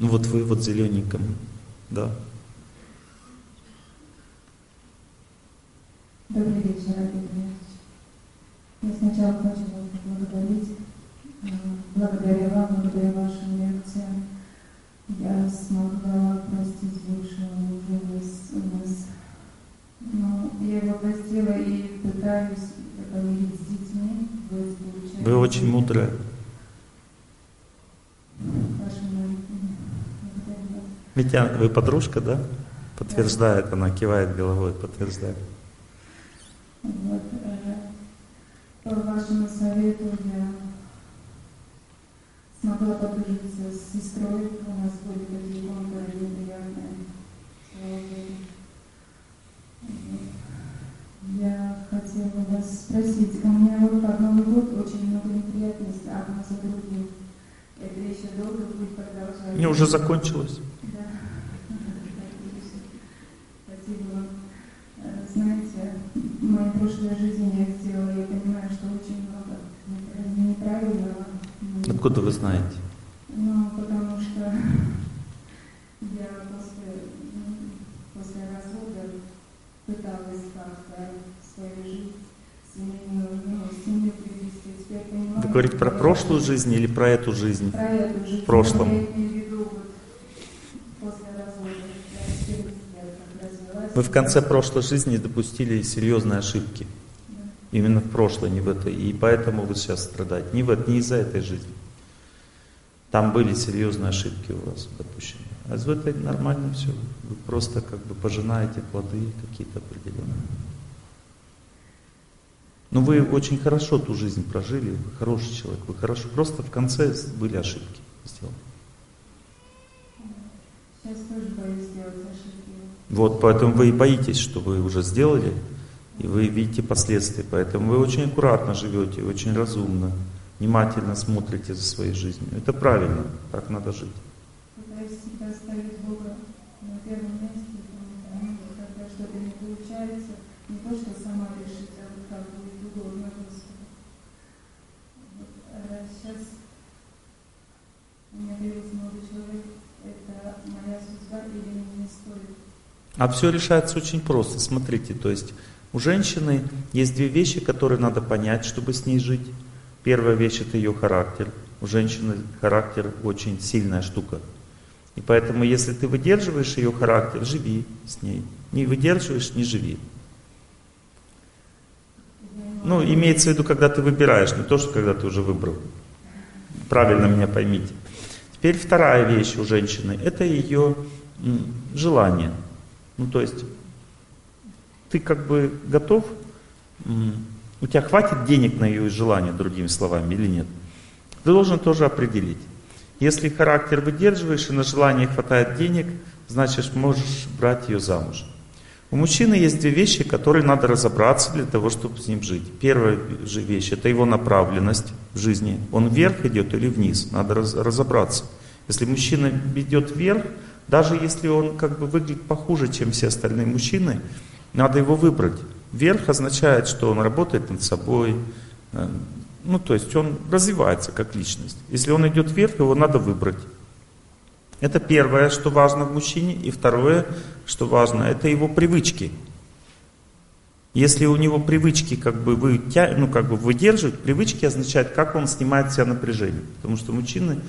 Ну вот вы вот зелененьком, да. Добрый вечер, Олег Ильич. Я сначала хочу вам поблагодарить. Благодаря вам, благодаря вашим лекциям, я смогла простить бывшего мужа у нас. Ну, я его простила и пытаюсь поговорить с детьми. Вы очень мудрая. Ведь вы подружка, да? Подтверждает, да. Она кивает головой, подтверждает. Вот, по вашему совету я смогла подружиться с сестрой, у нас были такие конкурсы неприятные. Я хотела вас спросить, у меня под Новый год очень много неприятностей, одна за другим. Это еще долго будет продолжаться. Мне уже закончилось. Да. Спасибо вам. Знаете, моя прошлая жизнь я сделала, я понимаю, что очень много неправильного. Откуда вы знаете? Ну, потому что я после развода пыталась как-то свою жизнь, семью привести. Теперь понимаю, вы говорите про прошлую жизнь или про эту жизнь? Про эту жизнь. В прошлом. Вы в конце прошлой жизни допустили серьезные ошибки. Да. Именно в прошлой, не в этой. И поэтому вы сейчас страдаете. Не из-за этой жизни. Там были серьезные ошибки у вас допущены. А в этой нормально все. Вы просто как бы пожинаете плоды какие-то определенные. Но вы очень хорошо ту жизнь прожили. Вы хороший человек. Вы хорошо. Просто в конце были ошибки сделаны. Сейчас тоже боюсь сделать ошибки. Вот, поэтому вы и боитесь, что вы уже сделали, и вы видите последствия. Поэтому вы очень аккуратно живете, очень разумно, внимательно смотрите за своей жизнью. Это правильно, так надо жить. Пытаюсь всегда ставить Бога на первом месте, потому что когда что-то не получается, не то, что сама решить, а вот как будет другого Господа. Сейчас у меня появился молодой человек, это моя судьба, или мне не стоит. А все решается очень просто. Смотрите, то есть у женщины есть две вещи, которые надо понять, чтобы с ней жить. Первая вещь — это ее характер. У женщины характер очень сильная штука. И поэтому, если ты выдерживаешь ее характер, живи с ней. Не выдерживаешь — не живи. Ну, имеется в виду, когда ты выбираешь, не то, что когда ты уже выбрал. Правильно меня поймите. Теперь вторая вещь у женщины — это ее желание. Ну, то есть, ты как бы готов, у тебя хватит денег на ее желание, другими словами, или нет? Ты должен тоже определить. Если характер выдерживаешь и на желание хватает денег, значит, можешь брать ее замуж. У мужчины есть две вещи, которые надо разобраться для того, чтобы с ним жить. Первая же вещь — это его направленность в жизни. Он вверх идет или вниз, надо разобраться. Если мужчина идет вверх, даже если он как бы выглядит похуже, чем все остальные мужчины, надо его выбрать. Вверх означает, что он работает над собой, ну то есть он развивается как личность. Если он идет вверх, его надо выбрать. Это первое, что важно в мужчине. И второе, что важно, это его привычки. Если у него привычки как бы, выдерживать, привычки означают, как он снимает с себя напряжение. Потому что мужчине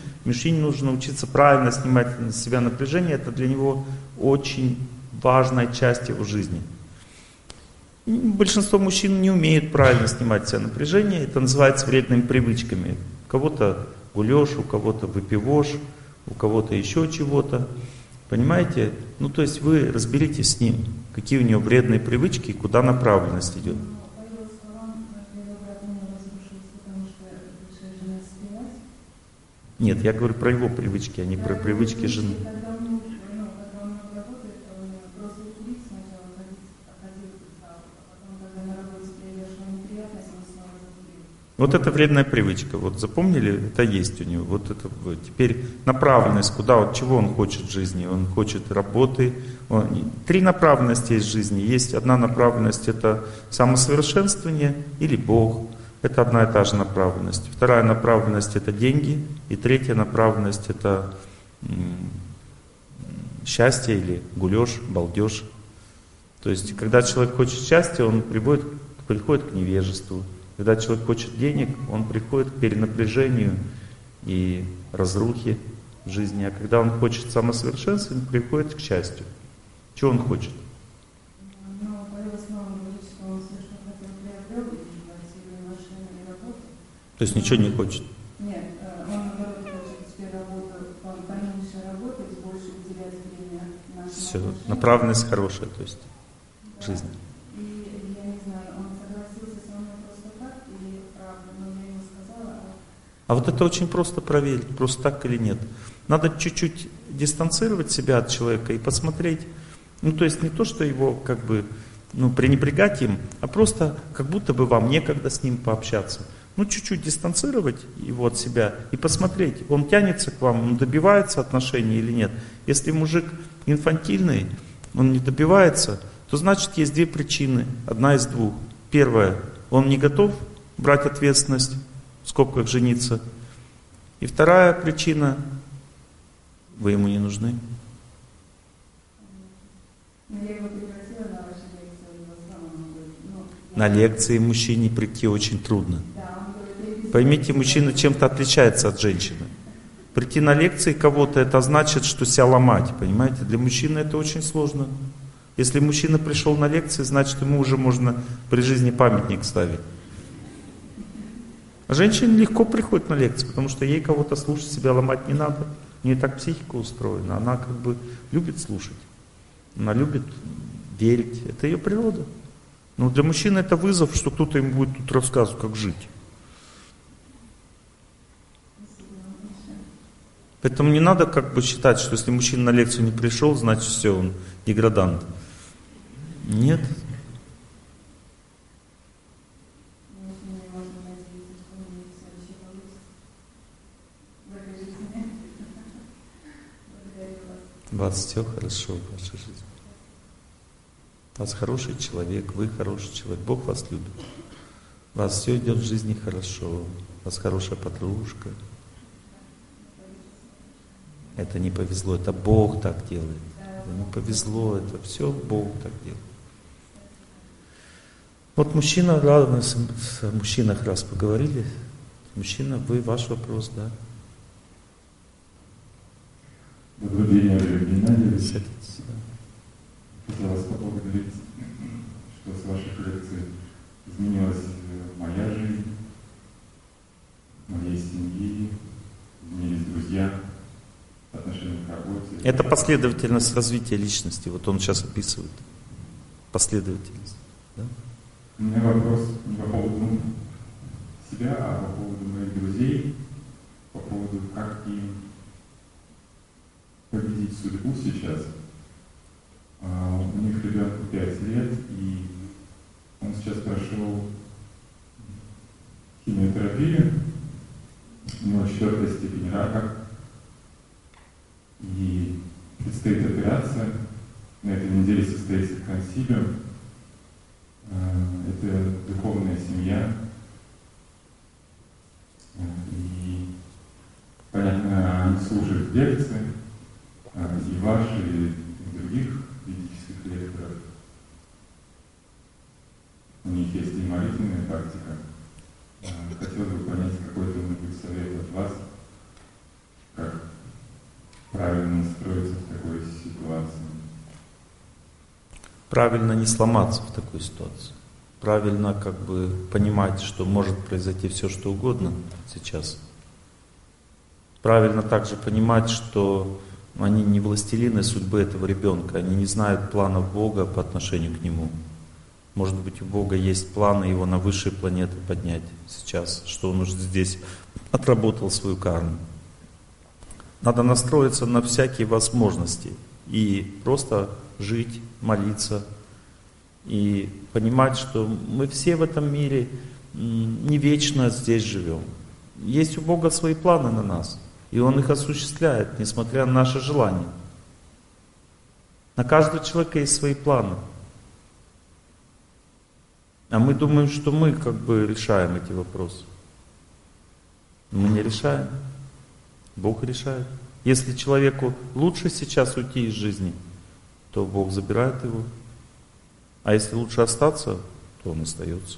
нужно учиться правильно снимать с себя напряжение. Это для него очень важная часть его жизни. И большинство мужчин не умеют правильно снимать с себя напряжение. Это называется вредными привычками. У кого-то гулёшь, у кого-то выпивош, у кого-то еще чего-то. Понимаете? Ну то есть вы разберитесь с ним, какие у него вредные привычки и куда направленность идет. Нет, я говорю про его привычки, а не про привычки жены. Вот это вредная привычка, вот запомнили, это есть у него. Вот это теперь направленность, куда, вот чего он хочет в жизни, он хочет работы. Три направленности есть в жизни. Есть одна направленность — это самосовершенствование или Бог, это одна и та же направленность. Вторая направленность — это деньги, и третья направленность — это счастья или гулёж, балдёж. То есть, когда человек хочет счастья, он приходит к невежеству. Когда человек хочет денег, он приходит к перенапряжению и разрухе в жизни. А когда он хочет самосовершенства, он приходит к счастью. Чего он хочет? То есть ничего не хочет? Нет, он наоборот хочет теперь работу, поменьше работать, больше уделять время на все, направленность хорошая, то есть да. Жизнь. И я не знаю, он согласился со мной просто так или правда, но я ему сказала. А вот это очень просто проверить, просто так или нет. Надо чуть-чуть дистанцировать себя от человека и посмотреть, ну то есть не то, что его как бы, ну пренебрегать им, а просто как будто бы вам некогда с ним пообщаться. Ну, чуть-чуть дистанцировать его от себя и посмотреть, он тянется к вам, он добивается отношений или нет. Если мужик инфантильный, он не добивается, то значит есть две причины, одна из двух. Первая, он не готов брать ответственность, в скобках жениться. И вторая причина, вы ему не нужны. На лекции мужчине прийти очень трудно. Поймите, мужчина чем-то отличается от женщины. Прийти на лекции кого-то, это значит, что себя ломать, понимаете? Для мужчины это очень сложно. Если мужчина пришел на лекции, значит, ему уже можно при жизни памятник ставить. А женщина легко приходит на лекции, потому что ей кого-то слушать, себя ломать не надо. У нее так психика устроена, она как бы любит слушать, она любит верить, это ее природа. Но для мужчины это вызов, что кто-то ему будет тут рассказывать, как жить. Поэтому не надо как бы считать, что если мужчина на лекцию не пришел, значит все, он деградант. Нет. У вас все хорошо в вашей жизни. У вас хороший человек, вы хороший человек, Бог вас любит. У вас все идет в жизни хорошо, у вас хорошая подружка. Это не повезло, это Бог так делает. Это не повезло, это все Бог так делает. Вот мужчина, ладно, о мужчинах раз поговорили. Мужчина, вы, ваш вопрос, да? Добрый день, Олег Геннадьевич. Садитесь. Хотел вас поблагодарить, что с вашей лекции изменилась моя жизнь, моей семьи, изменились друзья. Это последовательность развития личности. Вот он сейчас описывает. Последовательность. Да? У меня вопрос не по поводу себя, а по поводу моих друзей, по поводу, как им победить судьбу сейчас. У них ребенку 5 лет, и он сейчас прошел химиотерапию, у него 4-я степень рака. И предстоит операция. На этой неделе состоится консилиум. Это духовная семья. И, понятно, они слушают лекции, и ваши, и других ведических лекторов. У них есть и молитвенная практика. Хотел бы понять какой-то совет от вас, как правильно настроиться в такой ситуации. Правильно не сломаться в такой ситуации. Правильно как бы понимать, что может произойти все, что угодно сейчас. Правильно также понимать, что они не властелины судьбы этого ребенка. Они не знают планов Бога по отношению к нему. Может быть, у Бога есть планы его на высшие планеты поднять сейчас, что он уже здесь отработал свою карму. Надо настроиться на всякие возможности и просто жить, молиться и понимать, что мы все в этом мире не вечно здесь живем. Есть у Бога свои планы на нас, и Он их осуществляет, несмотря на наши желания. На каждого человека есть свои планы. А мы думаем, что мы как бы решаем эти вопросы. Мы не решаем. Бог решает. Если человеку лучше сейчас уйти из жизни, то Бог забирает его. А если лучше остаться, то он остается.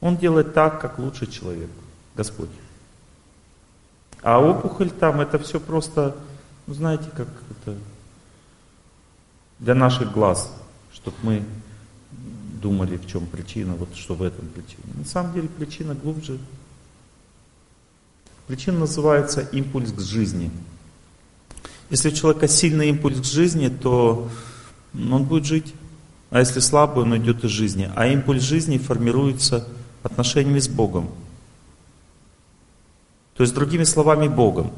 Он делает так, как лучше человеку, Господь. А опухоль там, это все просто, ну знаете, как это для наших глаз, чтобы мы думали, в чем причина, вот что в этом причина. На самом деле причина глубже. Причина называется импульс к жизни. Если у человека сильный импульс к жизни, то он будет жить. А если слабый, он уйдет из жизни. А импульс жизни формируется отношениями с Богом. То есть, другими словами, Богом.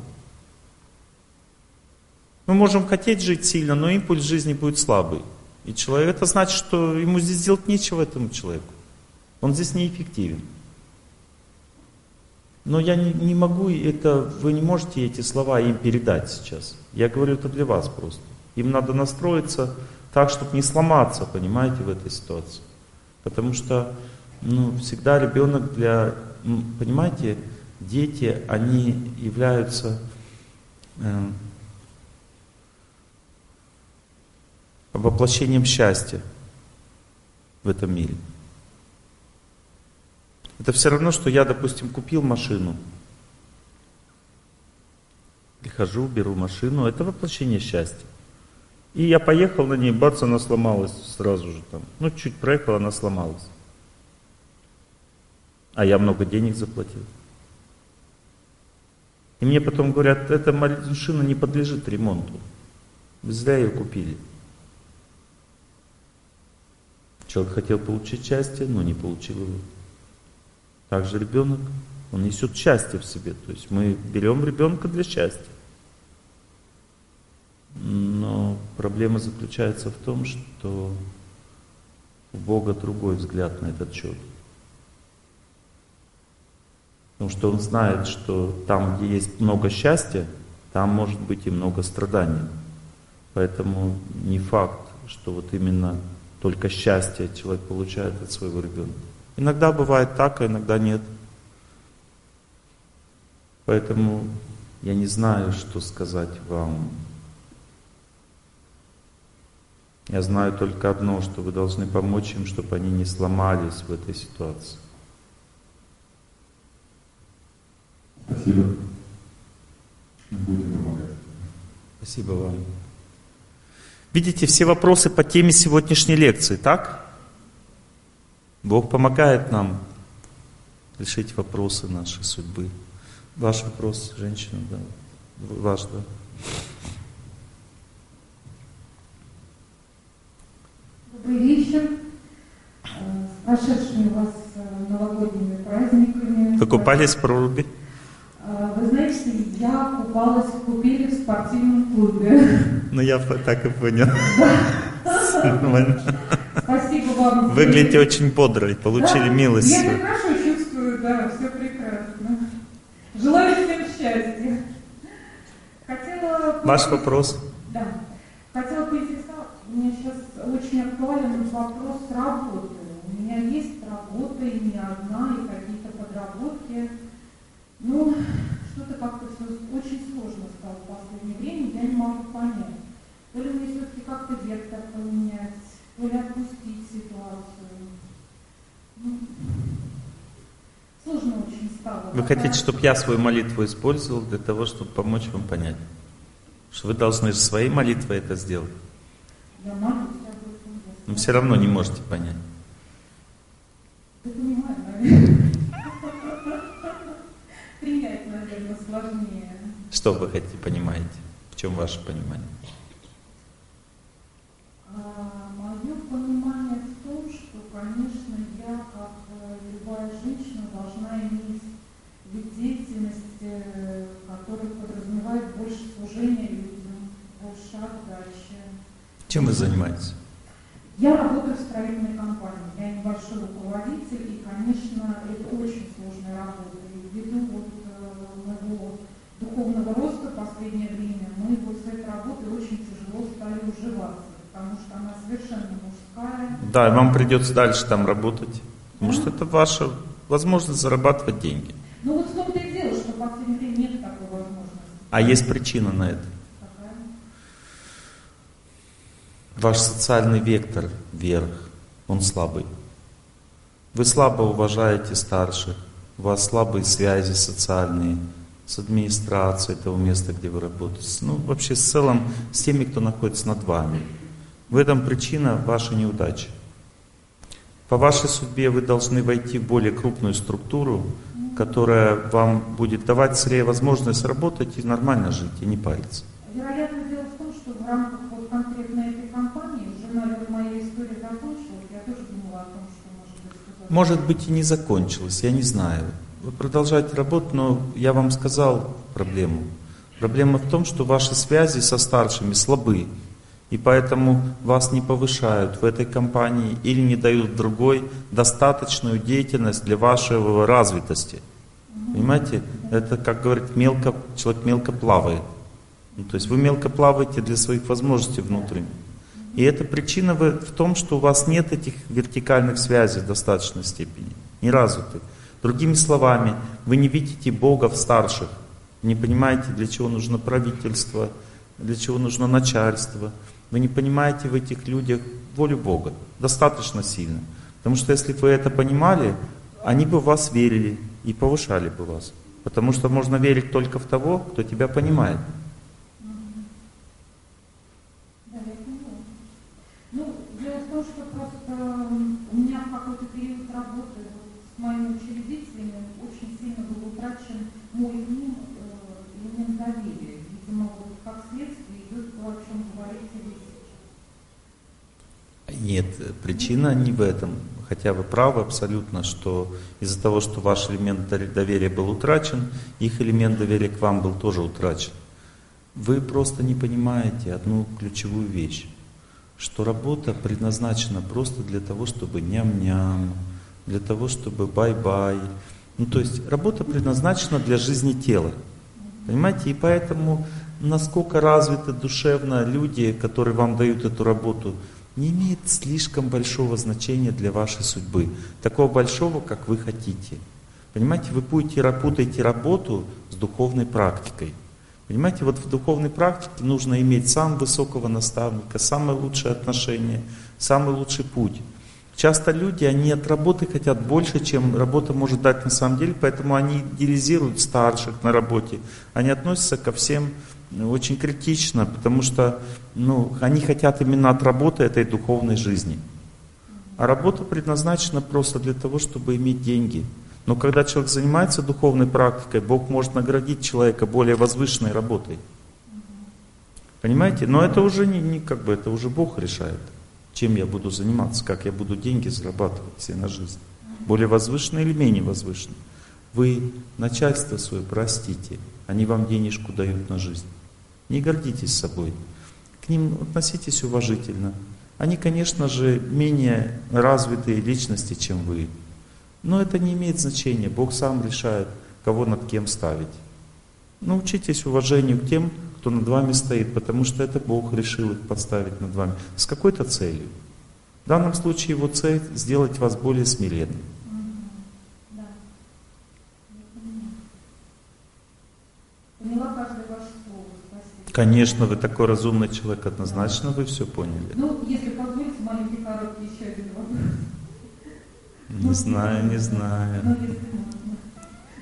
Мы можем хотеть жить сильно, но импульс жизни будет слабый. И человек, это значит, что ему здесь делать нечего, этому человеку. Он здесь неэффективен. Но я не могу, это вы не можете эти слова им передать сейчас. Я говорю это для вас просто. Им надо настроиться так, чтобы не сломаться, понимаете, в этой ситуации. Потому что всегда ребенок для... Понимаете, дети, они являются... воплощением счастья в этом мире. Это все равно, что я, допустим, купил машину. Прихожу, беру машину. Это воплощение счастья. И я поехал на ней, бац, она сломалась сразу же там. Чуть проехала, она сломалась. А я много денег заплатил. И мне потом говорят, эта машина не подлежит ремонту. Вы зря ее купили. Человек хотел получить счастье, но не получил его. Также ребенок, он несет счастье в себе. То есть мы берем ребенка для счастья. Но проблема заключается в том, что у Бога другой взгляд на этот счет. Потому что Он знает, что там, где есть много счастья, там может быть и много страданий. Поэтому не факт, что вот именно только счастье человек получает от своего ребенка. Иногда бывает так, а иногда нет. Поэтому я не знаю, что сказать вам. Я знаю только одно, что вы должны помочь им, чтобы они не сломались в этой ситуации. Спасибо. Будем помогать. Спасибо вам. Видите, все вопросы по теме сегодняшней лекции, так? Бог помогает нам решить вопросы нашей судьбы. Ваш вопрос, женщина, да? Ваш, да? Добрый вечер. С прошедшими вас новогодними праздниками. Вы купались в проруби? Вы знаете, я купалась в купели в спортивном клубе. Я так и понял. Спасибо вам. Выглядите очень бодро и получили милость. Я хорошо чувствую, да, все прекрасно. Желаю всем счастья. Ваш вопрос. Да. Хотела поинтересоваться, у меня сейчас очень актуален вопрос работы. У меня есть работа, и не одна, и какие-то подработки. Что-то как-то все очень сложно стало в последнее время, я не могу понять. То ли мне все-таки как-то вектор поменять, то ли отпустить ситуацию. Сложно очень стало. Вы хотите, чтобы я свою молитву использовал для того, чтобы помочь вам понять? Что вы должны своей молитвой это сделать? Я молюсь, я буду делать. Но все равно не можете понять. Вы понимаете, наверное. Принять, наверное, сложнее. Что вы хотите, понимаете? В чем ваше понимание? Мое понимание в том, что, конечно, я, как любая женщина, должна иметь вид деятельности, который подразумевает больше служения людям, больше отдачи. Чем вы занимаетесь? Я работаю в строительной компании. Я небольшой руководитель, и, конечно, это очень сложная работа. Ввиду моего духовного роста в последнее время, мы с этой работой очень тяжело стали уживаться, потому что она совершенно мужская. Да, и вам придется дальше там работать, потому что это ваша возможность зарабатывать деньги. Вот в том-то и дело, что в последнее время нет такой возможности. А есть причина на это. Ваш социальный вектор вверх, он слабый. Вы слабо уважаете старших, у вас слабые связи социальные с администрацией того места, где вы работаете. Ну, вообще, в целом, с теми, кто находится над вами. В этом причина вашей неудачи. По вашей судьбе вы должны войти в более крупную структуру, которая вам будет давать скорее возможность работать и нормально жить, и не париться. Вероятно, дело в том, что в рамках вот конкретно этой компании уже, наверное, моя история закончилась. Я тоже думала о том, что может быть... Может быть, и не закончилась, я не знаю. Вы продолжаете работу, но я вам сказал проблему. Проблема в том, что ваши связи со старшими слабы, и поэтому вас не повышают в этой компании или не дают другой достаточную деятельность для вашей развитости. Понимаете? Это, как говорит, мелко, человек мелко плавает. Ну, то есть вы мелко плаваете для своих возможностей внутренних. И эта причина в том, что у вас нет этих вертикальных связей в достаточной степени, не развитых. Другими словами, вы не видите Бога в старших, не понимаете, для чего нужно правительство, для чего нужно начальство. Вы не понимаете в этих людях волю Бога достаточно сильно. Потому что если бы вы это понимали, они бы в вас верили и повышали бы вас. Потому что можно верить только в того, кто тебя понимает. Ну, дело в том, что просто у меня в какой-то период работы с моими учредителями очень сильно был утрачен мой ним и ним доверие. Видимо, как следствие идет то, о чем говорите вы. Нет, причина не в этом. Хотя вы правы абсолютно, что из-за того, что ваш элемент доверия был утрачен, их элемент доверия к вам был тоже утрачен. Вы просто не понимаете одну ключевую вещь, что работа предназначена просто для того, чтобы ням-ням, для того, чтобы бай-бай. Ну, то есть работа предназначена для жизни тела. Понимаете? И поэтому насколько развиты душевно люди, которые вам дают эту работу, не имеет слишком большого значения для вашей судьбы. Такого большого, как вы хотите. Понимаете? Вы путаете работу с духовной практикой. Понимаете, вот в духовной практике нужно иметь самого высокого наставника, самые лучшие отношения, самый лучший путь. Часто люди, они от работы хотят больше, чем работа может дать на самом деле, поэтому они идеализируют старших на работе. Они относятся ко всем очень критично, потому что они хотят именно от работы этой духовной жизни. А работа предназначена просто для того, чтобы иметь деньги. Но когда человек занимается духовной практикой, Бог может наградить человека более возвышенной работой. Понимаете? Но это уже не как бы, это уже Бог решает, чем я буду заниматься, как я буду деньги зарабатывать себе на жизнь. Более возвышенные или менее возвышенные. Вы начальство свое простите, они вам денежку дают на жизнь. Не гордитесь собой. К ним относитесь уважительно. Они, конечно же, менее развитые личности, чем вы. Но это не имеет значения. Бог сам решает, кого над кем ставить. Научитесь уважению к тем, кто над вами стоит, потому что это Бог решил их поставить над вами. С какой-то целью. В данном случае его цель — сделать вас более смиренным. Да. Поняла каждое ваше слово. Спасибо. Конечно, вы такой разумный человек, однозначно вы все поняли. Если позволите, маленький короткий еще один вопрос. Не знаю.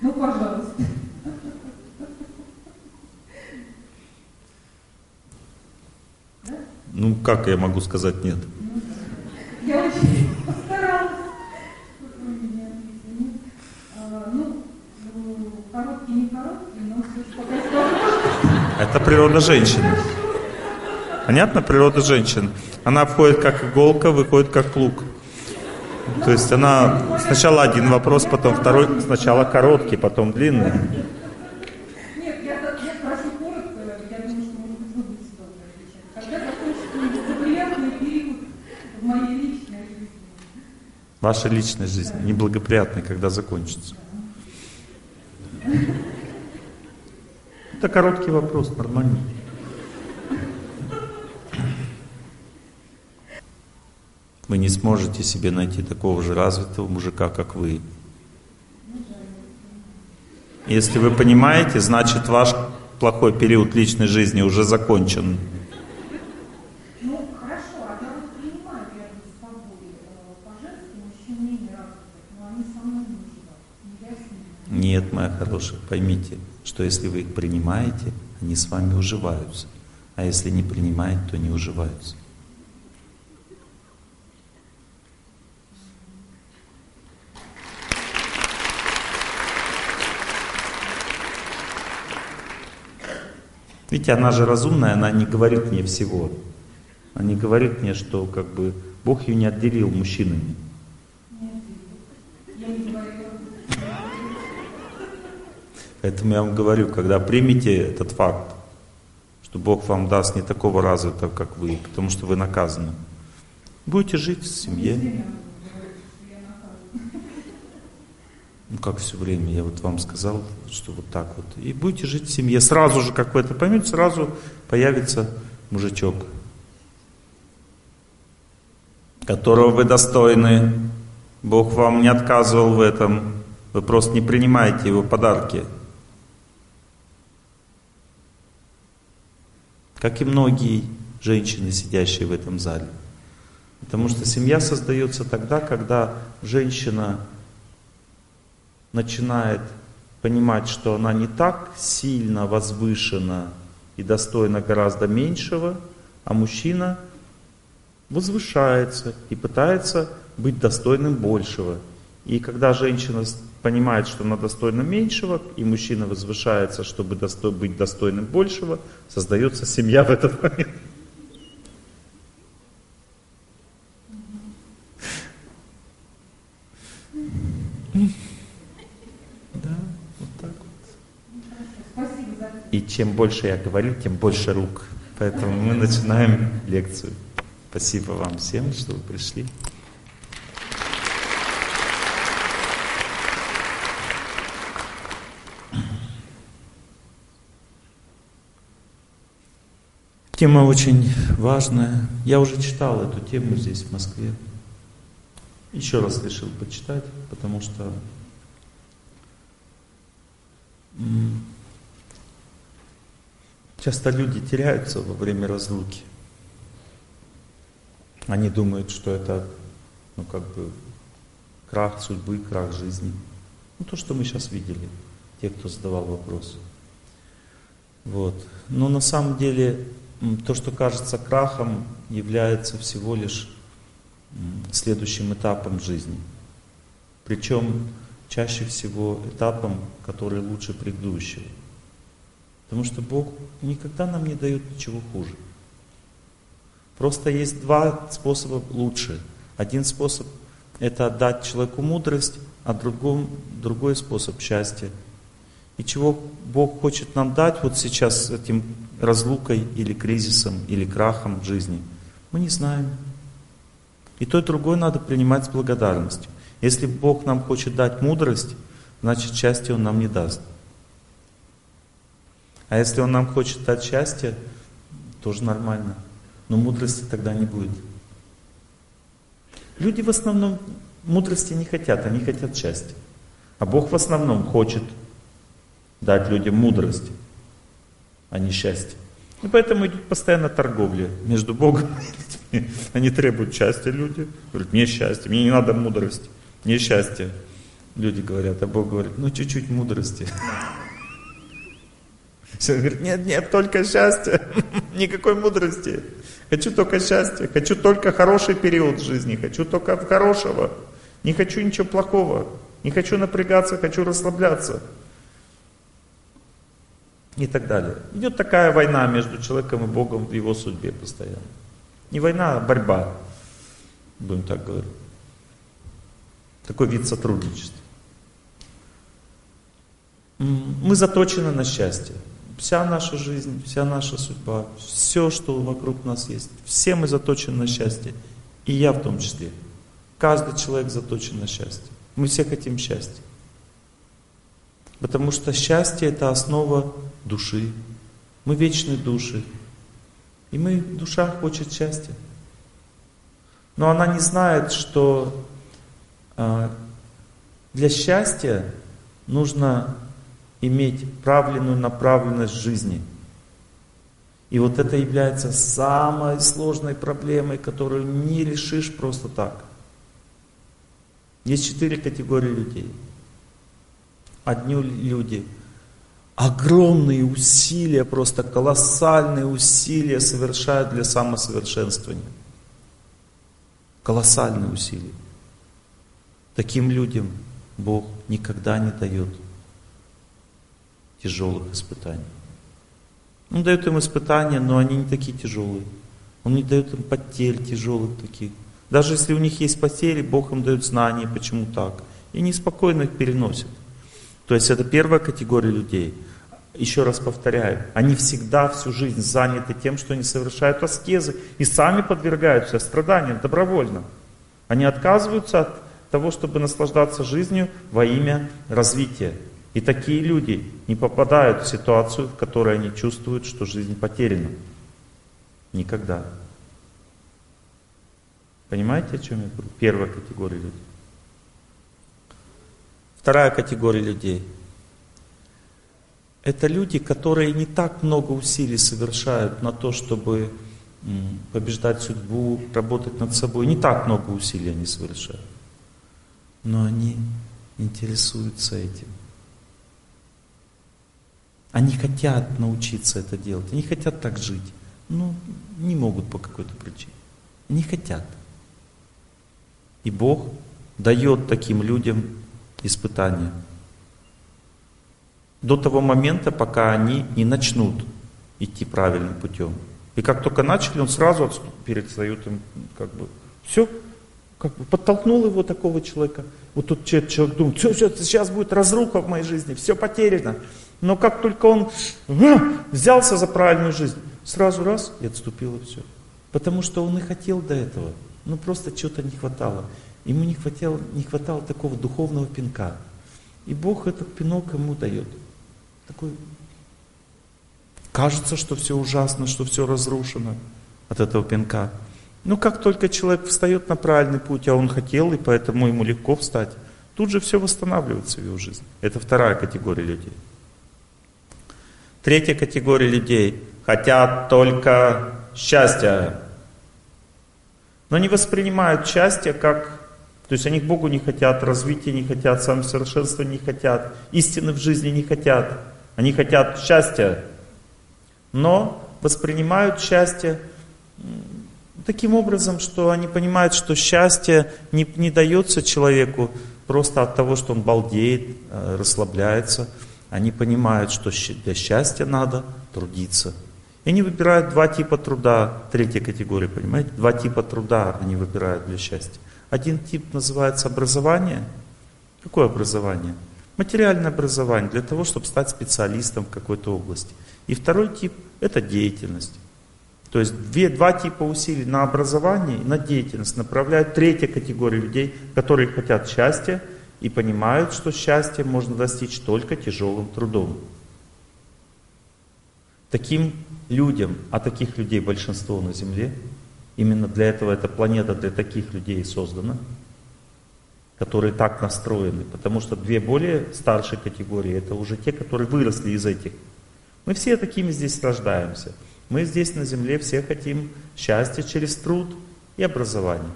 Пожалуйста. Как я могу сказать нет? Я очень постаралась. Короткий, не короткий, но все же пока сложно. Это природа женщины. Понятно? Природа женщин. Она входит как иголка, выходит как лук. То есть она сначала один вопрос, потом второй, сначала короткий, потом длинный. Нет, я спрошу коротко, я думаю, что может быть вы будете долго отвечать. Когда закончится неблагоприятный период в моей личной жизни? Ваша личная жизнь неблагоприятная, когда закончится. Это короткий вопрос, нормально. Вы не сможете себе найти такого же развитого мужика, как вы. Если вы понимаете, значит ваш плохой период личной жизни уже закончен. Ну, хорошо, а я вот принимаю рядом с собой по-женски, мужчин не радуют, но они со мной не живут, я с ними. Нет, моя хорошая, поймите, что если вы их принимаете, они с вами уживаются, а если не принимают, то не уживаются. Видите, она же разумная, она не говорит мне всего. Она не говорит мне, что как бы Бог ее не отделил мужчинами. Поэтому я вам говорю, когда примите этот факт, что Бог вам даст не такого развитого, как вы, потому что вы наказаны, будете жить в семье. Ну, как все время, я вот вам сказал, что вот так вот. И будете жить в семье. Сразу же, как вы это поймете, сразу появится мужичок, которого вы достойны. Бог вам не отказывал в этом. Вы просто не принимаете его подарки. Как и многие женщины, сидящие в этом зале. Потому что семья создается тогда, когда женщина начинает понимать, что она не так сильно возвышена и достойна гораздо меньшего, а мужчина возвышается и пытается быть достойным большего. И когда женщина понимает, что она достойна меньшего, и мужчина возвышается, чтобы быть достойным большего, создается семья в этот момент. И чем больше я говорю, тем больше рук. Поэтому мы начинаем лекцию. Спасибо вам всем, что вы пришли. Тема очень важная. Я уже читал эту тему здесь, в Москве. Еще раз решил почитать, потому что часто люди теряются во время разлуки. Они думают, что это, ну, как бы, крах судьбы, крах жизни. Ну, то, что мы сейчас видели, те, кто задавал вопрос. Вот. Но на самом деле, то, что кажется крахом, является всего лишь следующим этапом жизни. Причем чаще всего этапом, который лучше предыдущего. Потому что Бог никогда нам не дает ничего хуже. Просто есть два способа лучше. Один способ — это отдать человеку мудрость, а другой способ — счастье. И чего Бог хочет нам дать вот сейчас этим разлукой или кризисом, или крахом в жизни, мы не знаем. И то, и другое надо принимать с благодарностью. Если Бог нам хочет дать мудрость, значит, счастье Он нам не даст. А если Он нам хочет дать счастье, тоже нормально. Но мудрости тогда не будет. Люди в основном мудрости не хотят, они хотят счастья. А Бог в основном хочет дать людям мудрость, а не счастье. И поэтому идет постоянно торговля между Богом и людьми. Они требуют счастья, люди говорят: мне счастье, мне не надо мудрости, мне счастье. Люди говорят, а Бог говорит: ну чуть-чуть мудрости. Все говорят: нет, нет, только счастье, никакой мудрости. Хочу только счастье, хочу только хороший период жизни, хочу только хорошего. Не хочу ничего плохого, не хочу напрягаться, хочу расслабляться. И так далее. Идет такая война между человеком и Богом в его судьбе постоянно. Не война, а борьба, будем так говорить. Такой вид сотрудничества. Мы заточены на счастье. Вся наша жизнь, вся наша судьба, все, что вокруг нас есть, все мы заточены на счастье. И я в том числе. Каждый человек заточен на счастье. Мы все хотим счастья. Потому что счастье — это основа души. Мы вечные души. И мы, душа хочет счастья. Но она не знает, что для счастья нужно иметь правильную направленность жизни. И вот это является самой сложной проблемой, которую не решишь просто так. Есть 4 категории людей. Одни люди огромные усилия, просто колоссальные усилия совершают для самосовершенствования. Колоссальные усилия. Таким людям Бог никогда не дает тяжелых испытаний. Он дает им испытания, но они не такие тяжелые. Он не дает им потерь тяжелых таких. Даже если у них есть потери, Бог им дает знания, почему так. И они спокойно их переносят. То есть это первая категория людей. Еще раз повторяю, они всегда всю жизнь заняты тем, что они совершают аскезы и сами подвергаются страданиям добровольно. Они отказываются от того, чтобы наслаждаться жизнью во имя развития. И такие люди не попадают в ситуацию, в которой они чувствуют, что жизнь потеряна. Никогда. Понимаете, о чем я говорю? Первая категория людей. Вторая категория людей. Это люди, которые не так много усилий совершают на то, чтобы побеждать судьбу, работать над собой. Не так много усилий они совершают. Но они интересуются этим. Они хотят научиться это делать, они хотят так жить, но не могут по какой-то причине. Они хотят. И Бог дает таким людям испытания. До того момента, пока они не начнут идти правильным путем. И как только начали, он сразу перестает им как бы все. Как бы подтолкнул его, такого человека. Вот тут человек думает, сейчас будет разруха в моей жизни, все потеряно. Но как только он взялся за правильную жизнь, сразу раз и отступило все. Потому что он и хотел до этого, но просто чего-то не хватало. Ему не хватало такого духовного пинка. И Бог этот пинок ему дает. Такой, кажется, что все ужасно, что все разрушено от этого пинка. Но как только человек встает на правильный путь, а он хотел, и поэтому ему легко встать, тут же все восстанавливается в его жизни. Это вторая категория людей. Третья категория людей хотят только счастья, но не воспринимают счастье как... То есть они к Богу не хотят, развития не хотят, самосовершенства не хотят, истины в жизни не хотят. Они хотят счастья, но воспринимают счастье таким образом, что они понимают, что счастье не дается человеку просто от того, что он балдеет, расслабляется. Они понимают, что для счастья надо трудиться. И они выбирают 2 типа труда. Третья категория, понимаете? 2 типа труда они выбирают для счастья. Один тип называется образование. Какое образование? Материальное образование для того, чтобы стать специалистом в какой-то области. И второй тип – это деятельность. То есть 2 типа усилий на образование и на деятельность направляют третья категория людей, которые хотят счастья и понимают, что счастье можно достичь только тяжелым трудом. Таким людям, а таких людей большинство на Земле, именно для этого эта планета для таких людей создана, которые так настроены, потому что 2 более старшие категории, это уже те, которые выросли из этих. Мы все такими здесь рождаемся. Мы здесь на земле все хотим счастья через труд и образование.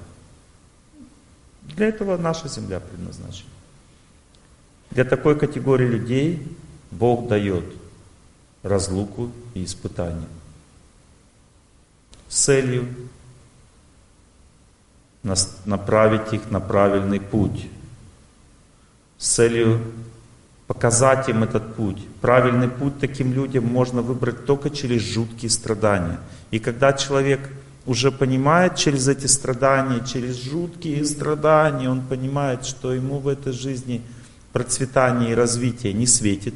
Для этого наша земля предназначена. Для такой категории людей Бог дает разлуку и испытания. С целью направить их на правильный путь. С целью показать им этот путь. Правильный путь таким людям можно выбрать только через жуткие страдания. И когда человек уже понимает через эти страдания, через жуткие страдания, он понимает, что ему в этой жизни процветание и развитие не светит.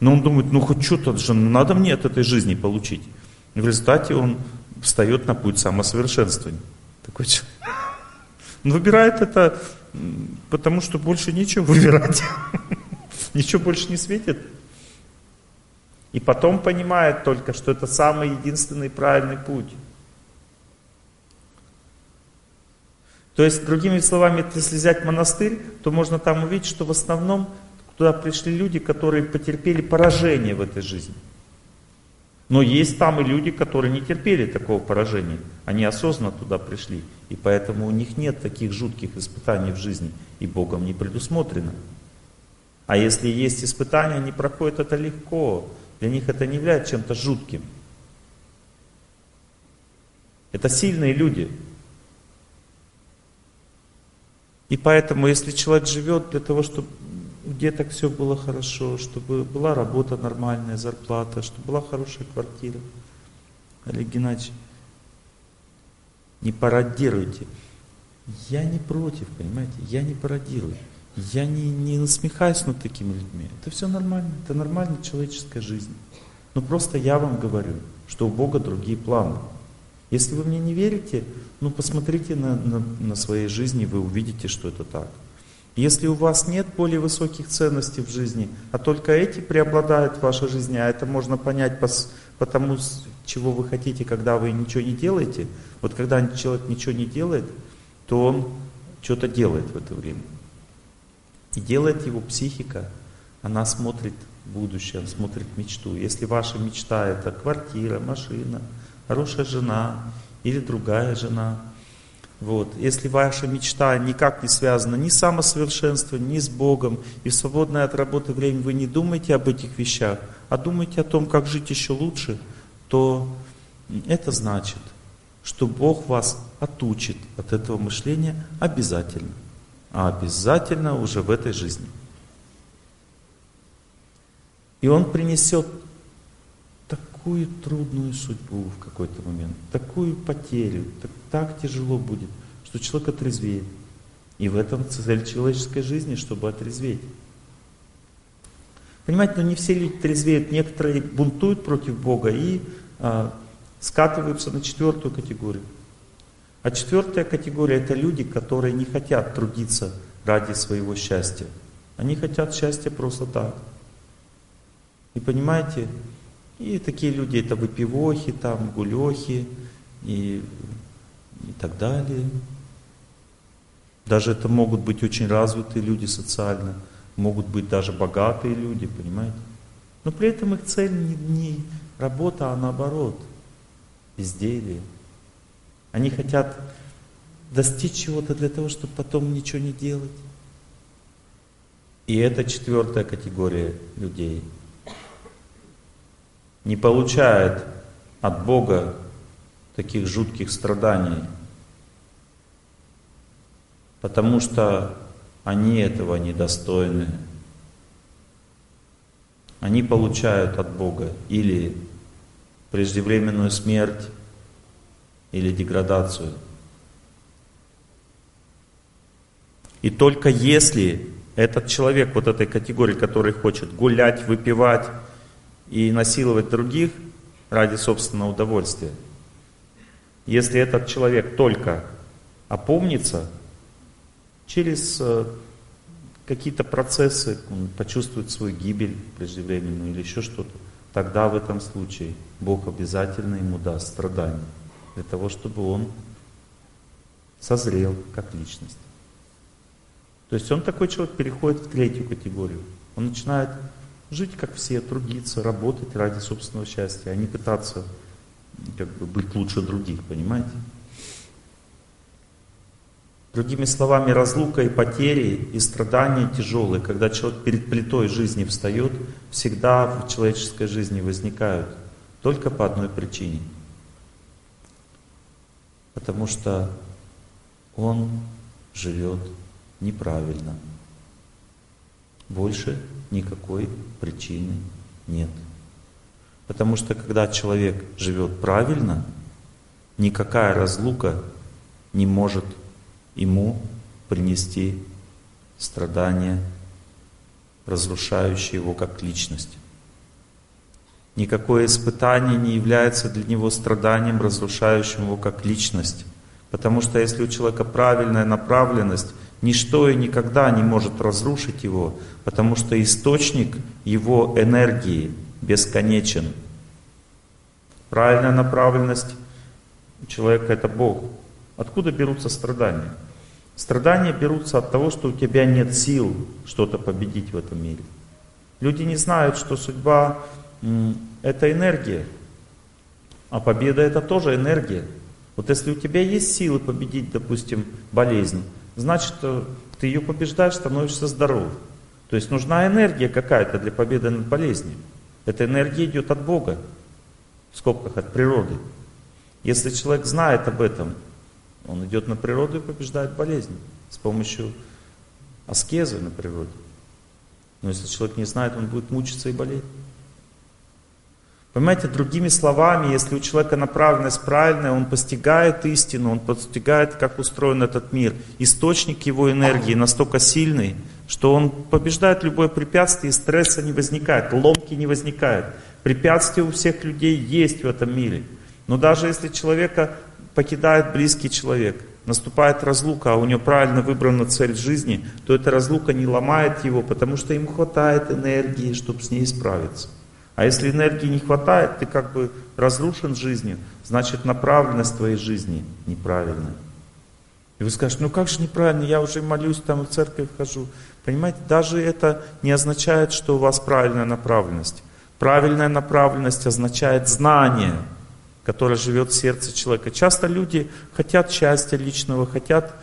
Но он думает, хоть что-то же надо мне от этой жизни получить. И в результате он встает на путь самосовершенствования. Такой человек. Он выбирает это... Потому что больше нечего выбирать. Ничего больше не светит. И потом понимает только, что это самый единственный правильный путь. То есть, другими словами, если взять монастырь, то можно там увидеть, что в основном туда пришли люди, которые потерпели поражение в этой жизни. Но есть там и люди, которые не терпели такого поражения. Они осознанно туда пришли. И поэтому у них нет таких жутких испытаний в жизни. И Богом не предусмотрено. А если есть испытания, они проходят это легко. Для них это не является чем-то жутким. Это сильные люди. И поэтому, если человек живет для того, чтобы у деток все было хорошо, чтобы была работа нормальная, зарплата, чтобы была хорошая квартира. Олег Геннадьевич, не пародируйте. Я не против, понимаете, я не пародирую. Я не насмехаюсь над такими людьми. Это все нормально, это нормальная человеческая жизнь. Но просто я вам говорю, что у Бога другие планы. Если вы мне не верите, ну посмотрите на своей жизни, вы увидите, что это так. Если у вас нет более высоких ценностей в жизни, а только эти преобладают в вашей жизни, а это можно понять по тому, чего вы хотите, когда вы ничего не делаете. Вот когда человек ничего не делает, то он что-то делает в это время. И делает его психика, она смотрит в будущее, она смотрит мечту. Если ваша мечта — это квартира, машина, хорошая жена или другая жена. Вот. Если ваша мечта никак не связана ни с самосовершенством, ни с Богом, и в свободное от работы время вы не думаете об этих вещах, а думаете о том, как жить еще лучше, то это значит, что Бог вас отучит от этого мышления обязательно. А обязательно уже в этой жизни. И Он принесет такую трудную судьбу в какой-то момент, такую потерю, так тяжело будет, что человек отрезвеет. И в этом цель человеческой жизни, чтобы отрезветь. Понимаете, но не все люди трезвеют, некоторые бунтуют против Бога и скатываются на четвертую категорию. А четвертая категория — это люди, которые не хотят трудиться ради своего счастья. Они хотят счастья просто так. И понимаете, и такие люди — это выпивохи, там, гулехи и так далее. Даже это могут быть очень развитые люди социально, могут быть даже богатые люди, понимаете? Но при этом их цель не работа, а наоборот, изделие. Они хотят достичь чего-то для того, чтобы потом ничего не делать. И это четвертая категория людей. Не получает от Бога таких жутких страданий, потому что они этого недостойны. Они получают от Бога или преждевременную смерть, или деградацию. И только если этот человек вот этой категории, который хочет гулять, выпивать и насиловать других ради собственного удовольствия, если этот человек только опомнится, через какие-то процессы он почувствует свою гибель преждевременную или еще что-то, тогда в этом случае Бог обязательно ему даст страдания для того, чтобы он созрел как личность. То есть он, такой человек, переходит в третью категорию. Он начинает жить как все, трудиться, работать ради собственного счастья, а не пытаться как бы быть лучше других, понимаете? Другими словами, разлука и потери, и страдания тяжелые, когда человек перед плитой жизни встает, всегда в человеческой жизни возникают только по одной причине. Потому что он живет неправильно. Больше никакой причины нет. Потому что когда человек живет правильно, никакая разлука не может ему принести страдания, разрушающие его как личность. Никакое испытание не является для него страданием, разрушающим его как личность. Потому что если у человека правильная направленность, ничто и никогда не может разрушить его, потому что источник его энергии бесконечен. Правильная направленность человека — это Бог. Откуда берутся страдания? Страдания берутся от того, что у тебя нет сил что-то победить в этом мире. Люди не знают, что судьба — это энергия, а победа — это тоже энергия. Вот если у тебя есть силы победить, допустим, болезнь, значит, ты ее побеждаешь, становишься здоров. То есть нужна энергия какая-то для победы над болезнью. Эта энергия идет от Бога, в скобках от природы. Если человек знает об этом, он идет на природу и побеждает болезнь с помощью аскезы на природе. Но если человек не знает, он будет мучиться и болеть. Понимаете, другими словами, если у человека направленность правильная, он постигает истину, он постигает, как устроен этот мир. Источник его энергии настолько сильный, что он побеждает любое препятствие, и стресса не возникает, ломки не возникает. Препятствия у всех людей есть в этом мире. Но даже если человека покидает близкий человек, наступает разлука, а у него правильно выбрана цель жизни, то эта разлука не ломает его, потому что ему хватает энергии, чтобы с ней справиться. А если энергии не хватает, ты как бы разрушен жизнью, значит направленность твоей жизни неправильная. И вы скажете, ну как же неправильно, я уже молюсь, там в церковь хожу. Понимаете, даже это не означает, что у вас правильная направленность. Правильная направленность означает знание, которое живет в сердце человека. Часто люди хотят счастья личного, хотят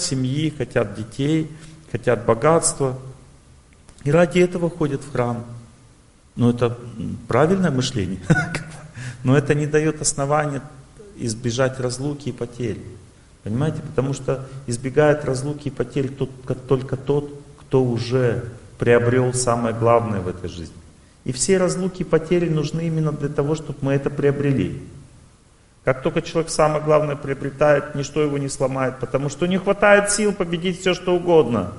семьи, хотят детей, хотят богатства. И ради этого ходят в храм. Но это правильное мышление. Но это не дает основания избежать разлуки и потерь. Понимаете? Потому что избегает разлуки и потерь только тот, кто уже приобрел самое главное в этой жизни. И все разлуки и потери нужны именно для того, чтобы мы это приобрели. Как только человек самое главное приобретает, ничто его не сломает, потому что не хватает сил победить все, что угодно.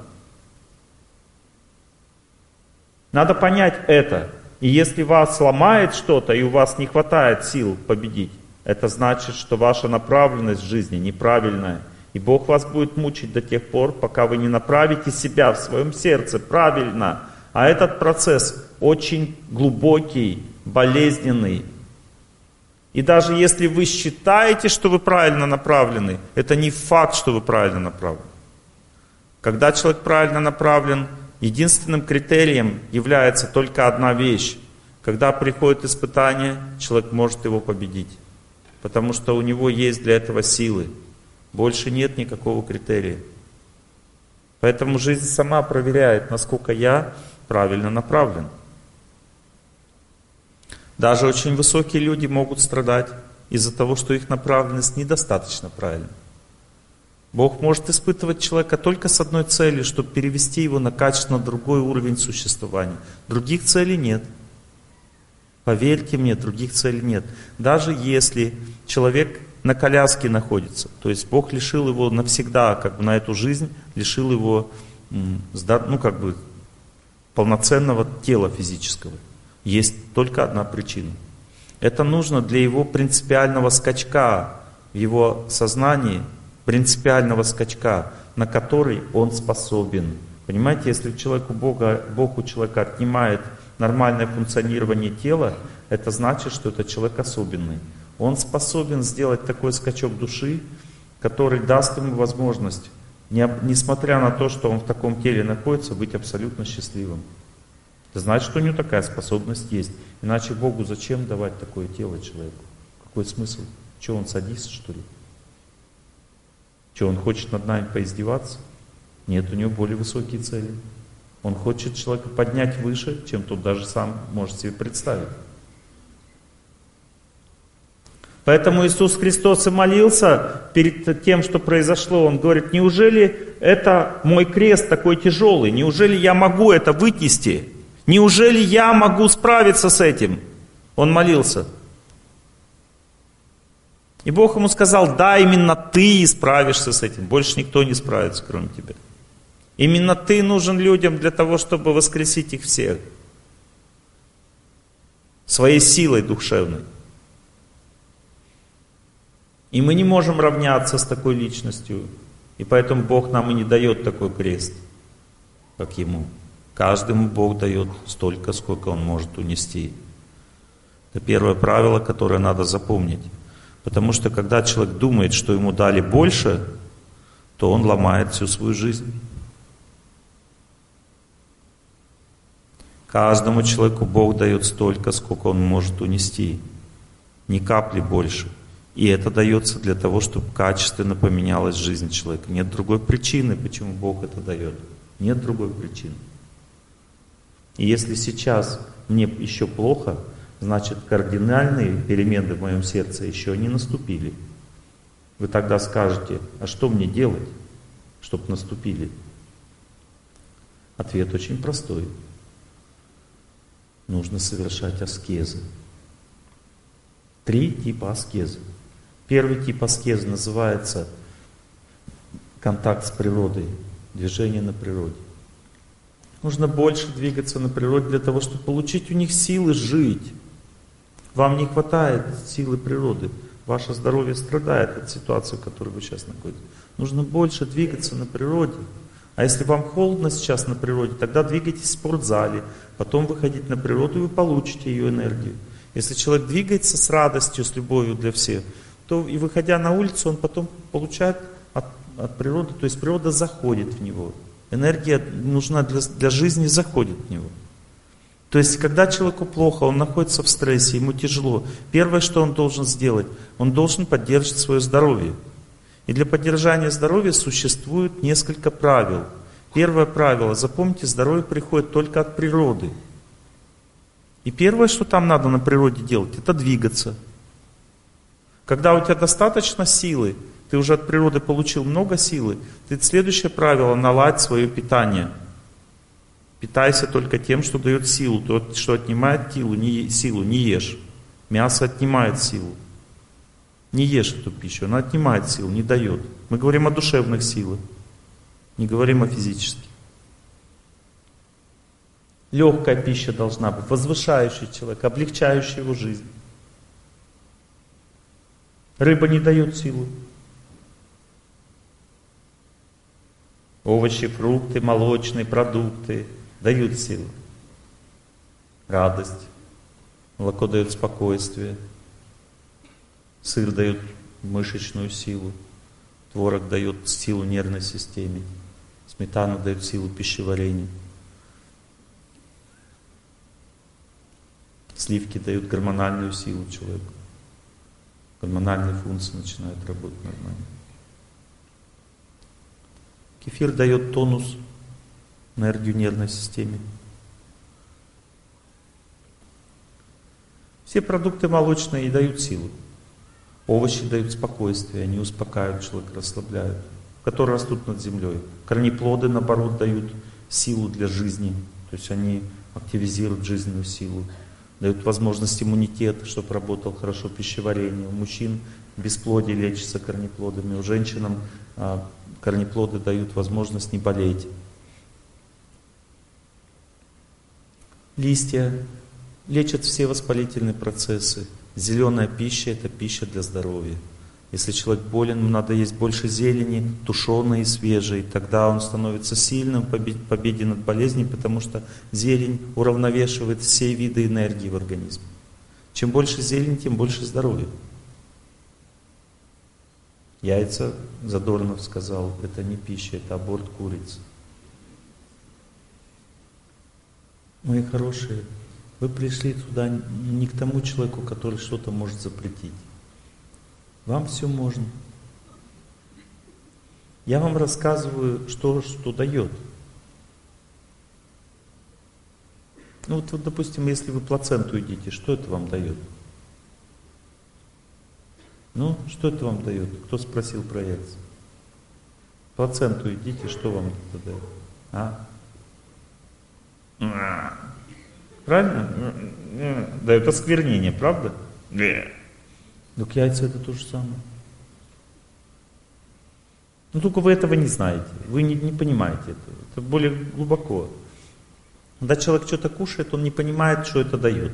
Надо понять это. И если вас сломает что-то, и у вас не хватает сил победить, это значит, что ваша направленность в жизни неправильная. И Бог вас будет мучить до тех пор, пока вы не направите себя в своем сердце правильно. А этот процесс очень глубокий, болезненный. И даже если вы считаете, что вы правильно направлены, это не факт, что вы правильно направлены. Когда человек правильно направлен, единственным критерием является только одна вещь. Когда приходит испытание, человек может его победить. Потому что у него есть для этого силы. Больше нет никакого критерия. Поэтому жизнь сама проверяет, насколько я правильно направлен. Даже очень высокие люди могут страдать из-за того, что их направленность недостаточно правильна. Бог может испытывать человека только с одной целью, чтобы перевести его на качественно другой уровень существования. Других целей нет. Поверьте мне, других целей нет. Даже если человек на коляске находится, то есть Бог лишил его навсегда, как бы на эту жизнь, лишил его полноценного тела физического. Есть только одна причина. Это нужно для его принципиального скачка в его сознании, принципиального скачка, на который он способен. Понимаете, если Бог у человека отнимает нормальное функционирование тела, это значит, что это человек особенный. Он способен сделать такой скачок души, который даст ему возможность, несмотря на то, что он в таком теле находится, быть абсолютно счастливым. Это значит, что у него такая способность есть. Иначе Богу зачем давать такое тело человеку? Какой смысл? Что, он садист, что ли? Что, он хочет над нами поиздеваться? Нет, у него более высокие цели. Он хочет человека поднять выше, чем тот даже сам может себе представить. Поэтому Иисус Христос и молился перед тем, что произошло. Он говорит, неужели это мой крест такой тяжелый? Неужели я могу это вынести? Неужели я могу справиться с этим? Он молился. И Бог ему сказал, да, именно ты справишься с этим. Больше никто не справится, кроме тебя. Именно ты нужен людям для того, чтобы воскресить их всех. Своей силой душевной. И мы не можем равняться с такой личностью. И поэтому Бог нам и не дает такой крест, как ему. Каждому Бог дает столько, сколько он может унести. Это первое правило, которое надо запомнить. Потому что когда человек думает, что ему дали больше, то он ломает всю свою жизнь. Каждому человеку Бог дает столько, сколько он может унести, ни капли больше. И это дается для того, чтобы качественно поменялась жизнь человека. Нет другой причины, почему Бог это дает. Нет другой причины. И если сейчас мне еще плохо, значит кардинальные перемены в моем сердце еще не наступили. Вы тогда скажете, а что мне делать, чтобы наступили? Ответ очень простой. Нужно совершать аскезы. Три типа аскезы. Первый тип аскезы называется контакт с природой, движение на природе. Нужно больше двигаться на природе для того, чтобы получить у них силы жить. Вам не хватает силы природы. Ваше здоровье страдает от ситуации, в которой вы сейчас находитесь. Нужно больше двигаться на природе. А если вам холодно сейчас на природе, тогда двигайтесь в спортзале. Потом выходите на природу, и вы получите ее энергию. Если человек двигается с радостью, с любовью для всех, то и выходя на улицу, он потом получает от природы, то есть природа заходит в него. Энергия нужна для жизни, заходит в него. То есть, когда человеку плохо, он находится в стрессе, ему тяжело, первое, что он должен сделать, он должен поддерживать свое здоровье. И для поддержания здоровья существует несколько правил. Первое правило, запомните, здоровье приходит только от природы. И первое, что там надо на природе делать, это двигаться. Когда у тебя достаточно силы, ты уже от природы получил много силы, ты следующее правило — наладь свое питание. Питайся только тем, что дает силу, то, что отнимает силу, не ешь. Мясо отнимает силу. Не ешь эту пищу, она отнимает силу, не дает. Мы говорим о душевных силах, не говорим о физических. Легкая пища должна быть, возвышающая человека, облегчающая его жизнь. Рыба не дает силу. Овощи, фрукты, молочные продукты дают силу. Радость. Молоко дает спокойствие. Сыр дает мышечную силу. Творог дает силу нервной системе. Сметана дает силу пищеварению. Сливки дают гормональную силу человеку. Гормональные функции начинают работать нормально. Кефир дает тонус, энергию нервной системе. Все продукты молочные дают силу. Овощи дают спокойствие, они успокаивают человека, расслабляют. Которые растут над землей. Корнеплоды, наоборот, дают силу для жизни. То есть они активизируют жизненную силу. Дают возможность иммунитета, чтобы работал хорошо пищеварение. У мужчин бесплодие лечится корнеплодами, у женщинам корнеплоды дают возможность не болеть. Листья лечат все воспалительные процессы. Зеленая пища — это пища для здоровья. Если человек болен, ему надо есть больше зелени, тушеной и свежей. Тогда он становится сильным в победе над болезнью, потому что зелень уравновешивает все виды энергии в организме. Чем больше зелени, тем больше здоровья. Яйца, Задорнов сказал, это не пища, это аборт курицы. Мои хорошие, вы пришли туда не к тому человеку, который что-то может запретить. Вам все можно. Я вам рассказываю, что дает. Ну вот, допустим, если вы плаценту едите, что это вам дает? Ну, что это вам дает? Кто спросил про яйца? Плаценту едите, что вам это дает? Правильно? Дает осквернение, правда? Так яйца — это то же самое. Но только вы этого не знаете, вы не понимаете этого. Это более глубоко. Когда человек что-то кушает, он не понимает, что это дает.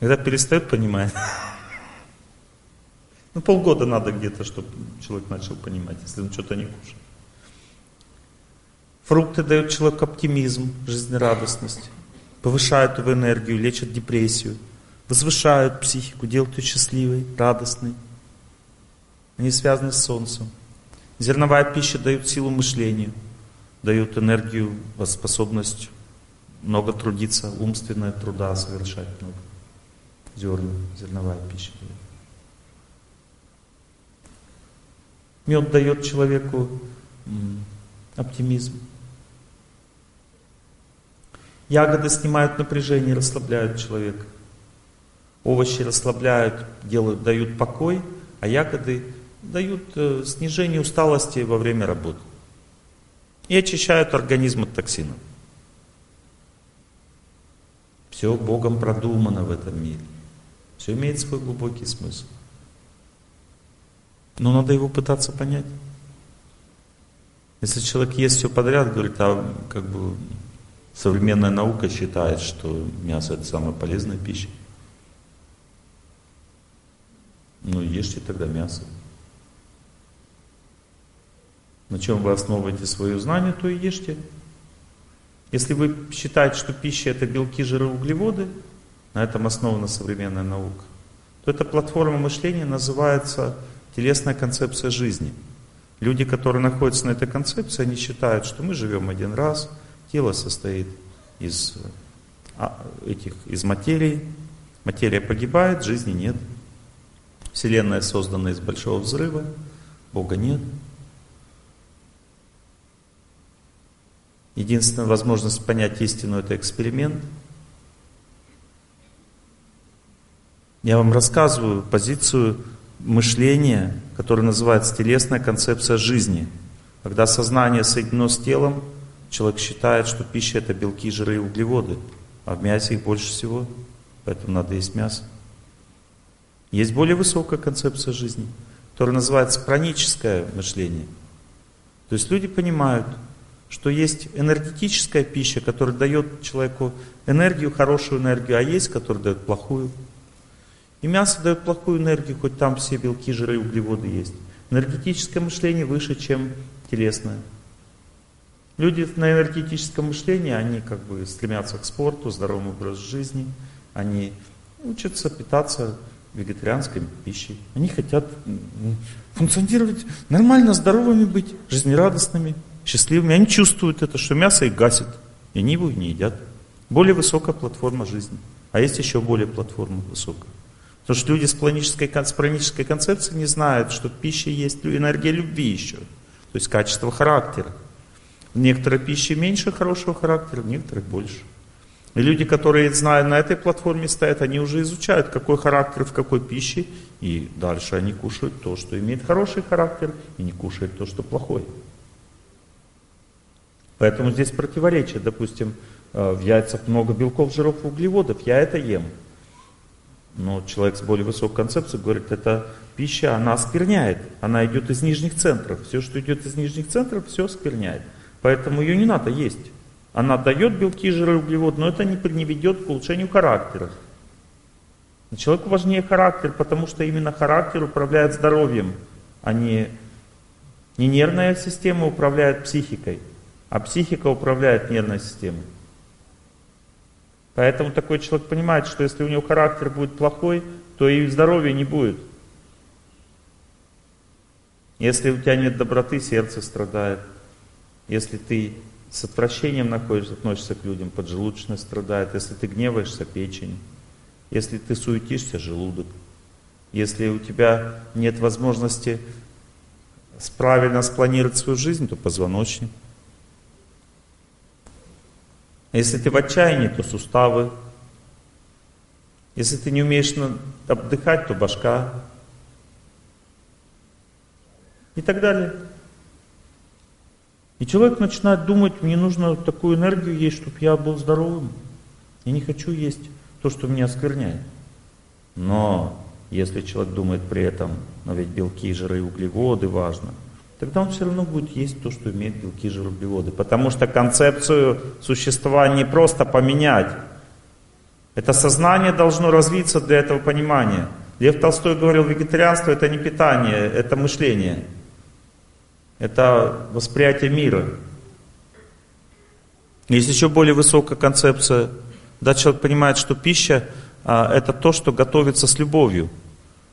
Когда перестает понимать, ну, полгода надо где-то, чтобы человек начал понимать, если он что-то не кушает. Фрукты дают человеку оптимизм, жизнерадостность, повышают его энергию, лечат депрессию, возвышают психику, делают ее счастливой, радостной. Они связаны с солнцем. Зерновая пища дает силу мышлению, дает энергию, способность много трудиться, умственного труда совершать много. Зерна, зерновая пища дает. Мед дает человеку оптимизм. Ягоды снимают напряжение, расслабляют человека. Овощи расслабляют, делают, дают покой, а ягоды дают снижение усталости во время работы. И очищают организм от токсинов. Все Богом продумано в этом мире. Все имеет свой глубокий смысл. Но надо его пытаться понять. Если человек ест все подряд, говорит, а как бы современная наука считает, что мясо — это самая полезная пища. Ну, ешьте тогда мясо. На чем вы основываете свое знание, то и ешьте. Если вы считаете, что пища — это белки, жиры, углеводы, на этом основана современная наука, то эта платформа мышления называется телесная концепция жизни. Люди, которые находятся на этой концепции, они считают, что мы живем один раз, тело состоит из материи, материя погибает, жизни нет. Вселенная создана из большого взрыва, Бога нет. Единственная возможность понять истину — это эксперимент. Я вам рассказываю позицию мышления, которое называется телесная концепция жизни. Когда сознание соединено с телом, человек считает, что пища — это белки, жиры и углеводы, а в мясе их больше всего, поэтому надо есть мясо. Есть более высокая концепция жизни, которая называется праническое мышление. То есть люди понимают, что есть энергетическая пища, которая дает человеку энергию, хорошую энергию, а есть, которая дает плохую. И мясо дает плохую энергию, хоть там все белки, жиры и углеводы есть. Энергетическое мышление выше, чем телесное. Люди на энергетическом мышлении, они как бы стремятся к спорту, здоровому образу жизни. Они учатся питаться вегетарианской пищей. Они хотят функционировать нормально, здоровыми быть, жизнерадостными, счастливыми. Они чувствуют это, что мясо их гасит, и они его не едят. Более высокая платформа жизни. А есть еще более платформа высокая. Потому что люди с пранической концепцией не знают, что в пище есть энергия любви еще. То есть качество характера. В некоторой пище меньше хорошего характера, в некоторых больше. И люди, которые, зная, на этой платформе стоят, они уже изучают, какой характер в какой пище. И дальше они кушают то, что имеет хороший характер, и не кушают то, что плохой. Поэтому здесь противоречие. Допустим, в яйцах много белков, жиров, углеводов. Я это ем. Но человек с более высокой концепцией говорит, эта пища, она оскверняет, она идет из нижних центров. Все, что идет из нижних центров, все оскверняет. Поэтому ее не надо есть. Она дает белки, жиры, углеводы, но это не ведет к улучшению характера. Человеку важнее характер, потому что именно характер управляет здоровьем, а не нервная система управляет психикой, а психика управляет нервной системой. Поэтому такой человек понимает, что если у него характер будет плохой, то и здоровья не будет. Если у тебя нет доброты, сердце страдает. Если ты с отвращением относишься к людям, поджелудочная страдает. Если ты гневаешься, печень. Если ты суетишься, желудок. Если у тебя нет возможности правильно спланировать свою жизнь, то позвоночник. Если ты в отчаянии, то суставы. Если ты не умеешь отдыхать, то башка. И так далее. И человек начинает думать, мне нужно такую энергию есть, чтобы я был здоровым. Я не хочу есть то, что меня оскверняет. Но если человек думает при этом, но ведь белки, жиры и углеводы важно, тогда он все равно будет есть то, что имеет белки, жиры, углеводы. Потому что концепцию существования не просто поменять. Это сознание должно развиться для этого понимания. Лев Толстой говорил, вегетарианство — это не питание, это мышление. Это восприятие мира. Есть еще более высокая концепция. Да, человек понимает, что пища — это то, что готовится с любовью.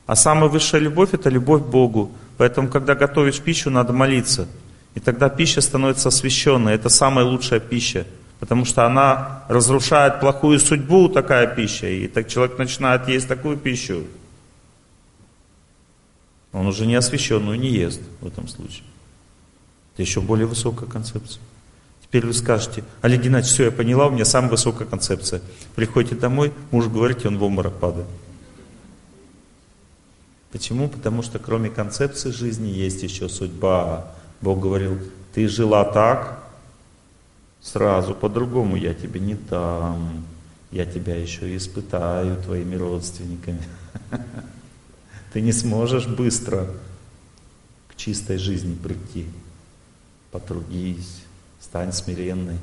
А самая высшая любовь — это любовь к Богу. Поэтому, когда готовишь пищу, надо молиться. И тогда пища становится освященной. Это самая лучшая пища. Потому что она разрушает плохую судьбу, такая пища. И так человек начинает есть такую пищу. Он уже не освященную не ест в этом случае. Это еще более высокая концепция. Теперь вы скажете: Олег Геннадьевич, все, я поняла, у меня самая высокая концепция. Приходите домой, муж говорит, он в обморок падает. Почему? Потому что кроме концепции жизни есть еще судьба. Бог говорил: ты жила так, сразу по-другому, я тебе не дам, я тебя еще и испытаю твоими родственниками. Ты не сможешь быстро к чистой жизни прийти. Потрудись, стань смиренной,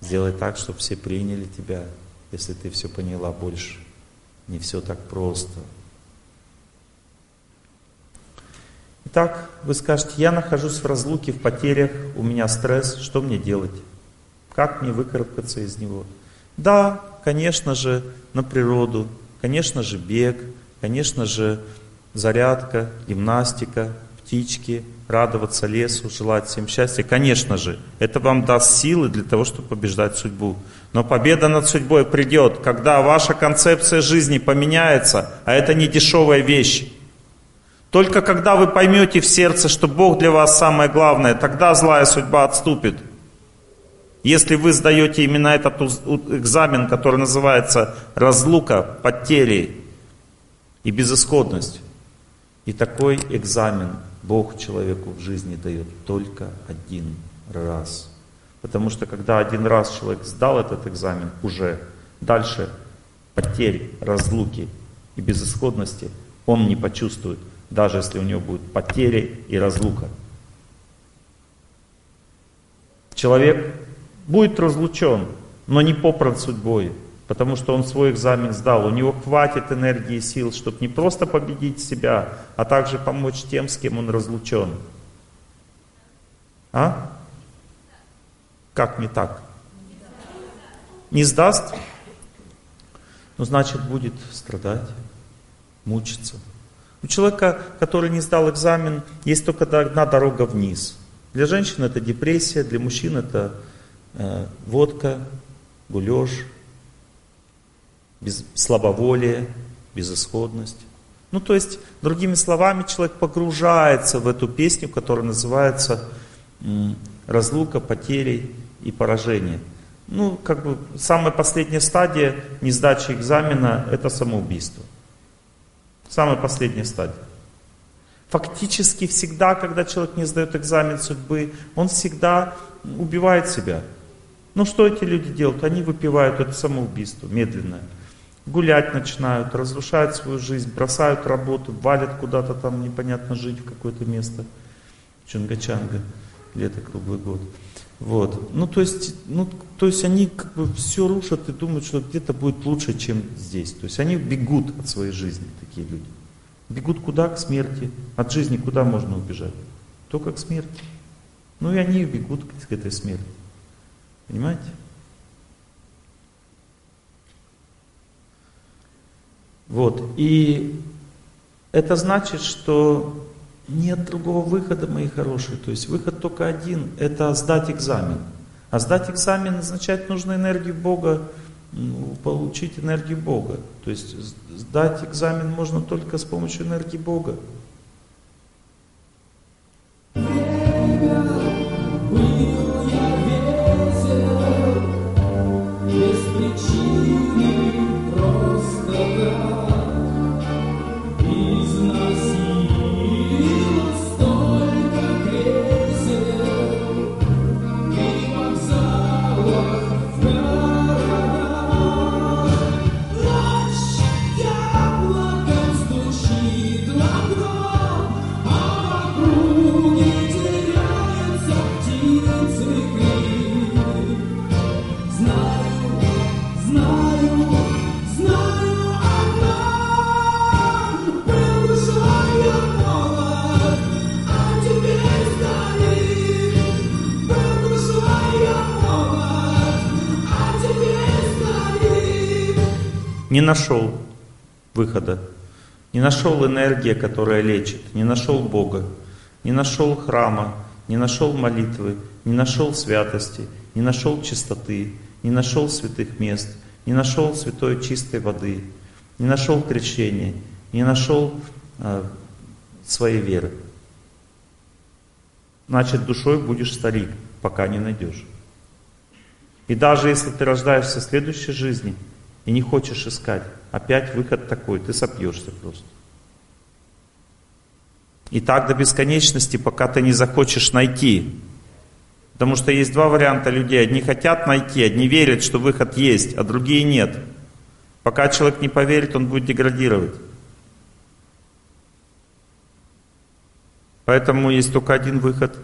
сделай так, чтобы все приняли тебя, если ты все поняла больше. Не все так просто. Итак, вы скажете: я нахожусь в разлуке, в потерях, у меня стресс, что мне делать? Как мне выкарабкаться из него? Да, конечно же, на природу, конечно же, бег, конечно же, зарядка, гимнастика, птички, радоваться лесу, желать всем счастья. Конечно же, это вам даст силы для того, чтобы побеждать судьбу. Но победа над судьбой придет, когда ваша концепция жизни поменяется, а это не дешевая вещь. Только когда вы поймете в сердце, что Бог для вас самое главное, тогда злая судьба отступит. Если вы сдаете именно этот экзамен, который называется разлука, потери и безысходность. И такой экзамен Бог человеку в жизни дает только один раз. Потому что когда один раз человек сдал этот экзамен, уже дальше потерь, разлуки и безысходности он не почувствует. Даже если у него будут потери и разлука. Человек будет разлучен, но не попран судьбой, потому что он свой экзамен сдал. У него хватит энергии и сил, чтобы не просто победить себя, а также помочь тем, с кем он разлучен. А? Как не так? Не сдаст? Ну, значит, будет страдать, мучиться. У человека, который не сдал экзамен, есть только одна дорога вниз. Для женщин это депрессия, для мужчин это водка, гулёж, слабоволие, безысходность. Ну, то есть, другими словами, человек погружается в эту песню, которая называется «Разлука, потери и поражение». Ну, как бы самая последняя стадия несдачи экзамена – это самоубийство. Самая последняя стадия. Фактически всегда, когда человек не сдает экзамен судьбы, он всегда убивает себя. Ну что эти люди делают? Они выпивают, это самоубийство медленное. Гулять начинают, разрушают свою жизнь, бросают работу, валят куда-то там непонятно жить в какое-то место. Чунга-чанга, лето круглый год. Вот. Ну, то есть они как бы все рушат и думают, что где-то будет лучше, чем здесь. То есть они бегут от своей жизни, такие люди. Бегут куда? К смерти. От жизни куда можно убежать? Только к смерти. Ну и они бегут к этой смерти. Понимаете? Вот. И это значит, что нет другого выхода, мои хорошие. То есть выход только один – это сдать экзамен. А сдать экзамен означает, нужно энергию Бога, получить энергию Бога. То есть сдать экзамен можно только с помощью энергии Бога. Не нашел выхода. Не нашел энергии, которая лечит, не нашел Бога, не нашел храма, не нашел молитвы, не нашел святости, не нашел чистоты, не нашел святых мест, не нашел святой чистой воды, не нашел крещения, не нашел своей веры. Значит, душой будешь старик, пока не найдешь. И даже если ты рождаешься в следующей жизни и не хочешь искать, опять выход такой, ты сопьешься просто. И так до бесконечности, пока ты не захочешь найти. Потому что есть два варианта людей. Одни хотят найти, одни верят, что выход есть, а другие нет. Пока человек не поверит, он будет деградировать. Поэтому есть только один выход.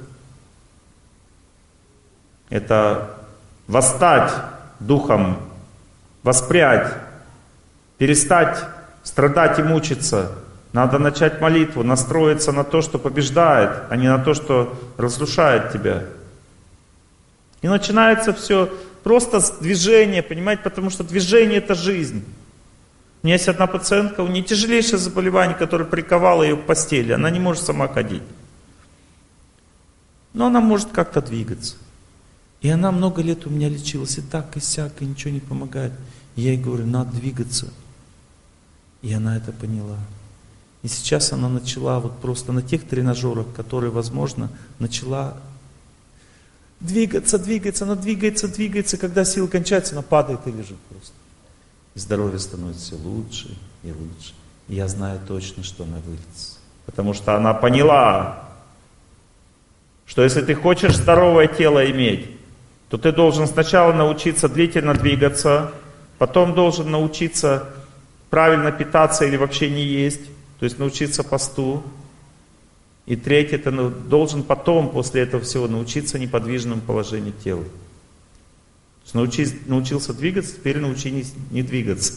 Это восстать духом, воспрять, перестать страдать и мучиться. Надо начать молитву, настроиться на то, что побеждает, а не на то, что разрушает тебя. И начинается все просто с движения, понимаете, потому что движение — это жизнь. У меня есть одна пациентка, у нее тяжелейшее заболевание, которое приковало ее к постели. Она не может сама ходить. Но она может как-то двигаться. И она много лет у меня лечилась, и так, и сяк, и ничего не помогает. И я ей говорю, надо двигаться. И она это поняла. И сейчас она начала вот просто на тех тренажерах, которые, возможно, начала двигаться, двигаться, она двигается, двигается. Когда силы кончаются, она падает и лежит просто. Здоровье становится все лучше и лучше. И я знаю точно, что она вылечится. Потому что она поняла, что если ты хочешь здоровое тело иметь, то ты должен сначала научиться длительно двигаться, потом должен научиться правильно питаться или вообще не есть, то есть научиться посту. И третье, ты должен потом, после этого всего, научиться неподвижному положению тела. Научился двигаться, теперь научись не двигаться.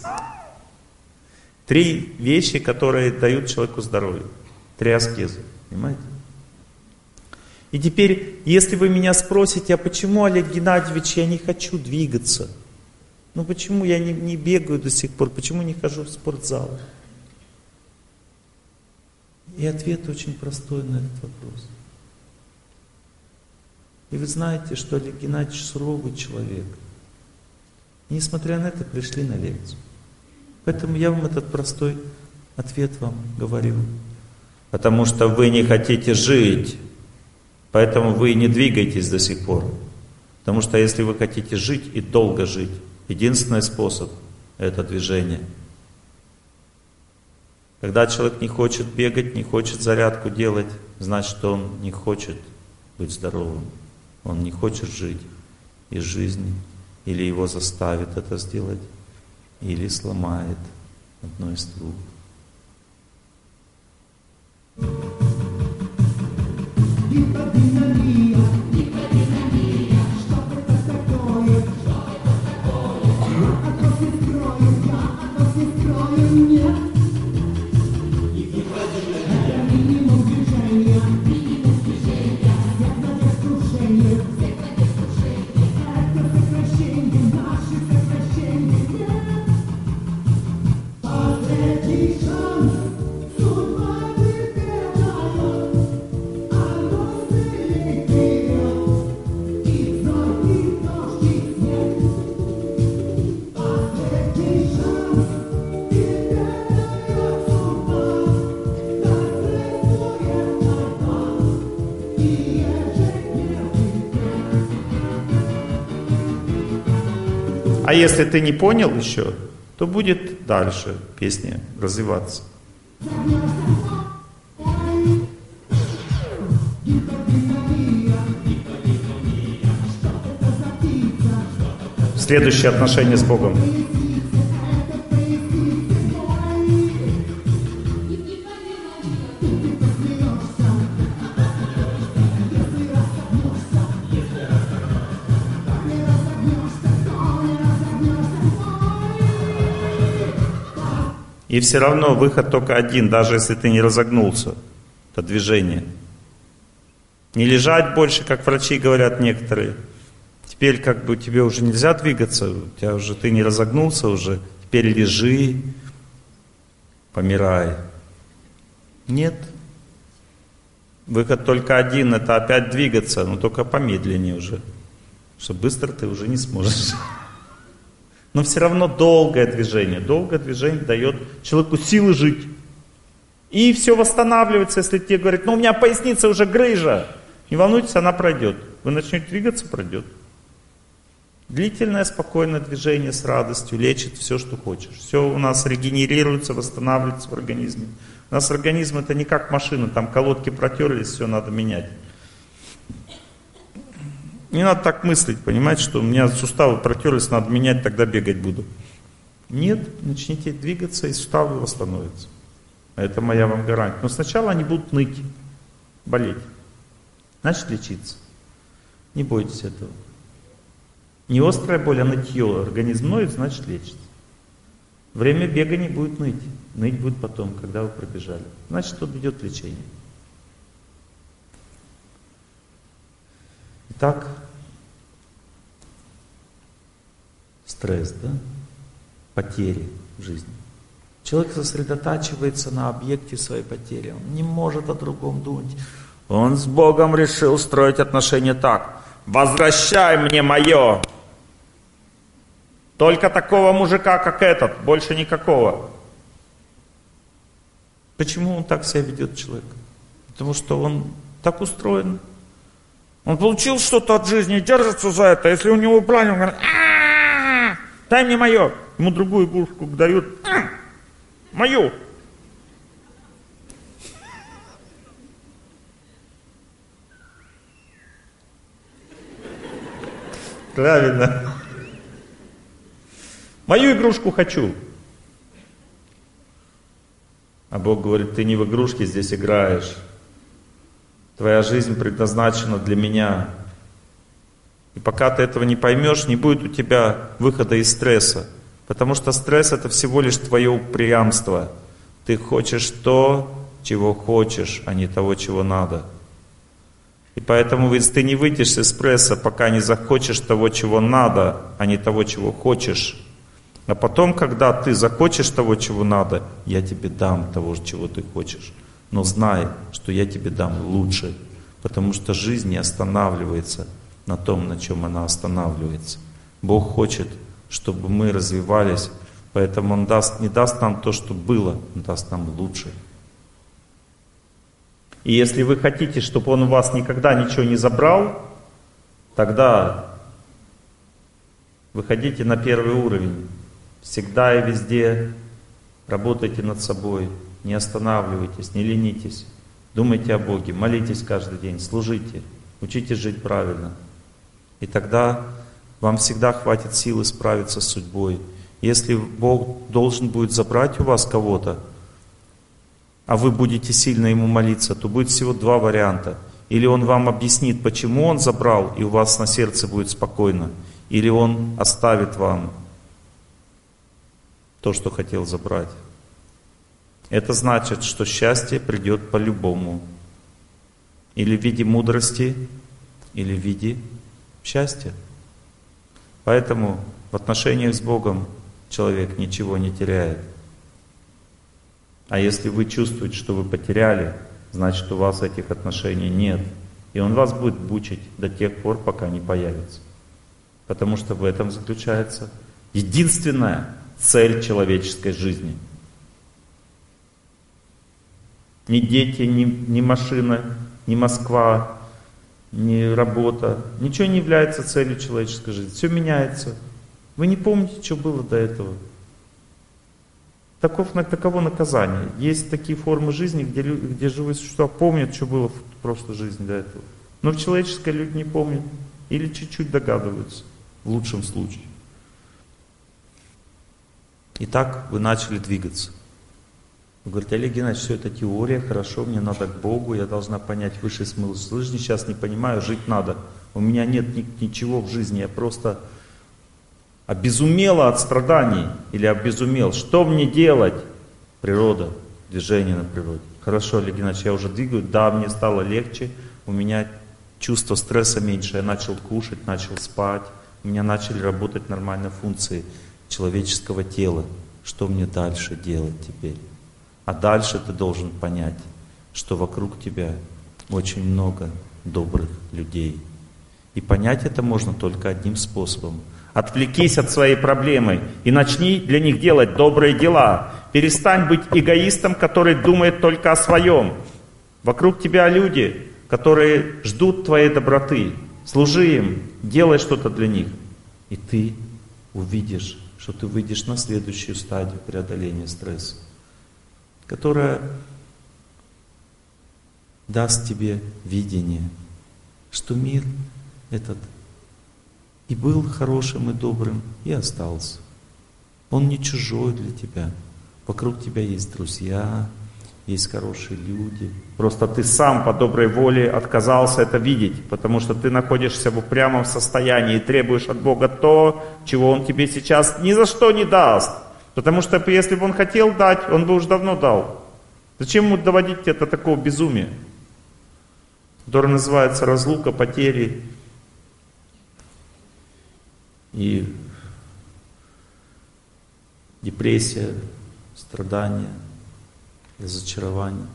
Три вещи, которые дают человеку здоровье. Три аскезы, понимаете? И теперь, если вы меня спросите, а почему, Олег Геннадьевич, я не хочу двигаться? Ну почему я не бегаю до сих пор? Почему не хожу в спортзал? И ответ очень простой на этот вопрос. И вы знаете, что Олег Геннадьевич суровый человек. И несмотря на это, пришли на лекцию. Поэтому я вам этот простой ответ вам говорю. Потому что вы не хотите жить, поэтому вы не двигаетесь до сих пор. Потому что если вы хотите жить и долго жить, единственный способ – это движение. Когда человек не хочет бегать, не хочет зарядку делать, значит, он не хочет быть здоровым. Он не хочет жить, и жизнь или его заставит это сделать, или сломает, одно из двух. А если ты не понял еще, то будет дальше песня развиваться. Следующее отношение с Богом. И все равно выход только один, даже если ты не разогнулся. Это движение. Не лежать больше, как врачи говорят некоторые. Теперь как бы тебе уже нельзя двигаться, у тебя уже, ты не разогнулся уже. Теперь лежи, помирай. Нет. Выход только один, это опять двигаться, но только помедленнее уже. Что быстро ты уже не сможешь. Но все равно долгое движение. Долгое движение дает человеку силы жить. И все восстанавливается, если тебе говорят, ну у меня поясница уже грыжа. Не волнуйтесь, она пройдет. Вы начнете двигаться, пройдет. Длительное, спокойное движение с радостью лечит все, что хочешь. Все у нас регенерируется, восстанавливается в организме. У нас организм это не как машина, там колодки протерлись, все надо менять. Не надо так мыслить, понимаете, что у меня суставы протерлись, надо менять, тогда бегать буду. Нет, начните двигаться, и суставы восстановятся. Это моя вам гарантия. Но сначала они будут ныть, болеть. Значит, лечиться. Не бойтесь этого. Не острая боль, а нытье. Организм ноет, значит лечится. Время бега не будет ныть. Ныть будет потом, когда вы пробежали. Значит, тут идет лечение. Итак, стресс, да? Потери в жизни. Человек сосредотачивается на объекте своей потери. Он не может о другом думать. Он с Богом решил строить отношения так. Возвращай мне мое. Только такого мужика, как этот, больше никакого. Почему он так себя ведет, человек? Потому что он так устроен. Он получил что-то от жизни и держится за это. Если у него план, он говорит, дай мне мое. Ему другую игрушку дают. Мою. Правильно. Мою игрушку хочу. А Бог говорит, ты не в игрушки здесь играешь. Твоя жизнь предназначена для меня. И пока ты этого не поймешь, не будет у тебя выхода из стресса. Потому что стресс это всего лишь твое упрямство. Ты хочешь то, чего хочешь, а не того, чего надо. И поэтому если ты не выйдешь из стресса, пока не захочешь того, чего надо, а не того, чего хочешь. А потом, когда ты захочешь того, чего надо, я тебе дам того, чего ты хочешь. Но знай, что я тебе дам лучше, потому что жизнь не останавливается на том, на чем она останавливается. Бог хочет, чтобы мы развивались, поэтому Он не даст нам то, что было, Он даст нам лучше. И если вы хотите, чтобы Он у вас никогда ничего не забрал, тогда выходите на первый уровень. Всегда и везде работайте над собой. Не останавливайтесь, не ленитесь. Думайте о Боге, молитесь каждый день, служите, учитесь жить правильно. И тогда вам всегда хватит силы справиться с судьбой. Если Бог должен будет забрать у вас кого-то, а вы будете сильно Ему молиться, то будет всего два варианта. Или Он вам объяснит, почему Он забрал, и у вас на сердце будет спокойно. Или Он оставит вам то, что хотел забрать. Это значит, что счастье придет по-любому. Или в виде мудрости, или в виде счастья. Поэтому в отношениях с Богом человек ничего не теряет. А если вы чувствуете, что вы потеряли, значит у вас этих отношений нет. И Он вас будет бучить до тех пор, пока не появится. Потому что в этом заключается единственная цель человеческой жизни. Ни дети, ни машина, ни Москва, ни работа. Ничего не является целью человеческой жизни. Все меняется. Вы не помните, что было до этого. Таково наказание. Есть такие формы жизни, где живые существа помнят, что было в прошлой жизни до этого. Но в человеческой люди не помнят. Или чуть-чуть догадываются. В лучшем случае. Итак, вы начали двигаться. Вы говорите, Олег Геннадьевич, все это теория, хорошо, мне надо к Богу, я должна понять высший смысл жизни, сейчас не понимаю, жить надо. У меня нет ничего в жизни, я просто обезумела от страданий или обезумел. Что мне делать? Природа, движение на природе. Хорошо, Олег Геннадьевич, я уже двигаю, да, мне стало легче, у меня чувство стресса меньше, я начал кушать, начал спать, у меня начали работать нормально функции человеческого тела. Что мне дальше делать теперь? А дальше ты должен понять, что вокруг тебя очень много добрых людей. И понять это можно только одним способом. Отвлекись от своей проблемы и начни для них делать добрые дела. Перестань быть эгоистом, который думает только о своем. Вокруг тебя люди, которые ждут твоей доброты. Служи им, делай что-то для них. И ты увидишь, что ты выйдешь на следующую стадию преодоления стресса, которая даст тебе видение, что мир этот и был хорошим и добрым, и остался. Он не чужой для тебя. Вокруг тебя есть друзья, есть хорошие люди. Просто ты сам по доброй воле отказался это видеть, потому что ты находишься в упрямом состоянии и требуешь от Бога то, чего Он тебе сейчас ни за что не даст. Потому что если бы Он хотел дать, Он бы уже давно дал. Зачем Ему доводить тебя до такого безумия, которое называется разлука, потери и депрессия, страдания, разочарование.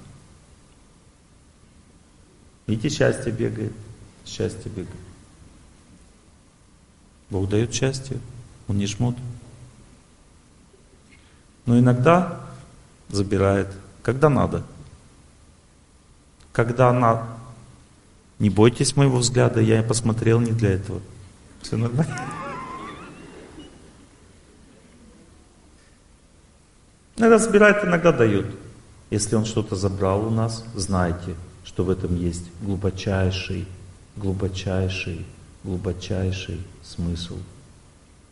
Видите, счастье бегает. Бог дает счастье, Он не жмут. Но иногда забирает, когда надо. Когда надо. Не бойтесь моего взгляда, я посмотрел не для этого. Все нормально? Иногда забирает, иногда дает. Если Он что-то забрал у нас, знайте, что в этом есть глубочайший смысл.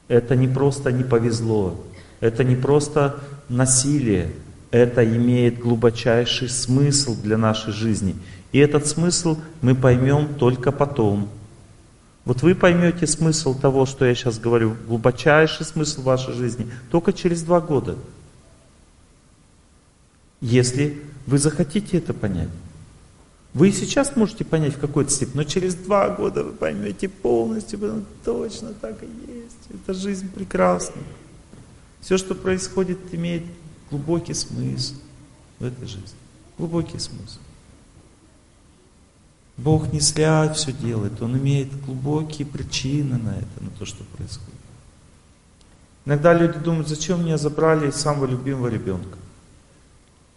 Это не просто не повезло, это не просто насилие, это имеет глубочайший смысл для нашей жизни. И этот смысл мы поймем только потом. Вот вы поймете смысл того, что я сейчас говорю, глубочайший смысл вашей жизни, только через 2 года. Если вы захотите это понять. Вы и сейчас можете понять в какой-то степени, но через 2 года вы поймете полностью, потому что точно так и есть. Эта жизнь прекрасна. Все, что происходит, имеет глубокий смысл в этой жизни. Глубокий смысл. Бог не зря все делает. Он имеет глубокие причины на это, на то, что происходит. Иногда люди думают, зачем меня забрали самого любимого ребенка?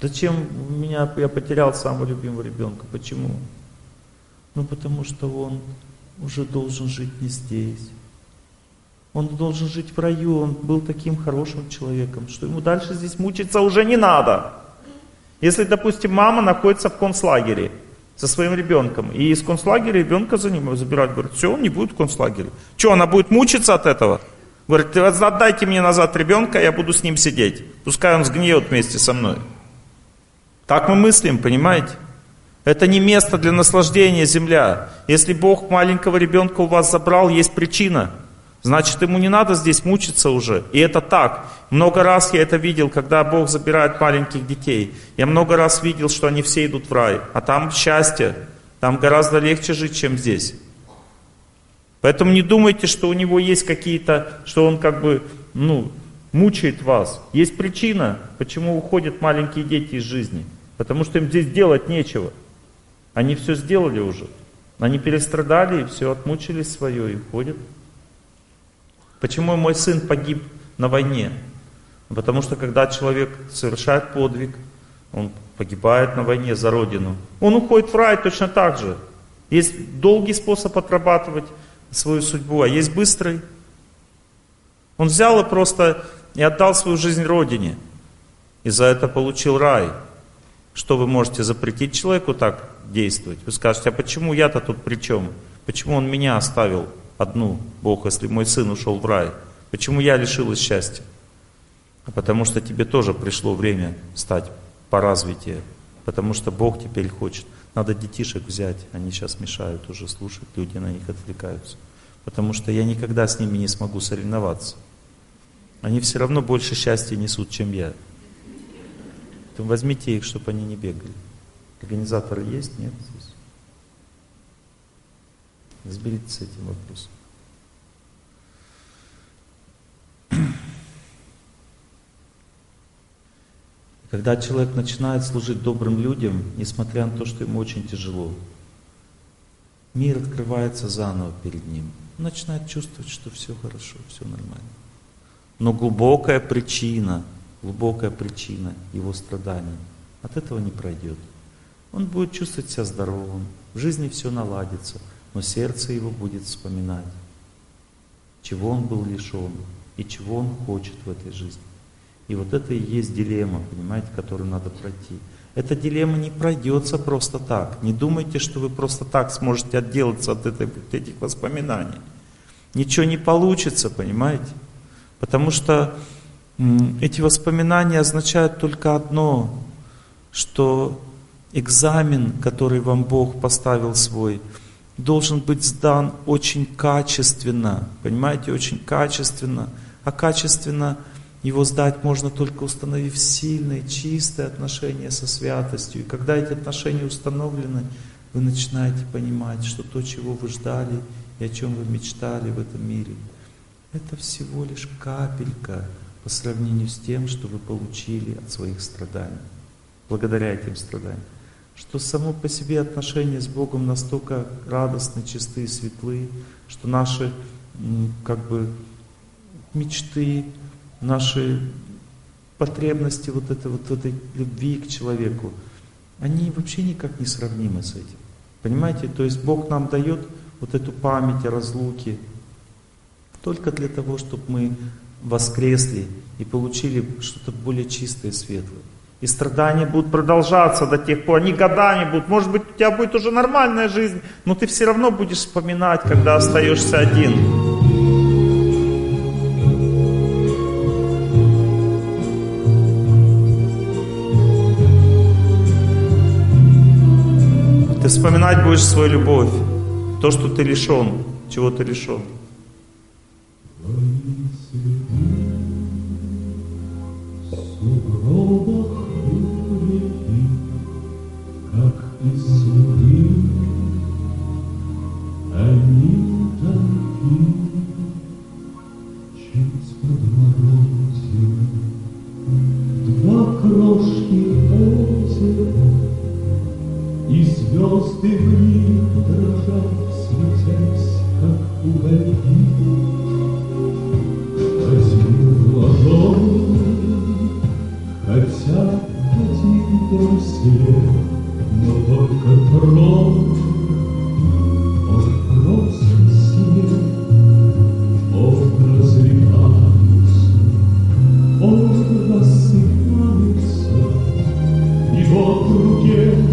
Я потерял самого любимого ребенка? Почему? Потому что он уже должен жить не здесь. Он должен жить в раю, он был таким хорошим человеком, что ему дальше здесь мучиться уже не надо. Если, допустим, мама находится в концлагере со своим ребенком, и из концлагеря ребенка за ним забирают, говорят, все, он не будет в концлагере. Что, она будет мучиться от этого? Говорит, отдайте мне назад ребенка, я буду с ним сидеть. Пускай он сгниет вместе со мной. Так мы мыслим, понимаете? Это не место для наслаждения, земля. Если Бог маленького ребенка у вас забрал, есть причина. Значит, ему не надо здесь мучиться уже. И это так. Много раз я это видел, когда Бог забирает маленьких детей. Я много раз видел, что они все идут в рай. А там счастье. Там гораздо легче жить, чем здесь. Поэтому не думайте, что у него есть какие-то, что он мучает вас. Есть причина, почему уходят маленькие дети из жизни. Потому что им здесь делать нечего. Они все сделали уже. Они перестрадали и все, отмучились свое и уходят. Почему мой сын погиб на войне? Потому что когда человек совершает подвиг, он погибает на войне за Родину. Он уходит в рай точно так же. Есть долгий способ отрабатывать свою судьбу, а есть быстрый. Он взял и просто... и отдал свою жизнь Родине. И за это получил рай. Что вы можете запретить человеку так действовать? Вы скажете, а почему я-то тут при чем? Почему он меня оставил одну, Бог, если мой сын ушел в рай? Почему я лишилась счастья? Потому что тебе тоже пришло время стать по развитию. Потому что Бог теперь хочет. Надо детишек взять. Они сейчас мешают уже слушать. Люди на них отвлекаются. Потому что я никогда с ними не смогу соревноваться. Они все равно больше счастья несут, чем я. Поэтому возьмите их, чтобы они не бегали. Организаторы есть? Нет? Разберитесь с этим вопросом. Когда человек начинает служить добрым людям, несмотря на то, что ему очень тяжело, мир открывается заново перед ним. Он начинает чувствовать, что все хорошо, все нормально. Но глубокая причина его страданий от этого не пройдет. Он будет чувствовать себя здоровым, в жизни все наладится, но сердце его будет вспоминать, чего он был лишен и чего он хочет в этой жизни. И вот это и есть дилемма, понимаете, которую надо пройти. Эта дилемма не пройдется просто так. Не думайте, что вы просто так сможете отделаться от этих воспоминаний. Ничего не получится, понимаете? Потому что эти воспоминания означают только одно, что экзамен, который вам Бог поставил свой, должен быть сдан очень качественно, понимаете, очень качественно. А качественно его сдать можно только установив сильные, чистые отношения со святостью. И когда эти отношения установлены, вы начинаете понимать, что то, чего вы ждали и о чем вы мечтали в этом мире, это всего лишь капелька по сравнению с тем, что вы получили от своих страданий, благодаря этим страданиям. Что само по себе отношения с Богом настолько радостны, чисты, светлы, что наши мечты, наши потребности этой любви к человеку, они вообще никак не сравнимы с этим. Понимаете? То есть Бог нам дает эту память о разлуке только для того, чтобы мы воскресли и получили что-то более чистое и светлое. И страдания будут продолжаться до тех пор, они годами будут. Может быть, у тебя будет уже нормальная жизнь, но ты все равно будешь вспоминать, когда остаешься один. Ты вспоминать будешь свою любовь, то, что ты лишен, чего ты лишен. Звезды в них дрожат, светясь, как угольки. Возьми в ладони, хотя один трусливый, но только трон. Он просит снег, он разливается, он рассыпается, его в руке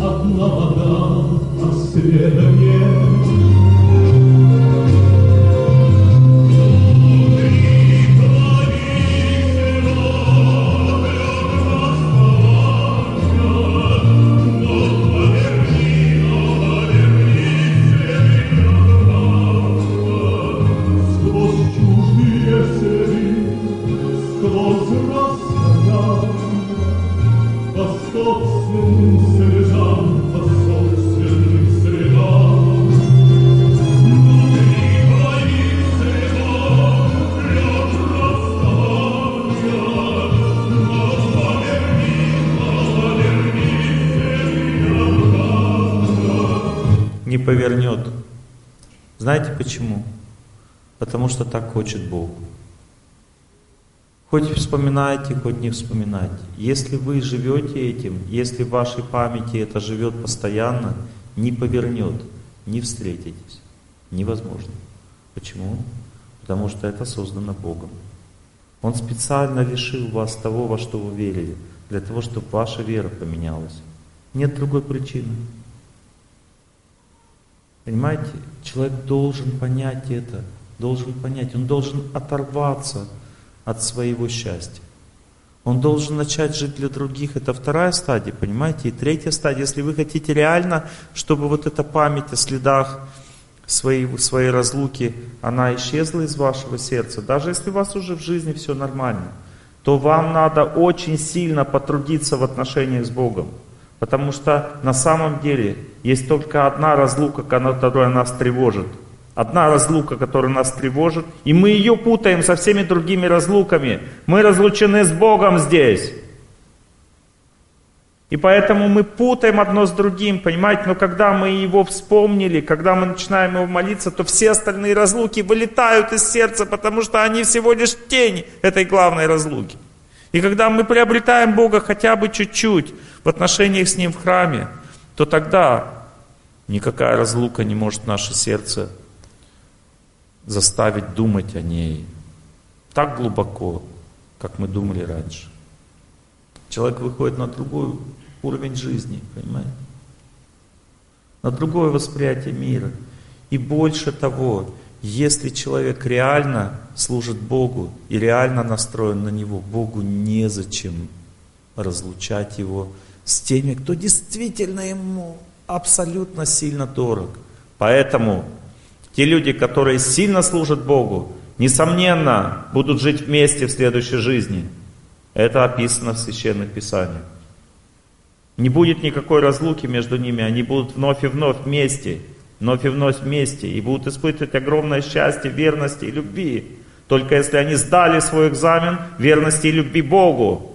одна вода, а света нет. Повернет. Знаете почему? Потому что так хочет Бог. Хоть вспоминайте, хоть не вспоминайте. Если вы живете этим, если в вашей памяти это живет постоянно, не повернет, не встретитесь. Невозможно. Почему? Потому что это создано Богом. Он специально лишил вас того, во что вы верили, для того, чтобы ваша вера поменялась. Нет другой причины. Понимаете, человек должен понять это, должен понять, он должен оторваться от своего счастья. Он должен начать жить для других, это вторая стадия, понимаете, и третья стадия. Если вы хотите реально, чтобы эта память о следах своей разлуки, она исчезла из вашего сердца, даже если у вас уже в жизни все нормально, то вам надо очень сильно потрудиться в отношениях с Богом. Потому что на самом деле есть только одна разлука, которая нас тревожит. Одна разлука, которая нас тревожит. И мы ее путаем со всеми другими разлуками. Мы разлучены с Богом здесь. И поэтому мы путаем одно с другим, понимаете? Но когда мы его вспомнили, когда мы начинаем его молиться, то все остальные разлуки вылетают из сердца, потому что они всего лишь тень этой главной разлуки. И когда мы приобретаем Бога хотя бы чуть-чуть в отношениях с Ним в храме, то тогда никакая разлука не может наше сердце заставить думать о ней так глубоко, как мы думали раньше. Человек выходит на другой уровень жизни, понимаете? На другое восприятие мира. И больше того, если человек реально служит Богу и реально настроен на Него, Богу незачем разлучать его с теми, кто действительно Ему абсолютно сильно дорог. Поэтому те люди, которые сильно служат Богу, несомненно, будут жить вместе в следующей жизни. Это описано в Священных Писаниях. Не будет никакой разлуки между ними, они будут вновь и вновь вместе, и будут испытывать огромное счастье, верности и любви. Только если они сдали свой экзамен верности и любви Богу.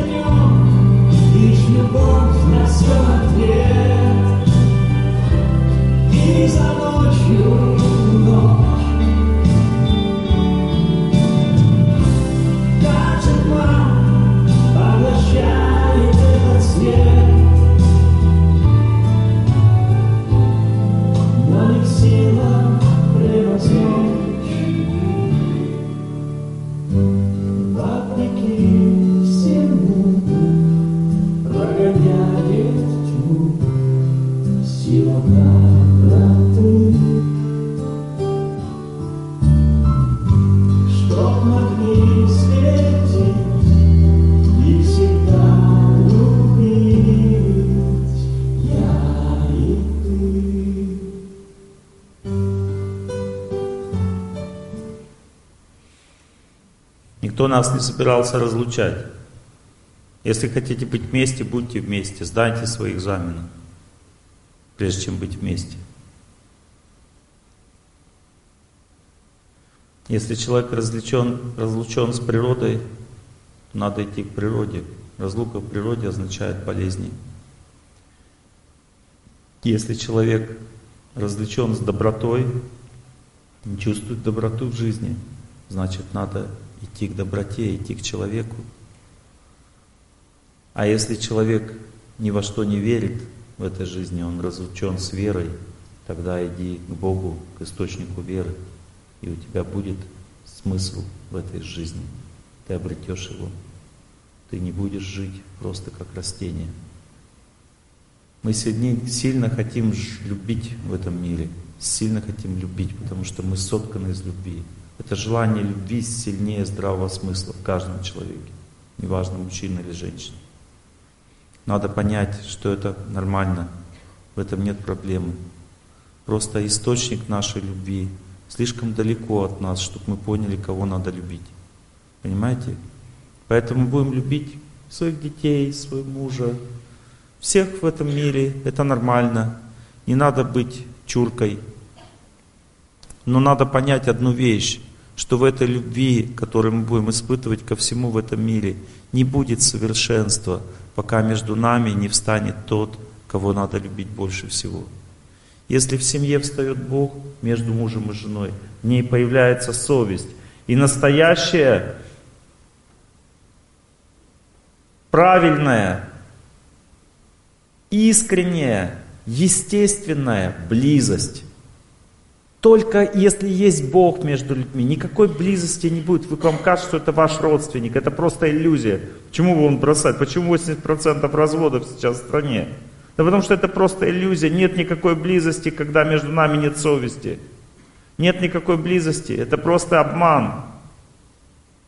Никто нас не собирался разлучать. Если хотите быть вместе, будьте вместе. Сдайте свои экзамены, прежде чем быть вместе. Если человек разлучен с природой, то надо идти к природе. Разлука в природе означает болезни. Если человек разлучен с добротой, не чувствует доброту в жизни, значит, надо идти к доброте, идти к человеку. А если человек ни во что не верит в этой жизни, он разлучен с верой, тогда иди к Богу, к источнику веры, и у тебя будет смысл в этой жизни. Ты обретешь его. Ты не будешь жить просто как растение. Мы сильно хотим любить в этом мире, сильно хотим любить, потому что мы сотканы из любви. Это желание любви сильнее здравого смысла в каждом человеке, неважно, мужчина или женщина. Надо понять, что это нормально, в этом нет проблемы. Просто источник нашей любви слишком далеко от нас, чтобы мы поняли, кого надо любить. Понимаете? Поэтому будем любить своих детей, своего мужа, всех в этом мире, это нормально. Не надо быть чуркой. Но надо понять одну вещь, что в этой любви, которую мы будем испытывать ко всему в этом мире, не будет совершенства, пока между нами не встанет тот, кого надо любить больше всего. Если в семье встает Бог между мужем и женой, в ней появляется совесть. И настоящая, правильная, искренняя, естественная близость. Только если есть Бог между людьми, никакой близости не будет. Вы вам кажется, что это ваш родственник, это просто иллюзия. Почему его бросать? Почему 80% разводов сейчас в стране? Да потому что это просто иллюзия. Нет никакой близости, когда между нами нет совести. Нет никакой близости, это просто обман.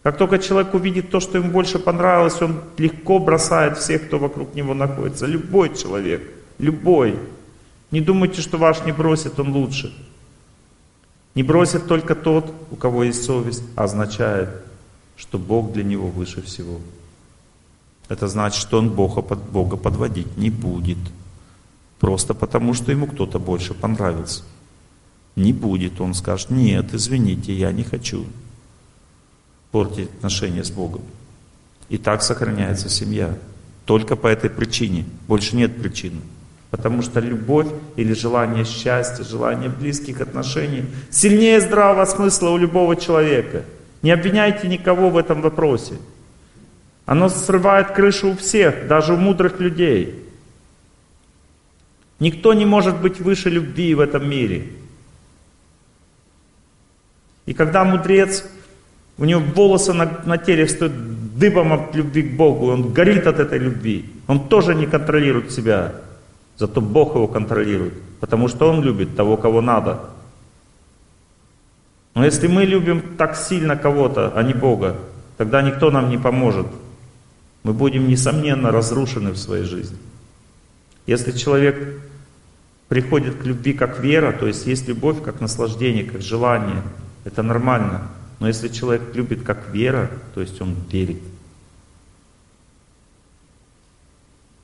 Как только человек увидит то, что ему больше понравилось, он легко бросает всех, кто вокруг него находится. Любой человек, любой. Не думайте, что ваш не бросит, он лучше. Не бросит только тот, у кого есть совесть, а означает, что Бог для него выше всего. Это значит, что он Бога подводить не будет. Просто потому, что ему кто-то больше понравился. Не будет, он скажет, нет, извините, я не хочу портить отношения с Богом. И так сохраняется семья. Только по этой причине. Больше нет причины. Потому что любовь или желание счастья, желание близких отношений сильнее здравого смысла у любого человека. Не обвиняйте никого в этом вопросе. Оно срывает крышу у всех, даже у мудрых людей. Никто не может быть выше любви в этом мире. И когда мудрец, у него волосы на теле встают дыбом от любви к Богу, он горит от этой любви, он тоже не контролирует себя, зато Бог его контролирует, потому что он любит того, кого надо. Но если мы любим так сильно кого-то, а не Бога, тогда никто нам не поможет. Мы будем, несомненно, разрушены в своей жизни. Если человек приходит к любви как вера, то есть есть любовь как наслаждение, как желание, это нормально. Но если человек любит как вера, то есть он верит,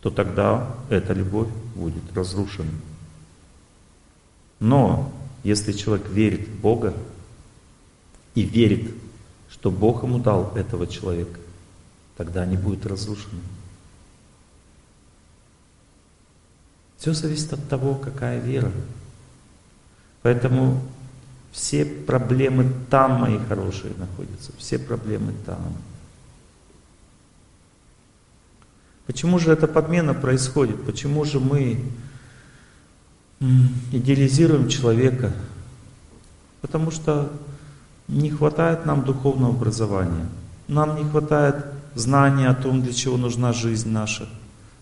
то тогда эта любовь будет разрушена. Но если человек верит в Бога и верит, что Бог ему дал этого человека, тогда они будут разрушены. Все зависит от того, какая вера. Поэтому все проблемы там, мои хорошие, находятся. Все проблемы там. Почему же эта подмена происходит? Почему же мы идеализируем человека? Потому что не хватает нам духовного образования. Нам не хватает знания о том, для чего нужна жизнь наша.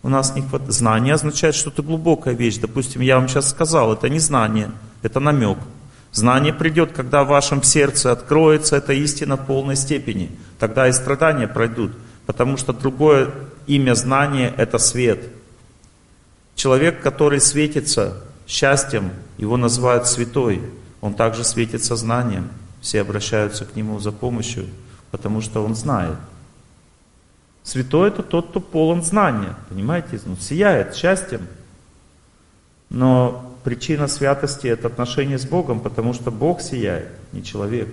У нас не хватает. Знание означает, что это глубокая вещь. Допустим, я вам сейчас сказал, это не знание, это намек. Знание придет, когда в вашем сердце откроется эта истина в полной степени. Тогда и страдания пройдут. Потому что другое имя знания – это свет. Человек, который светится счастьем, его называют святой. Он также светится знанием. Все обращаются к нему за помощью, потому что он знает. Святой – это тот, кто полон знания. Понимаете? Он сияет счастьем. Но причина святости – это отношение с Богом, потому что Бог сияет, не человек.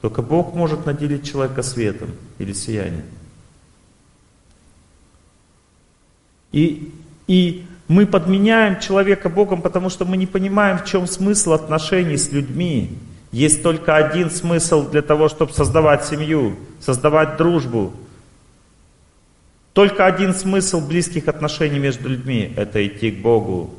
Только Бог может наделить человека светом или сиянием. И мы подменяем человека Богом, потому что мы не понимаем, в чем смысл отношений с людьми. Есть только один смысл для того, чтобы создавать семью, создавать дружбу. Только один смысл близких отношений между людьми – это идти к Богу.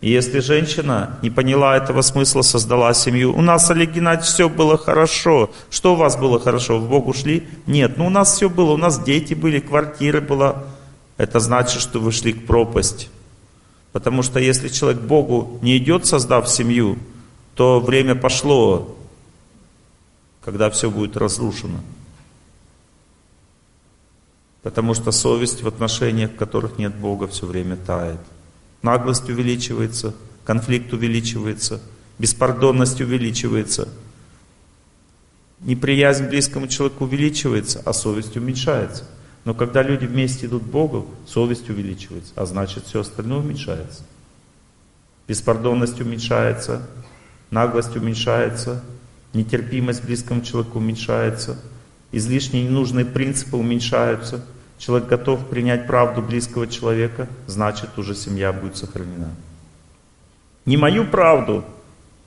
И если женщина не поняла этого смысла, создала семью. У нас, Олег Геннадьевич, все было хорошо. Что у вас было хорошо? В Богу шли? Нет, ну у нас все было. У нас дети были, квартира была. Это значит, что вы шли к пропасти. Потому что если человек к Богу не идет, создав семью, то время пошло, когда все будет разрушено. Потому что совесть в отношениях, в которых нет Бога, все время тает. Наглость увеличивается, конфликт увеличивается, беспардонность увеличивается. Неприязнь к близкому человеку увеличивается, а совесть уменьшается. Но когда люди вместе идут к Богу, совесть увеличивается, а значит все остальное уменьшается. Беспардонность уменьшается, наглость уменьшается, нетерпимость к близкому человеку уменьшается, излишние ненужные принципы уменьшаются. Человек готов принять правду близкого человека, значит уже семья будет сохранена. Не мою правду,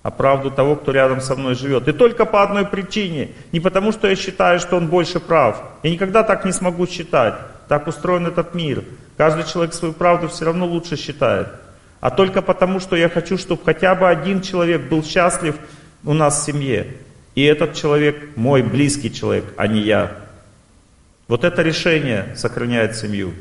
а правду того, кто рядом со мной живет. И только по одной причине. Не потому, что я считаю, что он больше прав. Я никогда так не смогу считать. Так устроен этот мир. Каждый человек свою правду все равно лучше считает. А только потому, что я хочу, чтобы хотя бы один человек был счастлив у нас в семье. И этот человек мой близкий человек, а не я. Вот это решение сохраняет семью.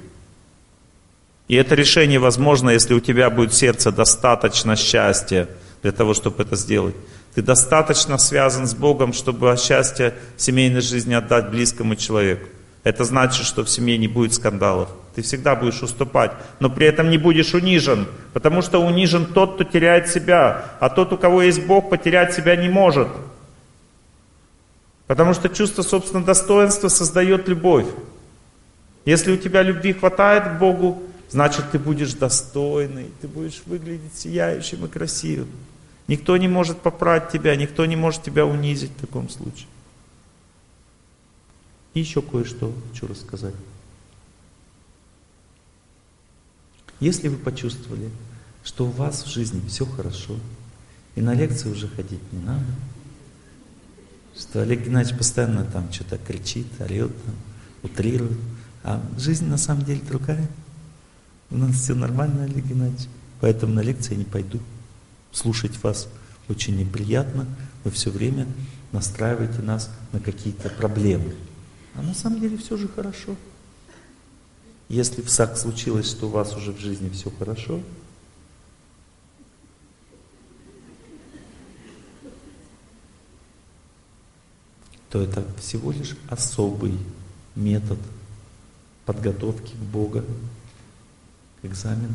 И это решение возможно, если у тебя будет в сердце достаточно счастья для того, чтобы это сделать. Ты достаточно связан с Богом, чтобы счастье семейной жизни отдать близкому человеку. Это значит, что в семье не будет скандалов. Ты всегда будешь уступать, но при этом не будешь унижен. Потому что унижен тот, кто теряет себя. А тот, у кого есть Бог, потерять себя не может. Потому что чувство собственного достоинства создает любовь. Если у тебя любви хватает к Богу, значит ты будешь достойный, ты будешь выглядеть сияющим и красивым. Никто не может поправить тебя, никто не может тебя унизить в таком случае. И еще кое-что хочу рассказать. Если вы почувствовали, что у вас в жизни все хорошо, и на лекции уже ходить не надо, что Олег Геннадьевич постоянно там что-то кричит, орет, утрирует, а жизнь на самом деле другая. У нас все нормально, Олег Геннадьевич, поэтому на лекции я не пойду. Слушать вас очень неприятно, вы все время настраиваете нас на какие-то проблемы. А на самом деле все же хорошо. Если в САК случилось, что у вас уже в жизни все хорошо, то это всего лишь особый метод подготовки к Богу, к экзамену.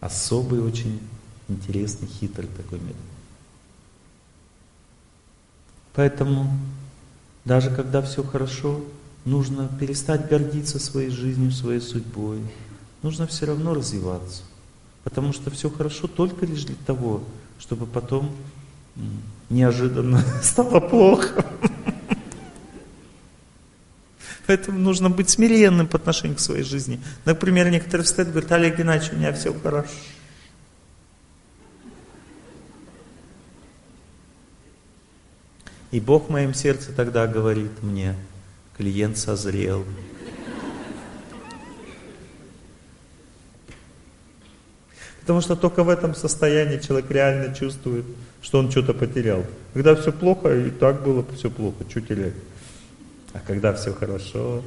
Особый, очень интересный, хитрый такой метод. Поэтому даже когда все хорошо, нужно перестать гордиться своей жизнью, своей судьбой. Нужно все равно развиваться. Потому что все хорошо только лишь для того, чтобы потом неожиданно стало плохо. Поэтому нужно быть смиренным по отношению к своей жизни. Например, некоторые встают и говорят: Олег Геннадьевич, у меня все хорошо. И Бог в моем сердце тогда говорит мне: клиент созрел. Потому что только в этом состоянии человек реально чувствует, что он что-то потерял. Когда все плохо, и так было все плохо, что терять? А когда все хорошо,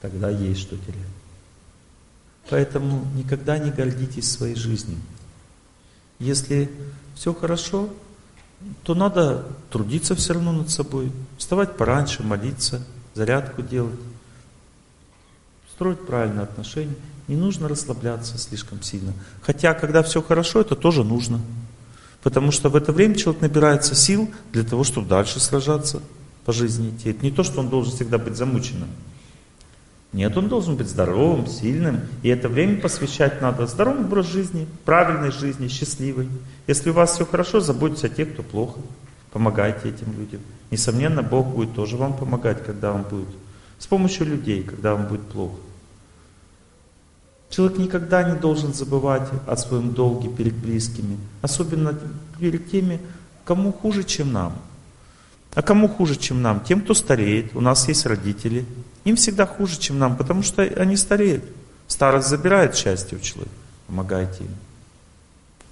тогда есть что терять. Поэтому никогда не гордитесь своей жизнью. Если все хорошо, то надо трудиться все равно над собой, вставать пораньше, молиться, зарядку делать, строить правильные отношения. Не нужно расслабляться слишком сильно. Хотя, когда все хорошо, это тоже нужно. Потому что в это время человек набирается сил для того, чтобы дальше сражаться по жизни. Это не то, что он должен всегда быть замученным. Нет, он должен быть здоровым, сильным. И это время посвящать надо здоровому образу жизни, правильной жизни, счастливой. Если у вас все хорошо, заботьтесь о тех, кто плохо. Помогайте этим людям. Несомненно, Бог будет тоже вам помогать, когда вам будет. С помощью людей, когда вам будет плохо. Человек никогда не должен забывать о своем долге перед близкими. Особенно перед теми, кому хуже, чем нам. А кому хуже, чем нам? Тем, кто стареет. У нас есть родители. Им всегда хуже, чем нам, потому что они стареют. Старость забирает счастье у человека. Помогайте им.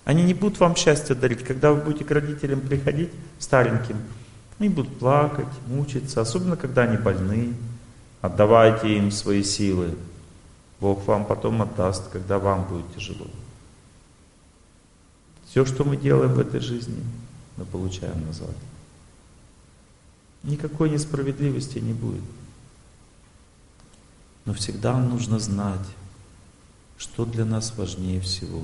Они не будут вам счастье дарить. Когда вы будете к родителям приходить, стареньким, они будут плакать, мучиться. Особенно, когда они больны. Отдавайте им свои силы. Бог вам потом отдаст, когда вам будет тяжело. Все, что мы делаем в этой жизни, мы получаем назад. Никакой несправедливости не будет. Но всегда нужно знать, что для нас важнее всего.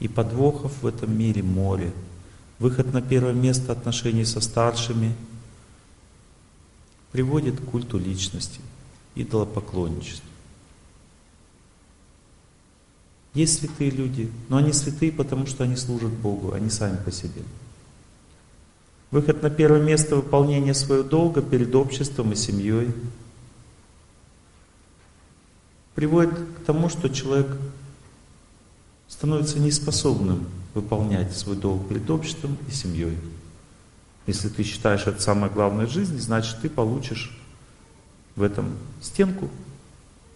И подвохов в этом мире море. Выход на первое место отношений со старшими приводит к культу личности, идолопоклонничеству. Есть святые люди, но они святые, потому что они служат Богу, они сами по себе. Выход на первое место выполнения своего долга перед обществом и семьей приводит к тому, что человек становится неспособным выполнять свой долг перед обществом и семьей. Если ты считаешь это самое главное в жизни, значит ты получишь в этом стенку.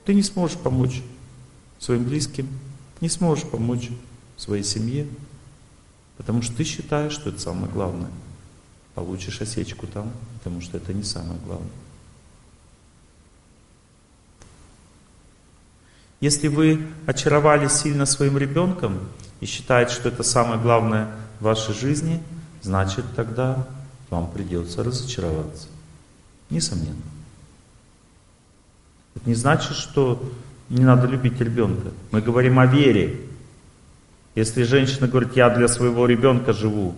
Ты не сможешь помочь своим близким, не сможешь помочь своей семье, потому что ты считаешь, что это самое главное. Получишь осечку там, потому что это не самое главное. Если вы очаровались сильно своим ребенком и считаете, что это самое главное в вашей жизни, значит тогда вам придется разочароваться. Несомненно. Это не значит, что не надо любить ребенка. Мы говорим о вере. Если женщина говорит: я для своего ребенка живу,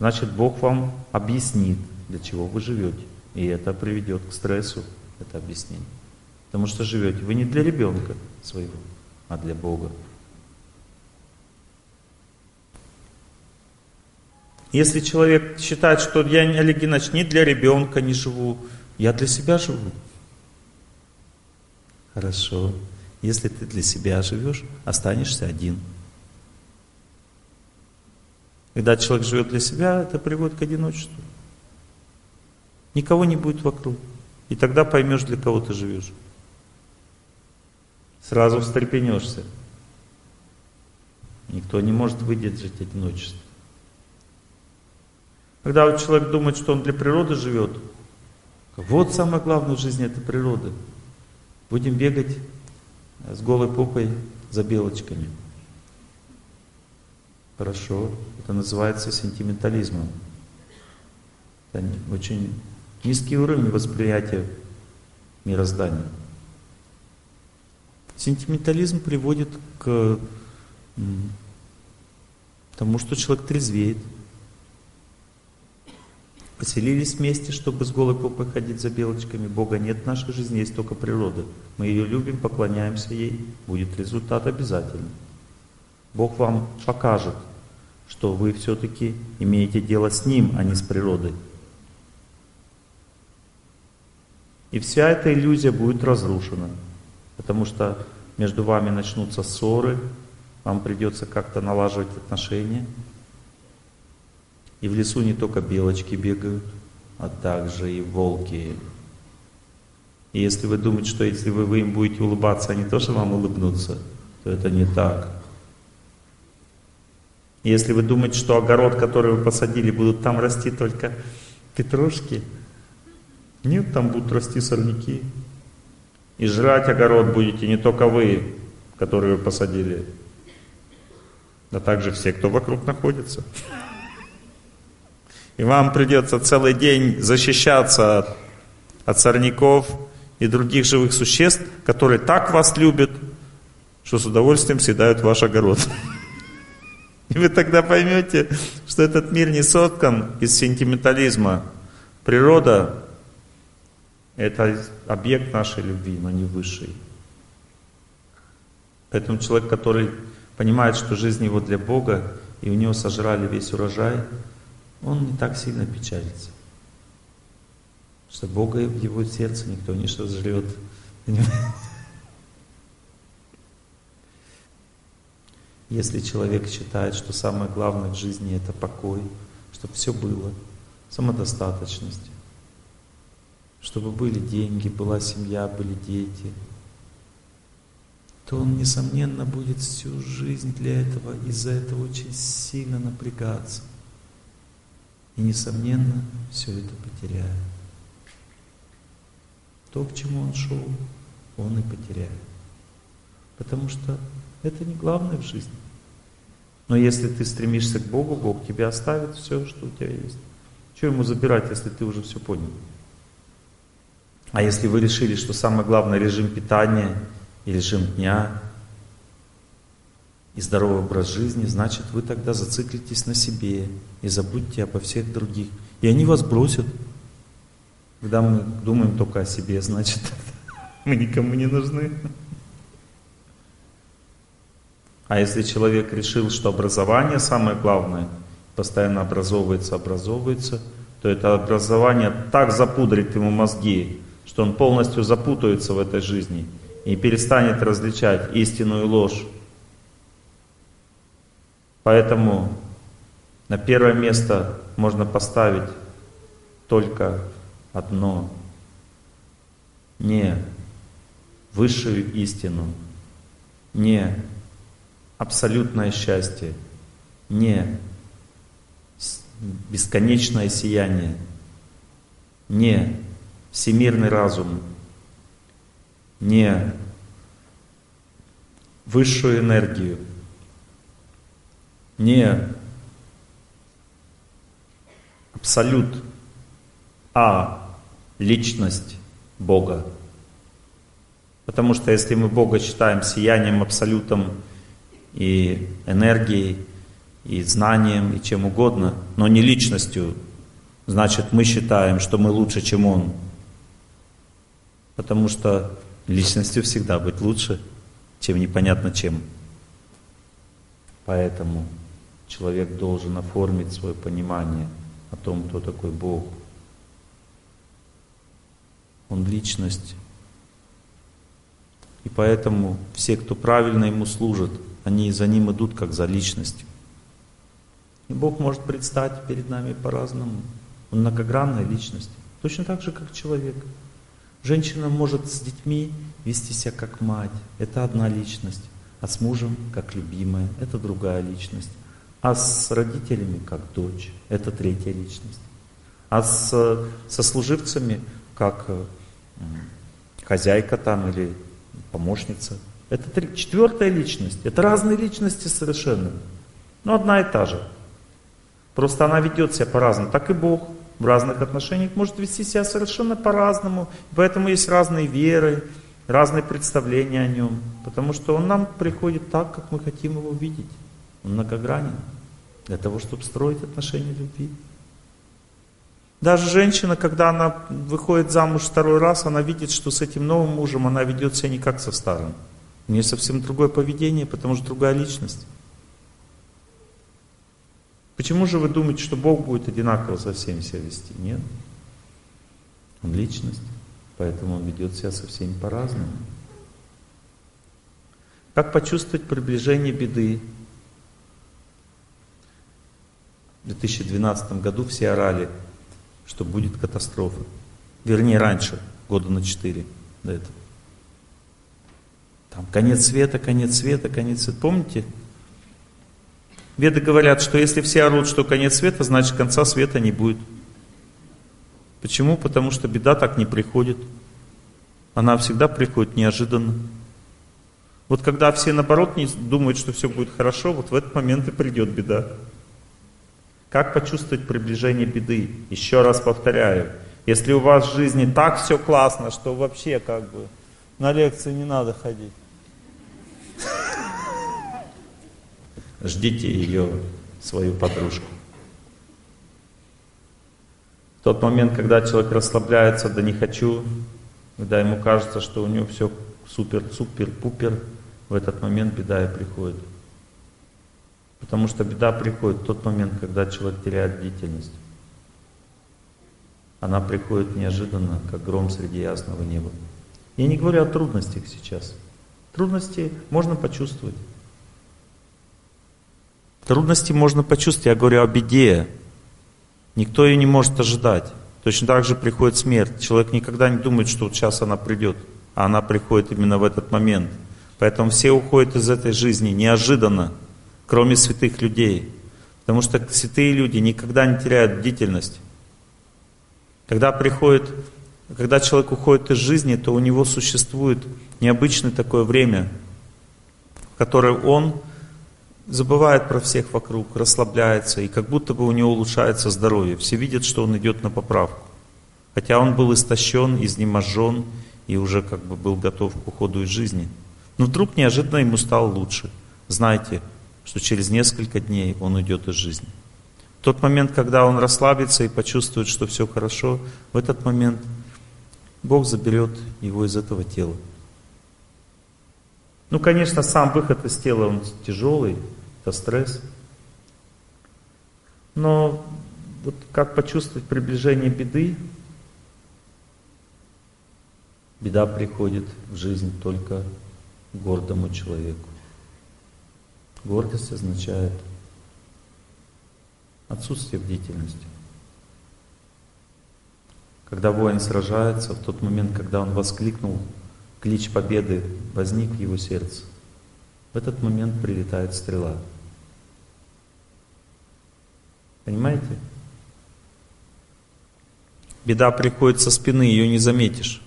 значит, Бог вам объяснит, для чего вы живете. И это приведет к стрессу, это объяснение. Потому что живете вы не для ребенка своего, а для Бога. Если человек считает, что я, Олег Геннадьевич, не для ребенка не живу, я для себя живу. Хорошо. Если ты для себя живешь, останешься один. Когда человек живет для себя, это приводит к одиночеству. Никого не будет вокруг. И тогда поймешь, для кого ты живешь. Сразу встрепенешься. Никто не может выдержать одиночество. Когда вот человек думает, что он для природы живет, вот самое главное в жизни — это природа. Будем бегать с голой попой за белочками. Хорошо, это называется сентиментализмом. Это очень низкий уровень восприятия мироздания. Сентиментализм приводит к тому, что человек трезвеет. Поселились вместе, чтобы с голой попой ходить за белочками. Бога нет в нашей жизни, есть только природа. Мы ее любим, поклоняемся ей. Будет результат обязательно. Бог вам покажет, что вы все-таки имеете дело с Ним, а не с природой. И вся эта иллюзия будет разрушена, потому что между вами начнутся ссоры, вам придется как-то налаживать отношения. И в лесу не только белочки бегают, а также и волки. И если вы думаете, что если вы им будете улыбаться, они тоже вам улыбнутся, то это не так. Если вы думаете, что огород, который вы посадили, будут там расти только петрушки, нет, там будут расти сорняки. И жрать огород будете не только вы, который вы посадили, а также все, кто вокруг находится. И вам придется целый день защищаться от сорняков и других живых существ, которые так вас любят, что с удовольствием съедают ваш огород. И вы тогда поймете, что этот мир не соткан из сентиментализма. Природа — это объект нашей любви, но не высший. Поэтому человек, который понимает, что жизнь его для Бога, и у него сожрали весь урожай, он не так сильно печалится. Что Бога в его сердце никто не сожрет. Если человек считает, что самое главное в жизни — это покой, чтобы все было, самодостаточность, чтобы были деньги, была семья, были дети, то он, несомненно, будет всю жизнь для этого, из-за этого очень сильно напрягаться. И, несомненно, все это потеряет. То, к чему он шел, он и потеряет. Потому что это не главное в жизни. Но если ты стремишься к Богу, Бог тебе оставит все, что у тебя есть. Чего ему забирать, если ты уже все понял? А если вы решили, что самое главное — режим питания и режим дня, и здоровый образ жизни, значит, вы тогда зациклитесь на себе и забудьте обо всех других. И они вас бросят. Когда мы думаем только о себе, значит, мы никому не нужны. А если человек решил, что образование самое главное, постоянно образовывается, то это образование так запудрит ему мозги, что он полностью запутается в этой жизни и перестанет различать истину и ложь. Поэтому на первое место можно поставить только одно — не высшую истину, не абсолютное счастье, не бесконечное сияние, не всемирный разум, не высшую энергию, не абсолют, а личность Бога. Потому что если мы Бога считаем сиянием, абсолютом и энергией, и знанием, и чем угодно, но не личностью, значит, мы считаем, что мы лучше, чем Он. Потому что личностью всегда быть лучше, чем непонятно чем. Поэтому человек должен оформить свое понимание о том, кто такой Бог. Он личность. И поэтому все, кто правильно ему служит, они за ним идут, как за личностью. И Бог может предстать перед нами по-разному. Он многогранная личность. Точно так же, как человек. Женщина может с детьми вести себя как мать. Это одна личность. А с мужем как любимая. Это другая личность. А с родителями как дочь. Это третья личность. А с сослуживцами как хозяйка там или помощница. Это четвертая личность. Это разные личности совершенно. Но одна и та же. Просто она ведет себя по-разному. Так и Бог в разных отношениях может вести себя совершенно по-разному. Поэтому есть разные веры, разные представления о Нем. Потому что Он нам приходит так, как мы хотим Его видеть. Он многогранен. Для того, чтобы строить отношения любви. Даже женщина, когда она выходит замуж второй раз, она видит, что с этим новым мужем она ведет себя не как со старым. У нее совсем другое поведение, потому что другая личность. Почему же вы думаете, что Бог будет одинаково со всеми себя вести? Нет. Он личность, поэтому Он ведет себя со всеми по-разному. Как почувствовать приближение беды? В 2012 году все орали, что будет катастрофа. Вернее, раньше, года на 4 до этого. Там конец света, конец света, конец света. Помните? Веды говорят, что если все орут, что конец света, значит конца света не будет. Почему? Потому что беда так не приходит. Она всегда приходит неожиданно. Вот когда все наоборот не думают, что все будет хорошо, вот в этот момент и придет беда. Как почувствовать приближение беды? Еще раз повторяю. Если у вас в жизни так все классно, что вообще как бы на лекции не надо ходить. Ждите ее, свою подружку. В тот момент, когда человек расслабляется, да не хочу, когда ему кажется, что у него все супер-супер-пупер, в этот момент беда и приходит. Потому что беда приходит в тот момент, когда человек теряет бдительность. Она приходит неожиданно, как гром среди ясного неба. Я не говорю о трудностях сейчас. Трудности можно почувствовать. Трудности можно почувствовать, я говорю о беде. Никто ее не может ожидать. Точно так же приходит смерть. Человек никогда не думает, что вот сейчас она придет. А она приходит именно в этот момент. Поэтому все уходят из этой жизни неожиданно, кроме святых людей. Потому что святые люди никогда не теряют бдительность. Когда человек уходит из жизни, то у него существует необычное такое время, в которое он забывает про всех вокруг, расслабляется, и как будто бы у него улучшается здоровье. Все видят, что он идет на поправку. Хотя он был истощен, изнеможен, и уже как бы был готов к уходу из жизни. Но вдруг неожиданно ему стало лучше. Знайте, что через несколько дней он уйдет из жизни. В тот момент, когда он расслабится и почувствует, что все хорошо, в этот момент Бог заберет его из этого тела. Ну, конечно, сам выход из тела, он тяжелый, это стресс. Но вот как почувствовать приближение беды? Беда приходит в жизнь только гордому человеку. Гордость означает отсутствие бдительности. Когда воин сражается, в тот момент, когда он воскликнул, клич победы возник в его сердце. В этот момент прилетает стрела. Понимаете? Беда приходит со спины, ее не заметишь.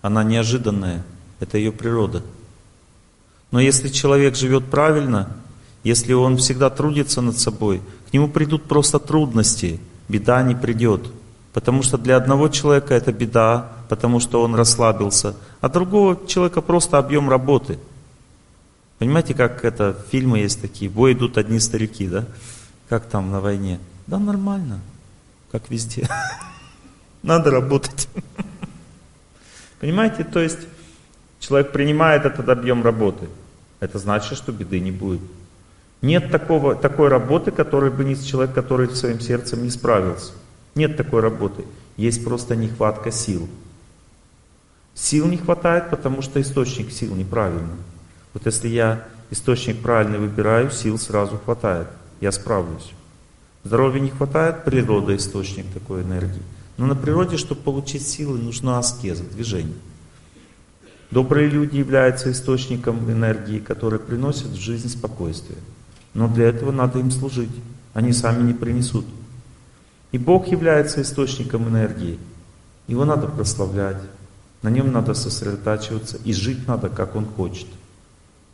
Она неожиданная, это ее природа. Но если человек живет правильно, если он всегда трудится над собой, к нему придут просто трудности, беда не придет. Потому что для одного человека это беда, потому что он расслабился, а другого человека просто объем работы. Понимаете, как это, фильмы есть такие, в бой идут одни старики, да? Как там на войне? Да нормально, как везде. Надо работать. Понимаете, то есть человек принимает этот объем работы. Это значит, что беды не будет. Нет такой работы, которой бы не человек, который своим сердцем не справился. Нет такой работы. Есть просто нехватка сил. Сил не хватает, потому что источник сил неправильный. Вот если я источник правильный выбираю, сил сразу хватает. Я справлюсь. Здоровья не хватает, природа источник такой энергии. Но на природе, чтобы получить силы, нужна аскеза, движение. Добрые люди являются источником энергии, который приносит в жизнь спокойствие. Но для этого надо им служить. Они сами не принесут. И Бог является источником энергии. Его надо прославлять. На нем надо сосредотачиваться. И жить надо, как он хочет.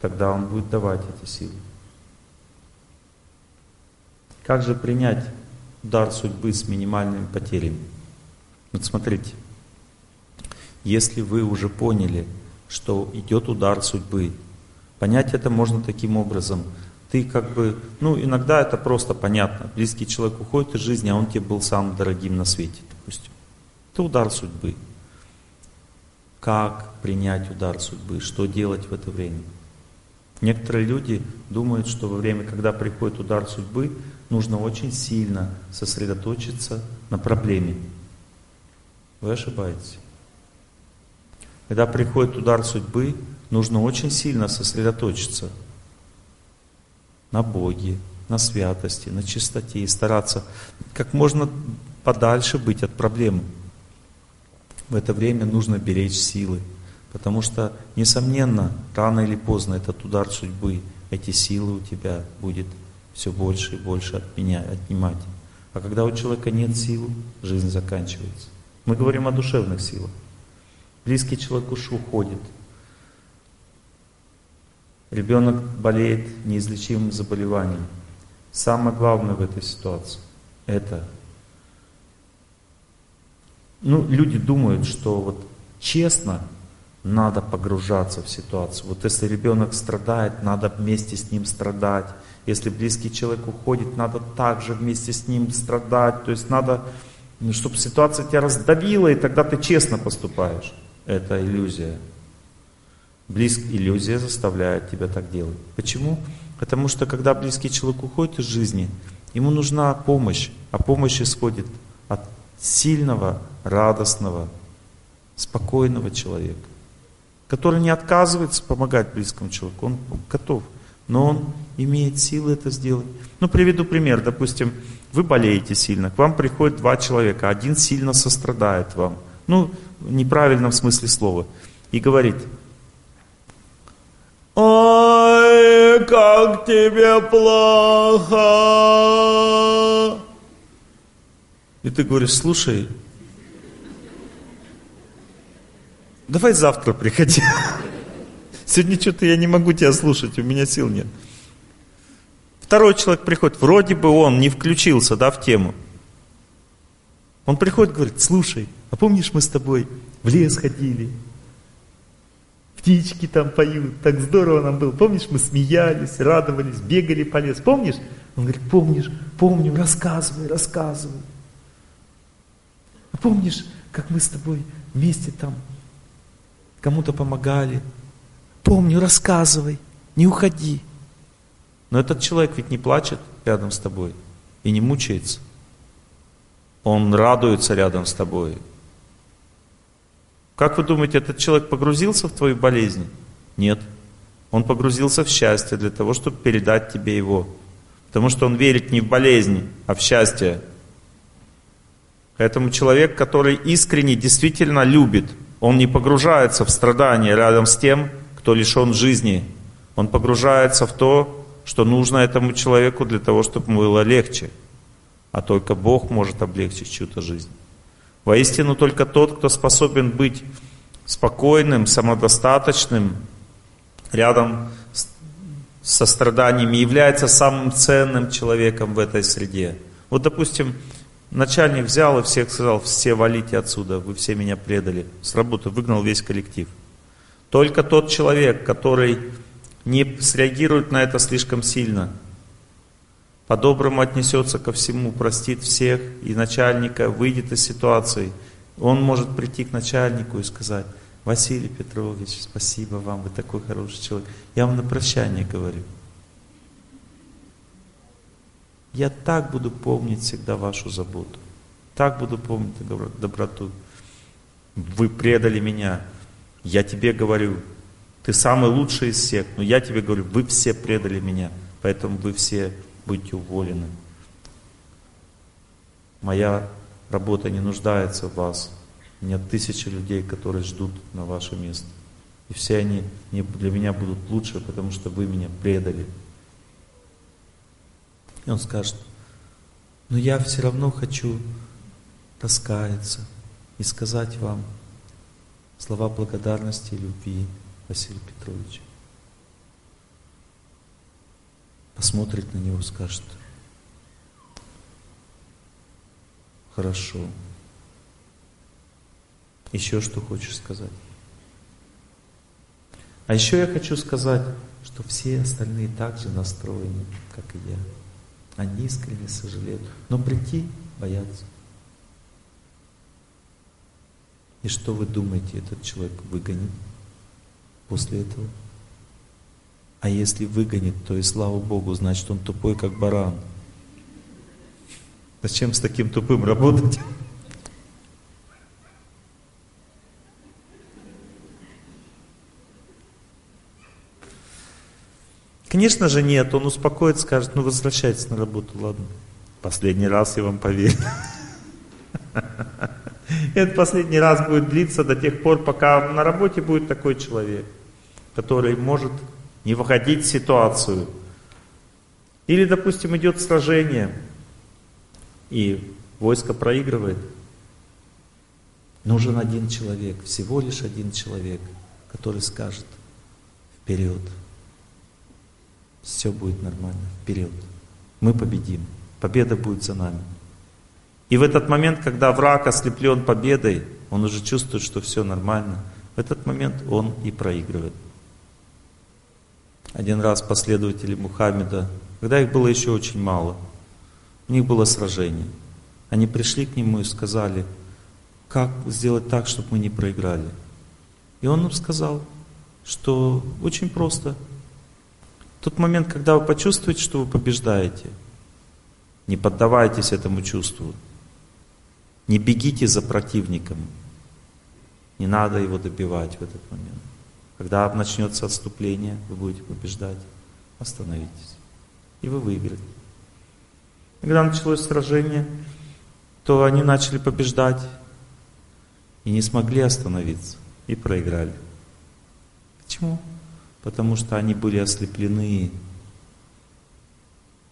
Тогда он будет давать эти силы. Как же принять дар судьбы с минимальными потерями? Вот смотрите. Если вы уже поняли, что идет удар судьбы, понять это можно таким образом. Ты как бы, иногда это просто понятно. Близкий человек уходит из жизни, а он тебе был самым дорогим на свете, допустим. Это удар судьбы. Как принять удар судьбы? Что делать в это время? Некоторые люди думают, что во время, когда приходит удар судьбы, нужно очень сильно сосредоточиться на проблеме. Вы ошибаетесь. Когда приходит удар судьбы, нужно очень сильно сосредоточиться на Боге, на святости, на чистоте и стараться как можно подальше быть от проблемы. В это время нужно беречь силы, потому что, несомненно, рано или поздно этот удар судьбы, эти силы у тебя будет все больше и больше отнимать. А когда у человека нет сил, жизнь заканчивается. Мы говорим о душевных силах. Близкий человек уходит. Ребенок болеет неизлечимым заболеванием. Самое главное в этой ситуации — это... люди думают, что честно надо погружаться в ситуацию. Если ребенок страдает, надо вместе с ним страдать. Если близкий человек уходит, надо также вместе с ним страдать. То есть надо, чтобы ситуация тебя раздавила, и тогда ты честно поступаешь. Это иллюзия. Иллюзия заставляет тебя так делать. Почему? Потому что когда близкий человек уходит из жизни, ему нужна помощь. А помощь исходит от сильного, радостного, спокойного человека, который не отказывается помогать близкому человеку. Он готов, но он имеет силы это сделать. Приведу пример. Допустим, вы болеете сильно, к вам приходят 2 человека. Один сильно сострадает вам. Неправильно в смысле слова. И говорит: «Ой, как тебе плохо!» И ты говоришь: «Слушай, давай завтра приходи. Сегодня что-то я не могу тебя слушать, у меня сил нет». Второй человек приходит, вроде бы он не включился, в тему. Он приходит, говорит: «Слушай, а помнишь, мы с тобой в лес ходили? Птички там поют, так здорово нам было. Помнишь, мы смеялись, радовались, бегали по лесу. Помнишь?» Он говорит: «Помню, рассказывай. А помнишь, как мы с тобой вместе там кому-то помогали?» «Помню, рассказывай, не уходи». Но этот человек ведь не плачет рядом с тобой и не мучается. Он радуется рядом с тобой. Как вы думаете, этот человек погрузился в твою болезнь? Нет. Он погрузился в счастье для того, чтобы передать тебе его. Потому что он верит не в болезнь, а в счастье. Поэтому человек, который искренне действительно любит, он не погружается в страдания рядом с тем, кто лишен жизни. Он погружается в то, что нужно этому человеку для того, чтобы было легче. А только Бог может облегчить чью-то жизнь. Воистину, только тот, кто способен быть спокойным, самодостаточным, рядом со страданиями, является самым ценным человеком в этой среде. Допустим, начальник взял и всех сказал: «Все валите отсюда, вы все меня предали». С работы выгнал весь коллектив. Только тот человек, который не среагирует на это слишком сильно, по-доброму отнесется ко всему, простит всех и начальника, выйдет из ситуации. Он может прийти к начальнику и сказать: «Василий Петрович, спасибо вам, вы такой хороший человек. Я вам на прощание говорю». Я так буду помнить всегда вашу заботу, так буду помнить доброту. Вы предали меня, я тебе говорю, ты самый лучший из всех, но я тебе говорю, вы все предали меня, поэтому вы все будете уволены. Моя работа не нуждается в вас, у меня тысячи людей, которые ждут на ваше место. И все они для меня будут лучше, потому что вы меня предали. И он скажет, но я все равно хочу раскаяться и сказать вам слова благодарности и любви, Василий Петрович. Посмотрит на него, скажет, хорошо. Еще что хочешь сказать? А еще я хочу сказать, что все остальные также настроены, как и я. Они искренне сожалеют, но прийти боятся. И что вы думаете, этот человек выгонит после этого? А если выгонит, то и слава Богу, значит он тупой, как баран. Зачем с таким тупым работать? Конечно же нет, он успокоит, скажет, ну возвращайтесь на работу, ладно. Последний раз я вам поверю. Этот последний раз будет длиться до тех пор, пока на работе будет такой человек, который может не выходить в ситуацию. Или, допустим, идет сражение, и войско проигрывает. Нужен один человек, всего лишь один человек, который скажет «Вперед! Все будет нормально, вперед! Мы победим! Победа будет за нами!» И в этот момент, когда враг ослеплен победой, он уже чувствует, что все нормально. В этот момент он и проигрывает. Один раз последователи Мухаммеда, когда их было еще очень мало, у них было сражение. Они пришли к нему и сказали, как сделать так, чтобы мы не проиграли. И он им сказал, что очень просто. В тот момент, когда вы почувствуете, что вы побеждаете, не поддавайтесь этому чувству. Не бегите за противником. Не надо его добивать в этот момент. Когда начнется отступление, вы будете побеждать. Остановитесь. И вы выиграете. Когда началось сражение, то они начали побеждать. И не смогли остановиться. И проиграли. Почему? Потому что они были ослеплены.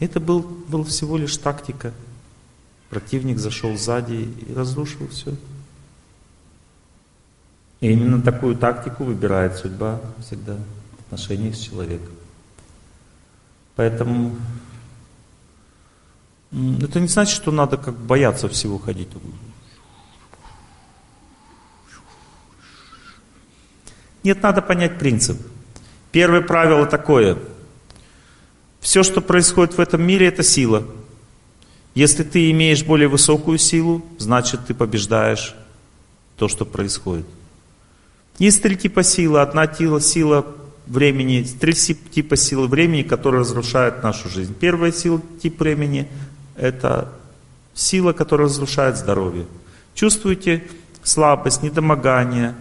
Это была всего лишь тактика. Противник зашел сзади и разрушил все. И именно такую тактику выбирает судьба всегда в отношениях с человеком. Поэтому это не значит, что надо как бояться всего ходить. Нет, надо понять принцип. Первое правило такое. Все, что происходит в этом мире, это сила. Если ты имеешь более высокую силу, значит ты побеждаешь то, что происходит. Есть три типа силы. Одна сила времени, три типа силы времени, которые разрушают нашу жизнь. Первая сила, тип времени, это сила, которая разрушает здоровье. Чувствуете слабость, недомогание,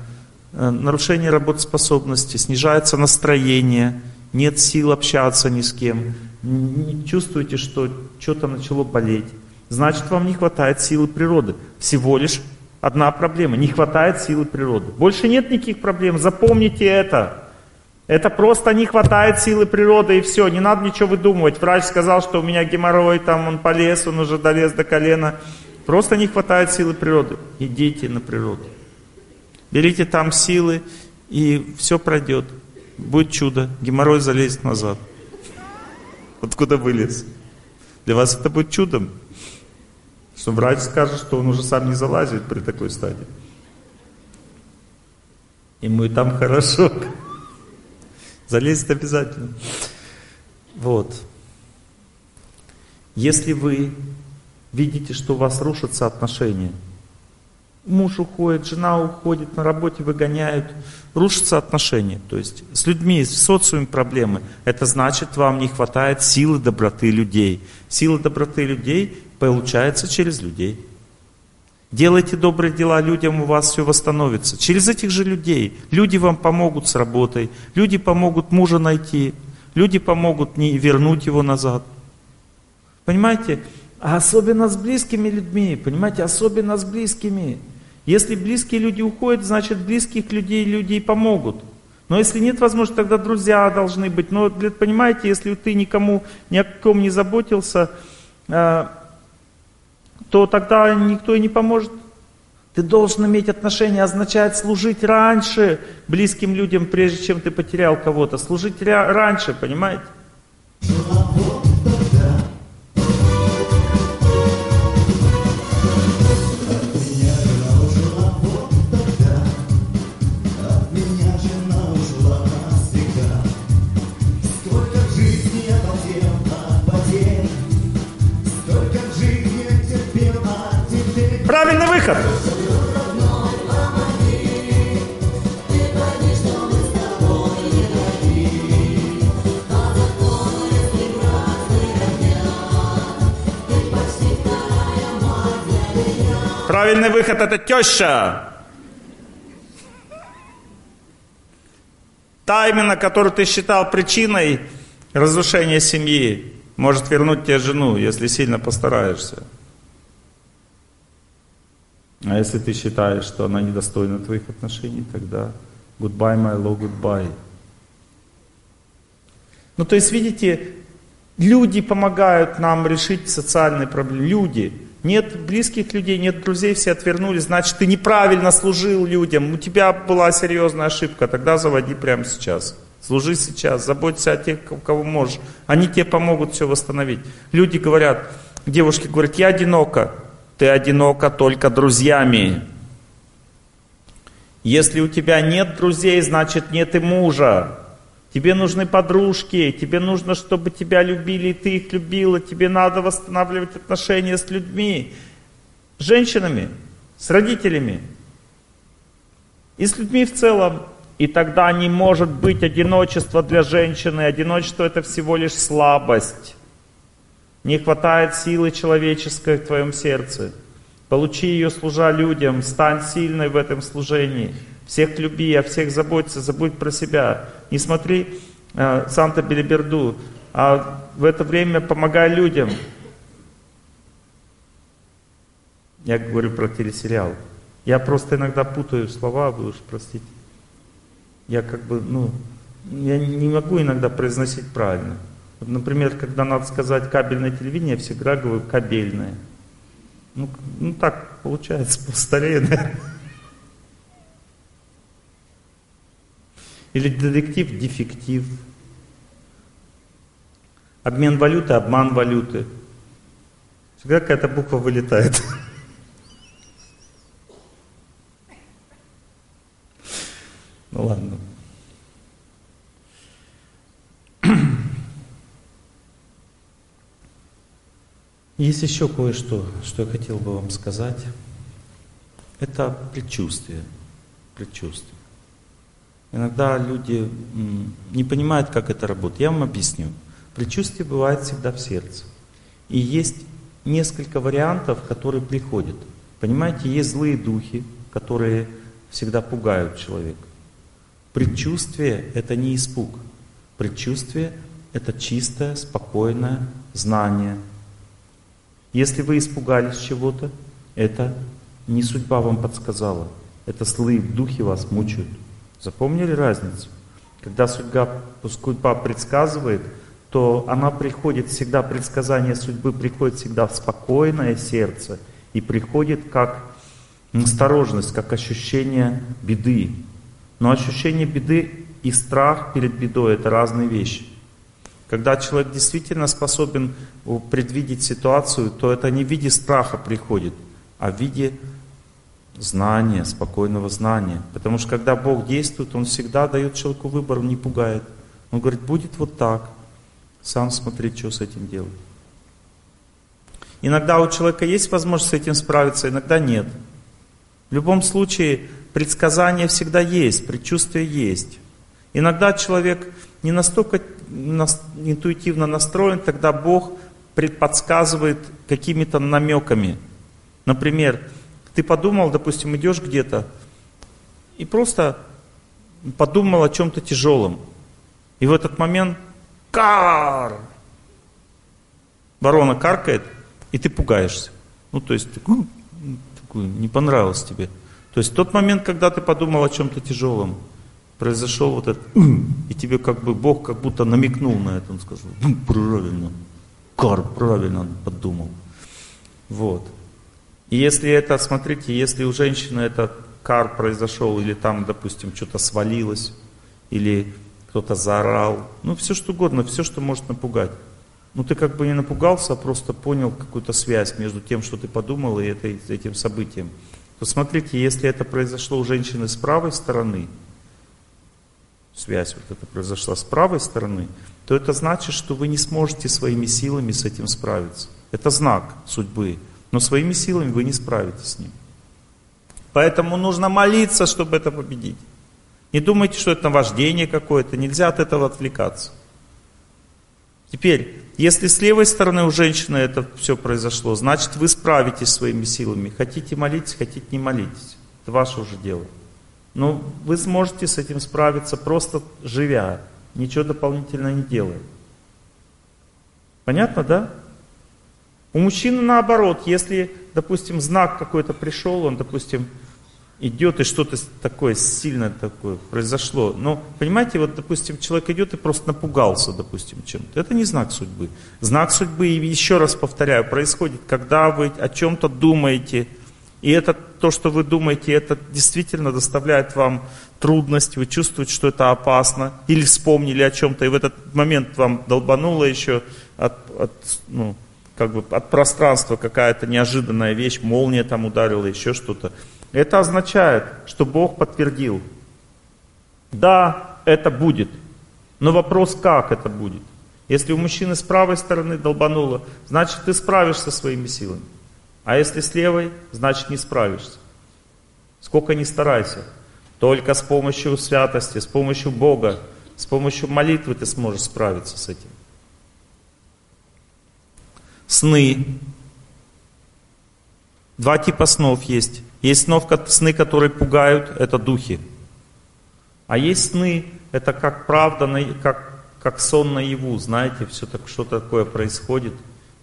нарушение работоспособности, снижается настроение, нет сил общаться ни с кем, не чувствуете, что что-то начало болеть, значит, вам не хватает силы природы. Всего лишь одна проблема, не хватает силы природы. Больше нет никаких проблем, запомните это. Это просто не хватает силы природы и все, не надо ничего выдумывать. Врач сказал, что у меня геморрой, там он полез, он уже долез до колена. Просто не хватает силы природы. Идите на природу. Берите там силы и все пройдет. Будет чудо, геморрой залезет назад. Откуда вылез? Для вас это будет чудом. Что врач скажет, что он уже сам не залазит при такой стадии. Ему и там хорошо. Залезет обязательно. Вот. Если вы видите, что у вас рушатся отношения, муж уходит, жена уходит, на работе выгоняют, рушатся отношения. То есть с людьми, с социумом проблемы. Это значит, вам не хватает силы доброты людей. Сила доброты людей получается через людей. Делайте добрые дела людям, у вас все восстановится. Через этих же людей. Люди вам помогут с работой, люди помогут мужа найти, люди помогут не вернуть его назад. Понимаете? А особенно с близкими людьми, понимаете? Особенно с близкими. Если близкие люди уходят, значит близких людей помогут. Но если нет возможности, тогда друзья должны быть. Но, понимаете, если ты никому, ни о ком не заботился, то тогда никто и не поможет. Ты должен иметь отношения, означает служить раньше близким людям, прежде чем ты потерял кого-то. Служить раньше, понимаете? Правильный выход. Правильный выход — это теща. Та, именно которую ты считал причиной разрушения семьи, может вернуть тебе жену, если сильно постараешься. А если ты считаешь, что она недостойна твоих отношений, тогда goodbye, my love, goodbye. Ну, то есть, видите, люди помогают нам решить социальные проблемы. Люди. Нет близких людей, нет друзей, все отвернулись. Значит, ты неправильно служил людям. У тебя была серьезная ошибка. Тогда заводи прямо сейчас. Служи сейчас, заботься о тех, кого можешь. Они тебе помогут все восстановить. Люди говорят, девушки говорят, я одинока. Ты одинока только друзьями. Если у тебя нет друзей, значит нет и мужа. Тебе нужны подружки, тебе нужно, чтобы тебя любили, и ты их любила. Тебе надо восстанавливать отношения с людьми, с женщинами, с родителями и с людьми в целом. И тогда не может быть одиночества для женщины. Одиночество — это всего лишь слабость. Не хватает силы человеческой в твоем сердце. Получи ее, служа людям. Стань сильной в этом служении. Всех люби, о всех заботься. Забудь про себя. Не смотри Санта Белиберду. А в это время помогай людям. Я говорю про телесериал. Я просто иногда путаю слова, вы уж простите. Я я не могу иногда произносить правильно. Например, когда надо сказать кабельное телевидение, я всегда говорю кабельное. Ну так получается, постарее, наверное. Или детектив, дефектив. Обмен валюты, обман валюты. Всегда какая-то буква вылетает. Ну ладно. Есть еще кое-что, что я хотел бы вам сказать. Это предчувствие. Предчувствие. Иногда люди не понимают, как это работает. Я вам объясню. Предчувствие бывает всегда в сердце. И есть несколько вариантов, которые приходят. Понимаете, есть злые духи, которые всегда пугают человека. Предчувствие — это не испуг. Предчувствие — это чистое, спокойное знание. Если вы испугались чего-то, это не судьба вам подсказала. Это злые духи вас мучают. Запомнили разницу? Когда судьба предсказывает, то она приходит всегда, предсказание судьбы приходит всегда в спокойное сердце и приходит как настороженность, как ощущение беды. Но ощущение беды и страх перед бедой — это разные вещи. Когда человек действительно способен предвидеть ситуацию, то это не в виде страха приходит, а в виде знания, спокойного знания. Потому что когда Бог действует, Он всегда дает человеку выбор, Он не пугает. Он говорит, будет вот так, сам смотри, что с этим делать. Иногда у человека есть возможность с этим справиться, иногда нет. В любом случае предсказание всегда есть, предчувствие есть. Иногда человек не настолько интуитивно настроен, тогда Бог подсказывает какими-то намеками. Например, ты подумал, допустим, идешь где-то и просто подумал о чем-то тяжелом. И в этот момент кар! Ворона каркает, и ты пугаешься. Ну, то есть, не понравилось тебе. То есть, в тот момент, когда ты подумал о чем-то тяжелом, произошел вот этот, и тебе как бы Бог как будто намекнул на это. Он сказал, правильно, кар, правильно подумал. Вот. И если это, смотрите, если у женщины это кар произошел, или там, допустим, что-то свалилось, или кто-то заорал, ну, все что угодно, все, что может напугать. Ну, ты как бы не напугался, а просто понял какую-то связь между тем, что ты подумал, и этим событием. То смотрите, если это произошло у женщины с правой стороны, связь вот эта произошла с правой стороны, то это значит, что вы не сможете своими силами с этим справиться. Это знак судьбы, но своими силами вы не справитесь с ним. Поэтому нужно молиться, чтобы это победить. Не думайте, что это наваждение какое-то, нельзя от этого отвлекаться. Теперь, если с левой стороны у женщины это все произошло, значит вы справитесь своими силами. Хотите молитесь, хотите не молитесь. Это ваше уже дело. Но вы сможете с этим справиться, просто живя, ничего дополнительно не делая. Понятно, да? У мужчины наоборот, если, допустим, знак какой-то пришел, он, допустим, идет и что-то такое сильное такое произошло. Но, понимаете, вот, допустим, человек идет и просто напугался, допустим, чем-то. Это не знак судьбы. Знак судьбы, еще раз повторяю, происходит, когда вы о чем-то думаете. И это то, что вы думаете, это действительно доставляет вам трудность, вы чувствуете, что это опасно. Или вспомнили о чем-то, и в этот момент вам долбануло еще от пространства какая-то неожиданная вещь, молния там ударила, еще что-то. Это означает, что Бог подтвердил. Да, это будет. Но вопрос, как это будет? Если у мужчины с правой стороны долбануло, значит ты справишься своими силами. А если с левой, значит не справишься. Сколько ни старайся. Только с помощью святости, с помощью Бога, с помощью молитвы ты сможешь справиться с этим. Сны. 2 типа снов есть. Есть сны, которые пугают, это духи. А есть сны, это как правда, как сон наяву, знаете, все так, что-то такое происходит.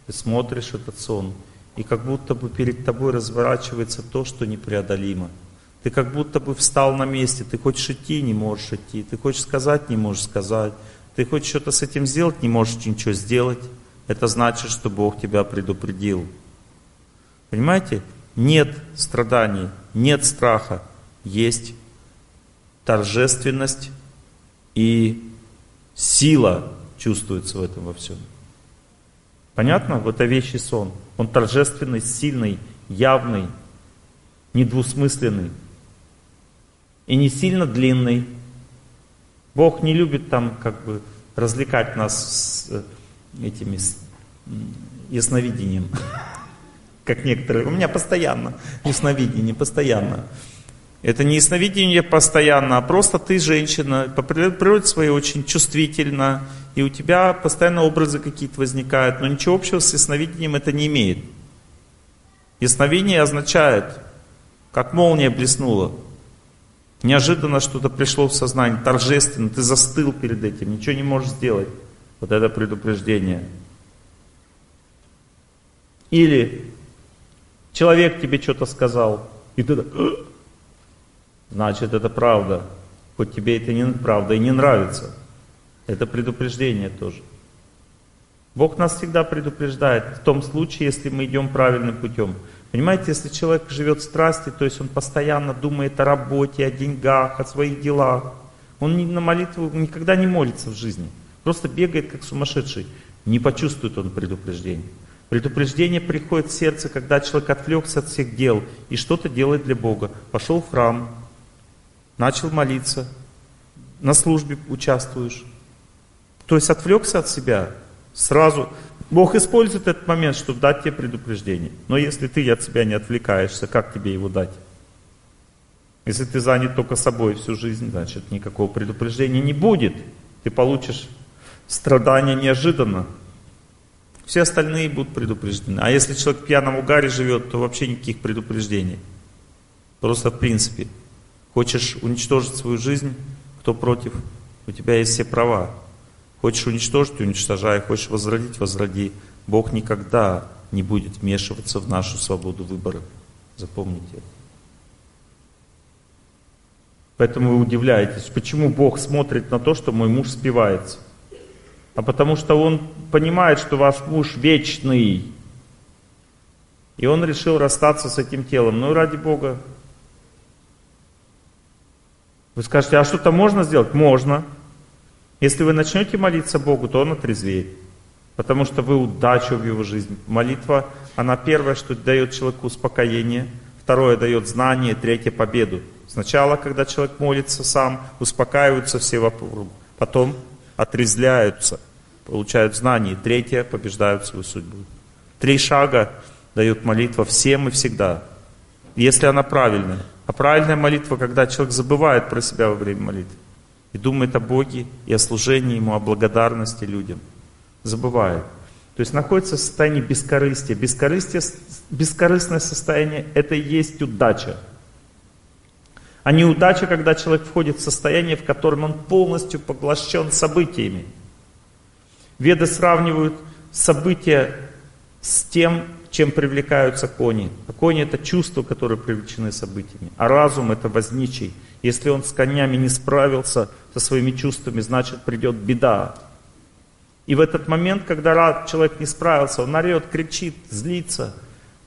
Ты смотришь этот сон, и как будто бы перед тобой разворачивается то, что непреодолимо. Ты как будто бы встал на месте, ты хочешь идти, не можешь идти, ты хочешь сказать, не можешь сказать, ты хочешь что-то с этим сделать, не можешь ничего сделать. Это значит, что Бог тебя предупредил. Понимаете? Нет страданий, нет страха, есть торжественность и сила чувствуется в этом во всем. Понятно? Вот это вещий сон. Он торжественный, сильный, явный, недвусмысленный и не сильно длинный. Бог не любит там как бы развлекать нас с этими ясновидением. Как некоторые, у меня постоянно ясновидение, постоянно. Это не ясновидение постоянно, а просто ты женщина, по природе своей очень чувствительна, и у тебя постоянно образы какие-то возникают, но ничего общего с ясновидением это не имеет. Ясновидение означает, как молния блеснула, неожиданно что-то пришло в сознание, торжественно, ты застыл перед этим, ничего не можешь сделать. Вот это предупреждение. Или человек тебе что-то сказал, и ты так, значит, это правда. Хоть тебе это не правда и не нравится. Это предупреждение тоже. Бог нас всегда предупреждает в том случае, если мы идем правильным путем. Понимаете, если человек живет в страсти, то есть он постоянно думает о работе, о деньгах, о своих делах. Он на молитву никогда не молится в жизни. Просто бегает как сумасшедший. Не почувствует он предупреждение. Предупреждение приходит в сердце, когда человек отвлекся от всех дел и что-то делает для Бога. Пошел в храм, начал молиться, на службе участвуешь. То есть отвлекся от себя, сразу Бог использует этот момент, чтобы дать тебе предупреждение. Но если ты от себя не отвлекаешься, как тебе его дать? Если ты занят только собой всю жизнь, значит никакого предупреждения не будет. Ты получишь страдания неожиданно. Все остальные будут предупреждены. А если человек в пьяном угаре живет, то вообще никаких предупреждений. Просто в принципе. Хочешь уничтожить свою жизнь, кто против? У тебя есть все права. Хочешь уничтожить — уничтожай. Хочешь возродить — возроди. Бог никогда не будет вмешиваться в нашу свободу выбора. Запомните это. Поэтому вы удивляетесь, почему Бог смотрит на то, что мой муж спивается. А потому что Он понимает, что ваш муж вечный. И Он решил расстаться с этим телом. Ну и ради Бога. Вы скажете, а что-то можно сделать? Можно. Если вы начнете молиться Богу, то Он отрезвеет. Потому что вы удачу в его жизни. Молитва, она первое, что дает человеку успокоение. Второе, дает знание. Третье, победу. Сначала, когда человек молится сам, успокаиваются все вокруг. Потом отрезвляются, получают знания. Третье, побеждают свою судьбу. 3 шага дает молитва всем и всегда. Если она правильная. А правильная молитва, когда человек забывает про себя во время молитвы. И думает о Боге, и о служении Ему, о благодарности людям. Забывает. То есть находится в состоянии бескорыстия. Бескорыстное состояние — это и есть удача. А неудача, когда человек входит в состояние, в котором он полностью поглощен событиями. Веды сравнивают события с тем, чем привлекаются кони. А кони — это чувства, которые привлечены событиями. А разум — это возничий. Если он с конями не справился со своими чувствами, значит придет беда. И в этот момент, когда человек не справился, он орет, кричит, злится,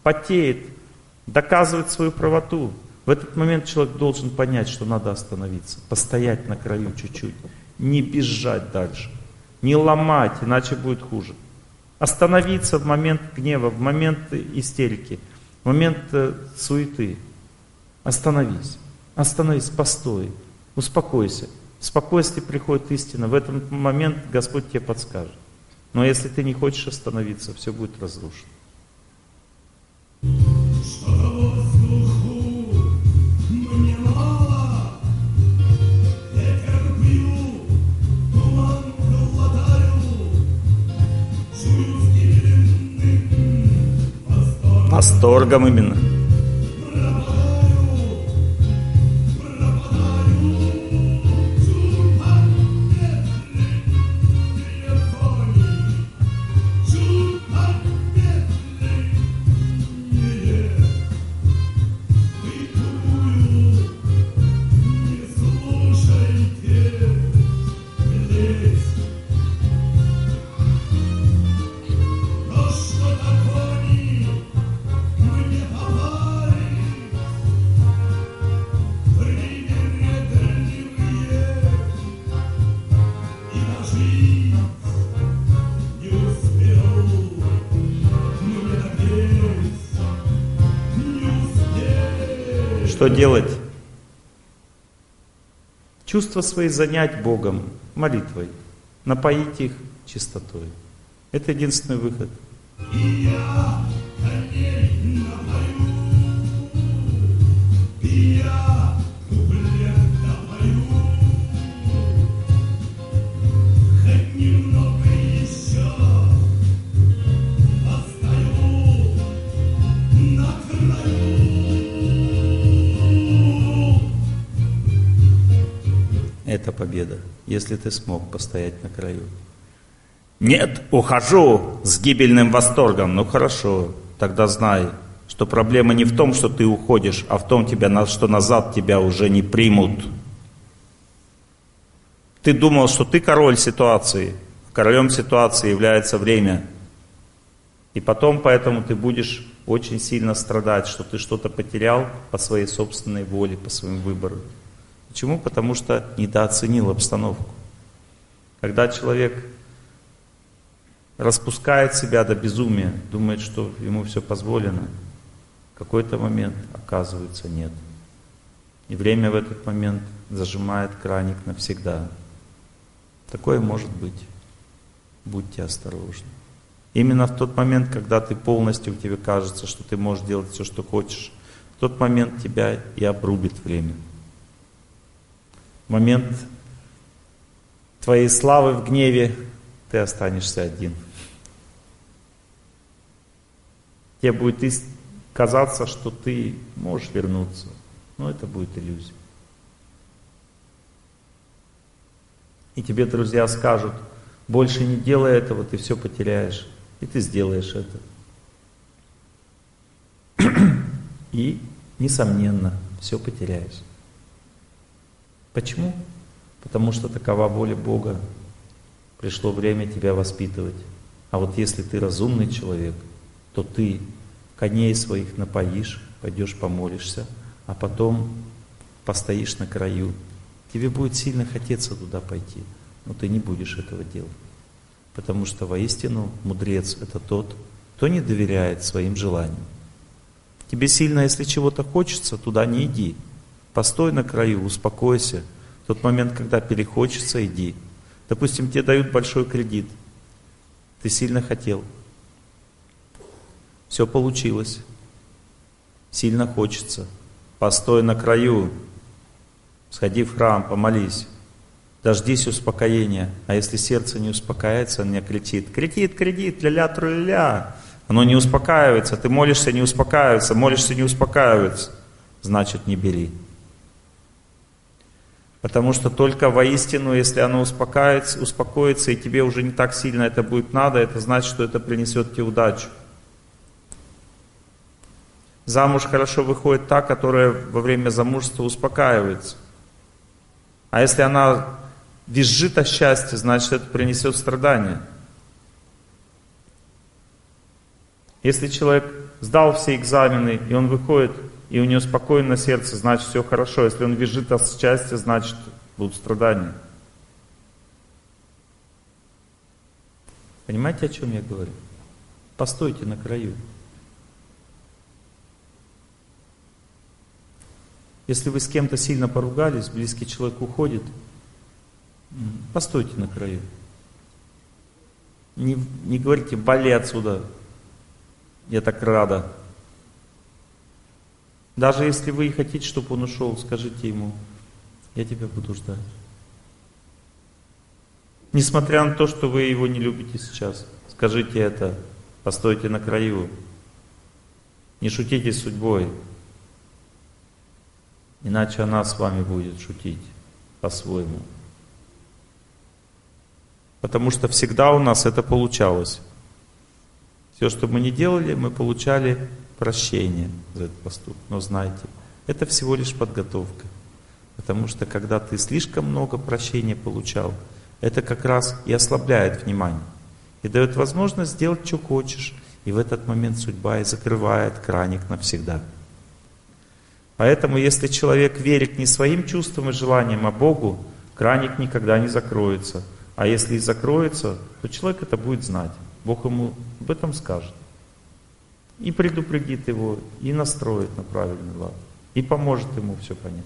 потеет, доказывает свою правоту. В этот момент человек должен понять, что надо остановиться, постоять на краю чуть-чуть, не бежать дальше, не ломать, иначе будет хуже. Остановиться в момент гнева, в момент истерики, в момент суеты. Остановись, остановись, постой, успокойся. В спокойствии приходит истина, в этот момент Господь тебе подскажет. Но если ты не хочешь остановиться, все будет разрушено. Восторгом именно. Что делать? Чувства свои занять Богом, молитвой, напоить их чистотой. Это единственный выход. Это победа, если ты смог постоять на краю. Нет, ухожу с гибельным восторгом. Ну хорошо, тогда знай, что проблема не в том, что ты уходишь, а в том, что назад тебя уже не примут. Ты думал, что ты король ситуации. Королем ситуации является время. И потом поэтому ты будешь очень сильно страдать, что ты что-то потерял по своей собственной воле, по своему выбору. Почему? Потому что недооценил обстановку. Когда человек распускает себя до безумия, думает, что ему все позволено, в какой-то момент оказывается нет. И время в этот момент зажимает краник навсегда. Такое может быть. Будьте осторожны. Именно в тот момент, когда ты полностью, тебе кажется, что ты можешь делать все, что хочешь, в тот момент тебя и обрубит время. В момент твоей славы в гневе ты останешься один. Тебе будет казаться, что ты можешь вернуться, но это будет иллюзия. И тебе друзья скажут: больше не делай этого, ты все потеряешь. И ты сделаешь это. И, несомненно, все потеряешь. Почему? Потому что такова воля Бога. Пришло время тебя воспитывать. А вот если ты разумный человек, то ты коней своих напоишь, пойдешь помолишься, а потом постоишь на краю. Тебе будет сильно хотеться туда пойти, но ты не будешь этого делать. Потому что воистину мудрец — это тот, кто не доверяет своим желаниям. Тебе сильно, если чего-то хочется, туда не иди. Постой на краю, успокойся. В тот момент, когда перехочется, иди. Допустим, тебе дают большой кредит. Ты сильно хотел. Все получилось. Сильно хочется. Постой на краю. Сходи в храм, помолись. Дождись успокоения. А если сердце не успокаивается, оно кричит: кредит, кредит, ля-ля, тру-ля-ля. Оно не успокаивается. Ты молишься, не успокаивается. Молишься, не успокаивается. Значит, не бери. Потому что только воистину, если оно успокоится, и тебе уже не так сильно это будет надо, это значит, что это принесет тебе удачу. Замуж хорошо выходит та, которая во время замужества успокаивается. А если она визжит о счастье, значит, это принесет страдания. Если человек сдал все экзамены, и он выходит, и у него спокойно сердце, значит, все хорошо. Если он визжит от счастья, значит, будут страдания. Понимаете, о чем я говорю? Постойте на краю. Если вы с кем-то сильно поругались, близкий человек уходит, постойте на краю. Не говорите: вали отсюда, я так рада. Даже если вы и хотите, чтобы он ушел, скажите ему: я тебя буду ждать. Несмотря на то, что вы его не любите сейчас, скажите это, постойте на краю. Не шутите с судьбой. Иначе она с вами будет шутить по-своему. Потому что всегда у нас это получалось. Все, что мы не делали, мы получали прощение за этот поступок. Но знайте, это всего лишь подготовка. Потому что когда ты слишком много прощения получал, это как раз и ослабляет внимание. И дает возможность сделать, что хочешь. И в этот момент судьба и закрывает краник навсегда. Поэтому, если человек верит не своим чувствам и желаниям, а Богу, краник никогда не закроется. А если и закроется, то человек это будет знать. Бог ему об этом скажет. И предупредит его, и настроит на правильный лад. И поможет ему все понять.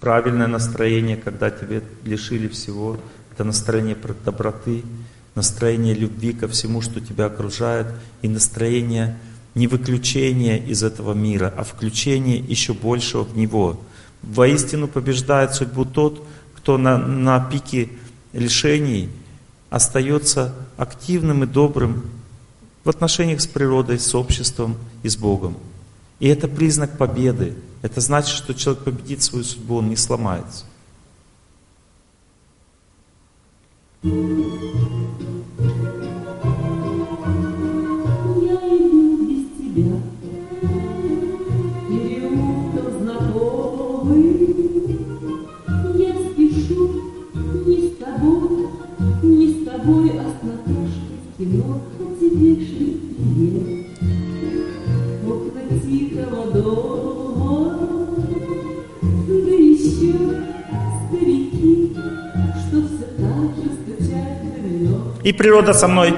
Правильное настроение, когда тебе лишили всего, это настроение доброты, настроение любви ко всему, что тебя окружает, и настроение не выключение из этого мира, а включение еще большего в него. Воистину побеждает судьбу тот, кто на пике лишений остается активным и добрым в отношениях с природой, с обществом и с Богом. И это признак победы. Это значит, что человек победит свою судьбу, он не сломается. И природа со мной.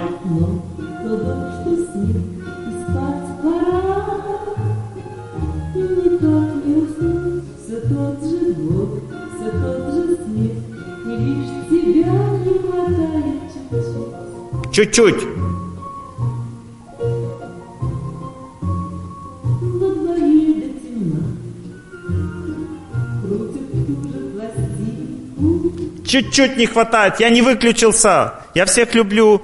Чуть-чуть. Чуть-чуть не хватает. Я не выключился. Я всех люблю.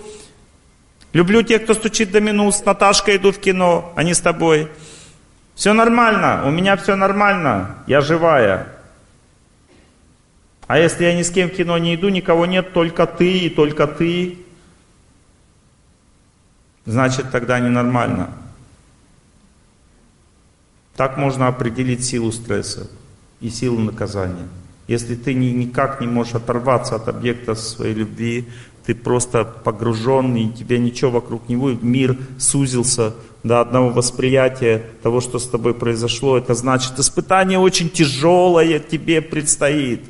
Люблю тех, кто стучит до минус. С Наташкой иду в кино, а не с тобой. Все нормально. У меня все нормально. Я живая. А если я ни с кем в кино не иду, никого нет, только ты и только ты, значит, тогда ненормально. Так можно определить силу стресса и силу наказания. Если ты никак не можешь оторваться от объекта своей любви, ты просто погружен, и тебя ничего вокруг не будет, мир сузился до одного восприятия того, что с тобой произошло. Это значит, испытание очень тяжелое тебе предстоит.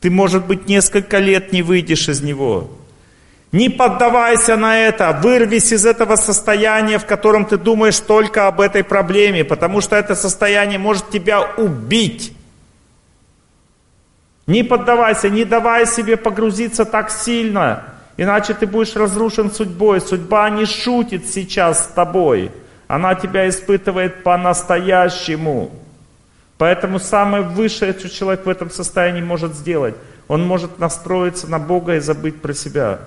Ты, может быть, несколько лет не выйдешь из него. Не поддавайся на это, вырвись из этого состояния, в котором ты думаешь только об этой проблеме, потому что это состояние может тебя убить. Не поддавайся, не давай себе погрузиться так сильно, иначе ты будешь разрушен судьбой. Судьба не шутит сейчас с тобой, она тебя испытывает по-настоящему. Поэтому самое высшее, что человек в этом состоянии может сделать, он может настроиться на Бога и забыть про себя.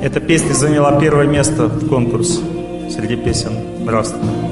Эта песня заняла первое место в конкурсе среди песен нравственных.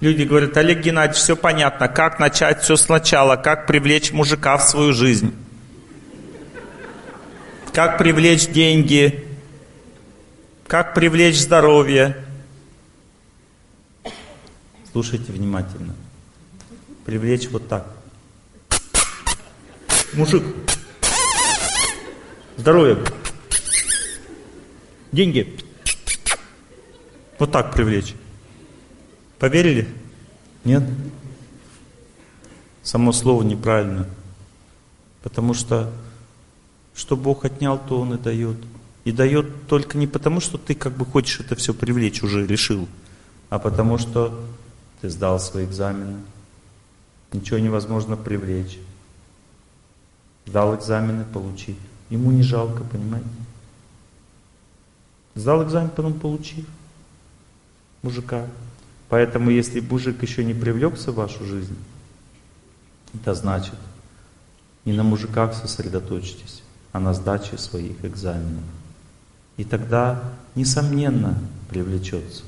Люди говорят: Олег Геннадьевич, все понятно, как начать все сначала, как привлечь мужика в свою жизнь, как привлечь деньги, как привлечь здоровье. Слушайте внимательно. Привлечь вот так. Мужик. Здоровье. Деньги. Вот так привлечь. Поверили? Нет? Само слово неправильно. Потому что Бог отнял, то Он и дает. И дает только не потому, что ты как бы хочешь это все привлечь, уже решил, а потому что ты сдал свои экзамены. Ничего невозможно привлечь. Сдал экзамены, получи. Ему не жалко, понимаете? Сдал экзамен, потом получи. Мужика. Поэтому, если мужик еще не привлекся в вашу жизнь, это значит, не на мужиках сосредоточьтесь, а на сдаче своих экзаменов. И тогда, несомненно, привлечется.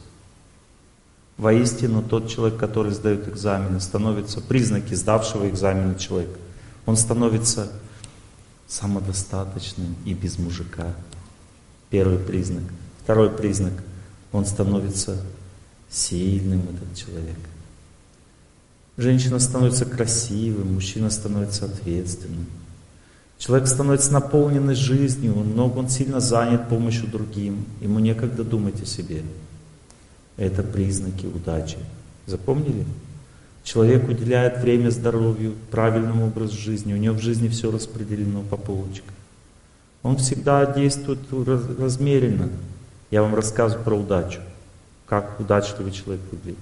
Воистину, тот человек, который сдает экзамены, становится, признаки сдавшего экзамены человека, он становится самодостаточным и без мужика. Первый признак. Второй признак. Он становится сильным, этот человек. Женщина становится красивой, мужчина становится ответственным. Человек становится наполненным жизнью, он сильно занят помощью другим, ему некогда думать о себе. Это признаки удачи. Запомнили? Человек уделяет время здоровью, правильному образу жизни, у него в жизни все распределено по полочкам. Он всегда действует размеренно. Я вам рассказываю про удачу. Как удачливый человек выглядит.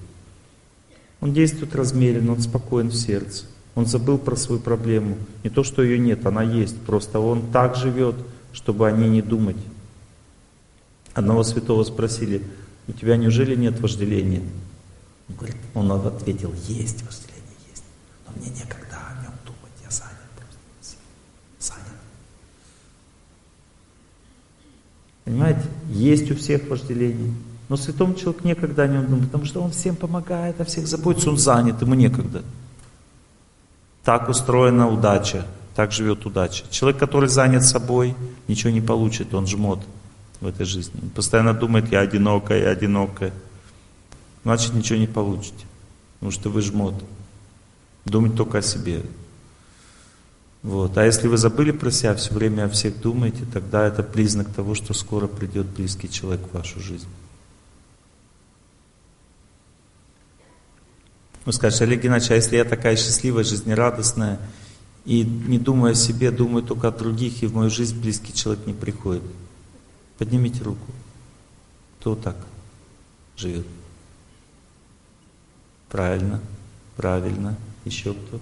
Он действует размеренно, он спокоен в сердце. Он забыл про свою проблему. Не то, что ее нет, она есть. Просто он так живет, чтобы о ней не думать. Одного святого спросили: у тебя неужели нет вожделения? Он говорит, он ответил: есть вожделение, есть. Но мне некогда о нем думать, я занят просто. Занят. Понимаете? Есть у всех вожделение. Но святому человеку некогда о нем думать, потому что он всем помогает, о всех заботится, он занят, ему некогда. Так устроена удача, так живет удача. Человек, который занят собой, ничего не получит, он жмот. в этой жизни. Он постоянно думает, я одинокая, Значит, ничего не получите. Потому что вы жмот. Думать только о себе. Вот. А если вы забыли про себя, все время о всех думаете, тогда это признак того, что скоро придет близкий человек в вашу жизнь. Вы скажете, Олег Геннадьевич, а если я такая счастливая, жизнерадостная, и не думаю о себе, думаю только о других, и в мою жизнь близкий человек не приходит? Поднимите руку. Кто так живет? Правильно, правильно. Еще кто?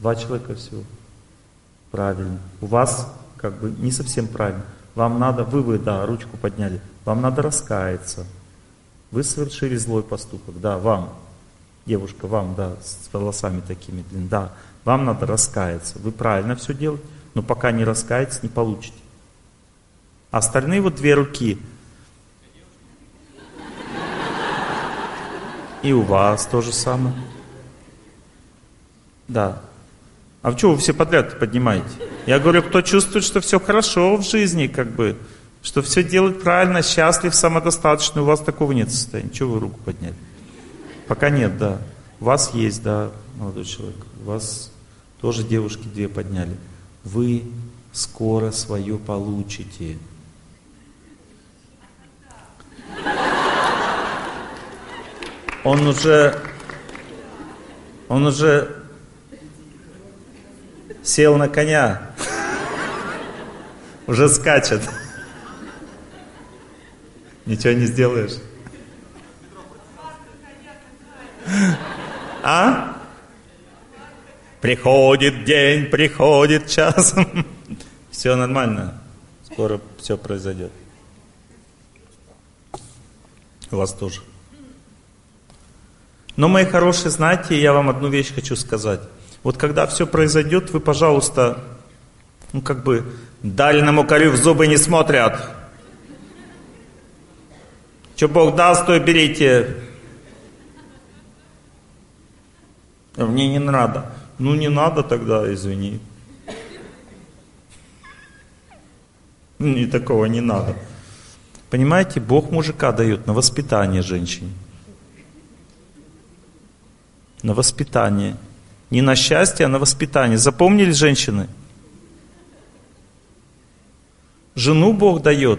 2 человека всего. Правильно. У вас как бы не совсем правильно. Вам надо, вы, да, ручку подняли. Вам надо раскаяться. Вы совершили злой поступок. Да, вам. Девушка, вам, да, с волосами такими длинными. Да, вам надо раскаяться. Вы правильно все делаете, но пока не раскаетесь, не получите. А остальные вот 2 руки. И у вас то же самое. Да. А почему вы все подряд поднимаете? Я говорю, кто чувствует, что все хорошо в жизни, как бы, что все делает правильно, счастлив, самодостаточный, у вас такого нет состояния. Чего вы руку подняли? Пока нет, да. У вас есть, да, молодой человек. У вас тоже девушки 2 подняли. Вы скоро свое получите. Он уже сел на коня, уже скачет. Ничего не сделаешь. А? Приходит день, приходит час. Все нормально. Скоро все произойдет. У вас тоже. Но, мои хорошие, знаете, я вам одну вещь хочу сказать. Вот когда все произойдет, вы, пожалуйста, дальному корю в зубы не смотрят. Что Бог даст, то и берите. Мне не надо. Ну не надо тогда, извини. Мне такого не надо. Понимаете, Бог мужика дает на воспитание женщине. На воспитание. Не на счастье, а на воспитание. Запомнили, женщины? Жену Бог дает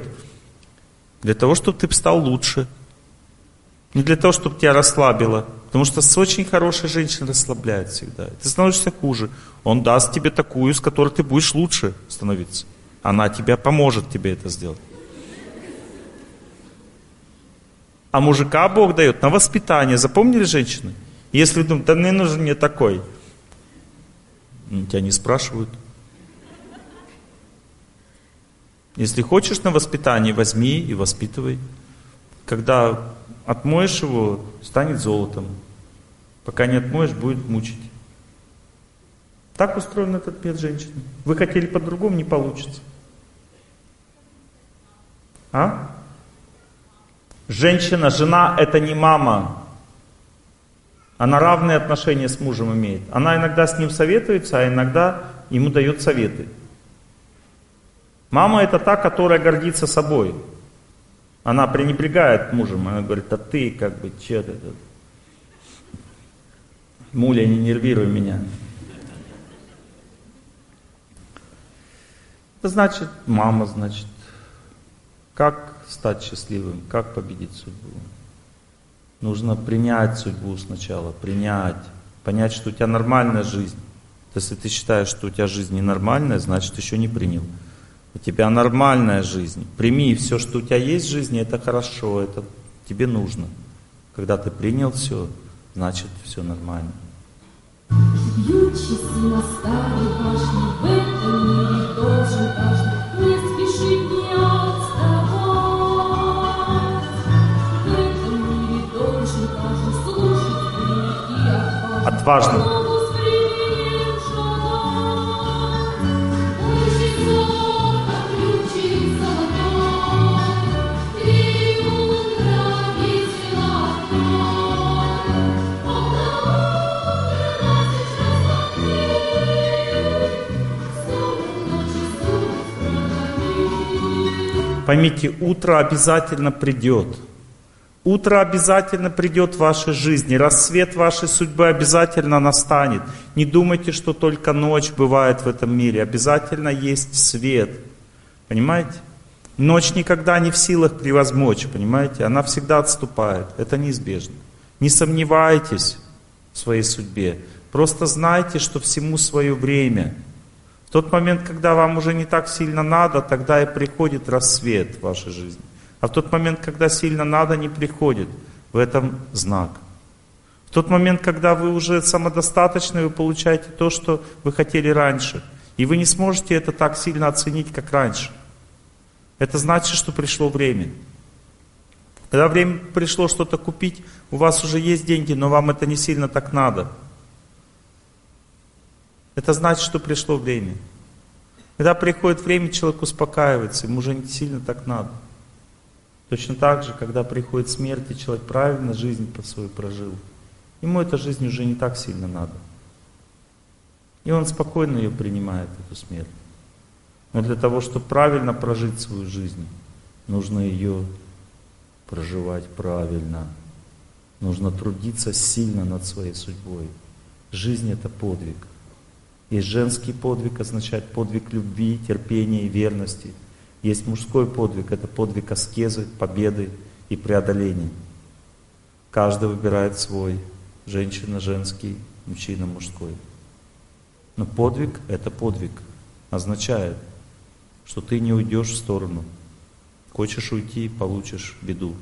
для того, чтобы ты стал лучше. Не для того, чтобы тебя расслабило. Потому что с очень хорошей женщиной расслабляет всегда. Ты становишься хуже. Он даст тебе такую, с которой ты будешь лучше становиться. Она тебя поможет тебе это сделать. А мужика Бог дает на воспитание. Запомнили, женщины? Если думают, да не нужен мне такой. Тебя не спрашивают. Если хочешь на воспитание, возьми и воспитывай. Когда отмоешь его, станет золотом. Пока не отмоешь, будет мучить. Так устроен этот мир женщины. Вы хотели по-другому, не получится. А? Женщина, жена, это не мама. Она равные отношения с мужем имеет. Она иногда с ним советуется, а иногда ему дает советы. Мама — это та, которая гордится собой. Она пренебрегает мужем. Она говорит, а ты че ты тут? Муля, не нервируй меня. Это значит, мама, значит, как стать счастливым, как победить судьбу? Нужно принять судьбу сначала, понять, что у тебя нормальная жизнь. Если ты считаешь, что у тебя жизнь ненормальная, значит, еще не принял. У тебя нормальная жизнь. Прими все, что у тебя есть в жизни, это хорошо, это тебе нужно. Когда ты принял все, значит, все нормально. Отважным. Поймите, утро обязательно придет. Утро обязательно придет в вашей жизни. Рассвет вашей судьбы обязательно настанет. Не думайте, что только ночь бывает в этом мире. Обязательно есть свет. Понимаете? Ночь никогда не в силах превозмочь. Понимаете? Она всегда отступает. Это неизбежно. Не сомневайтесь в своей судьбе. Просто знайте, что всему свое время. В тот момент, когда вам уже не так сильно надо, тогда и приходит рассвет в вашей жизни. А в тот момент, когда сильно надо, не приходит. В этом знак. В тот момент, когда вы уже самодостаточны, вы получаете то, что вы хотели раньше. И вы не сможете это так сильно оценить, как раньше. Это значит, что пришло время. Когда время пришло что-то купить, у вас уже есть деньги, но вам это не сильно так надо. Это значит, что пришло время. Когда приходит время, человек успокаивается, ему уже не сильно так надо. Точно так же, когда приходит смерть, и человек правильно жизнь свою прожил, ему эта жизнь уже не так сильно надо. И он спокойно ее принимает, эту смерть. Но для того, чтобы правильно прожить свою жизнь, нужно ее проживать правильно. Нужно трудиться сильно над своей судьбой. Жизнь — это подвиг. Есть женский подвиг, означает подвиг любви, терпения и верности. Есть мужской подвиг, это подвиг аскезы, победы и преодоления. Каждый выбирает свой, женщина женский, мужчина мужской. Но подвиг — это подвиг, означает, что ты не уйдешь в сторону. Хочешь уйти — получишь беду.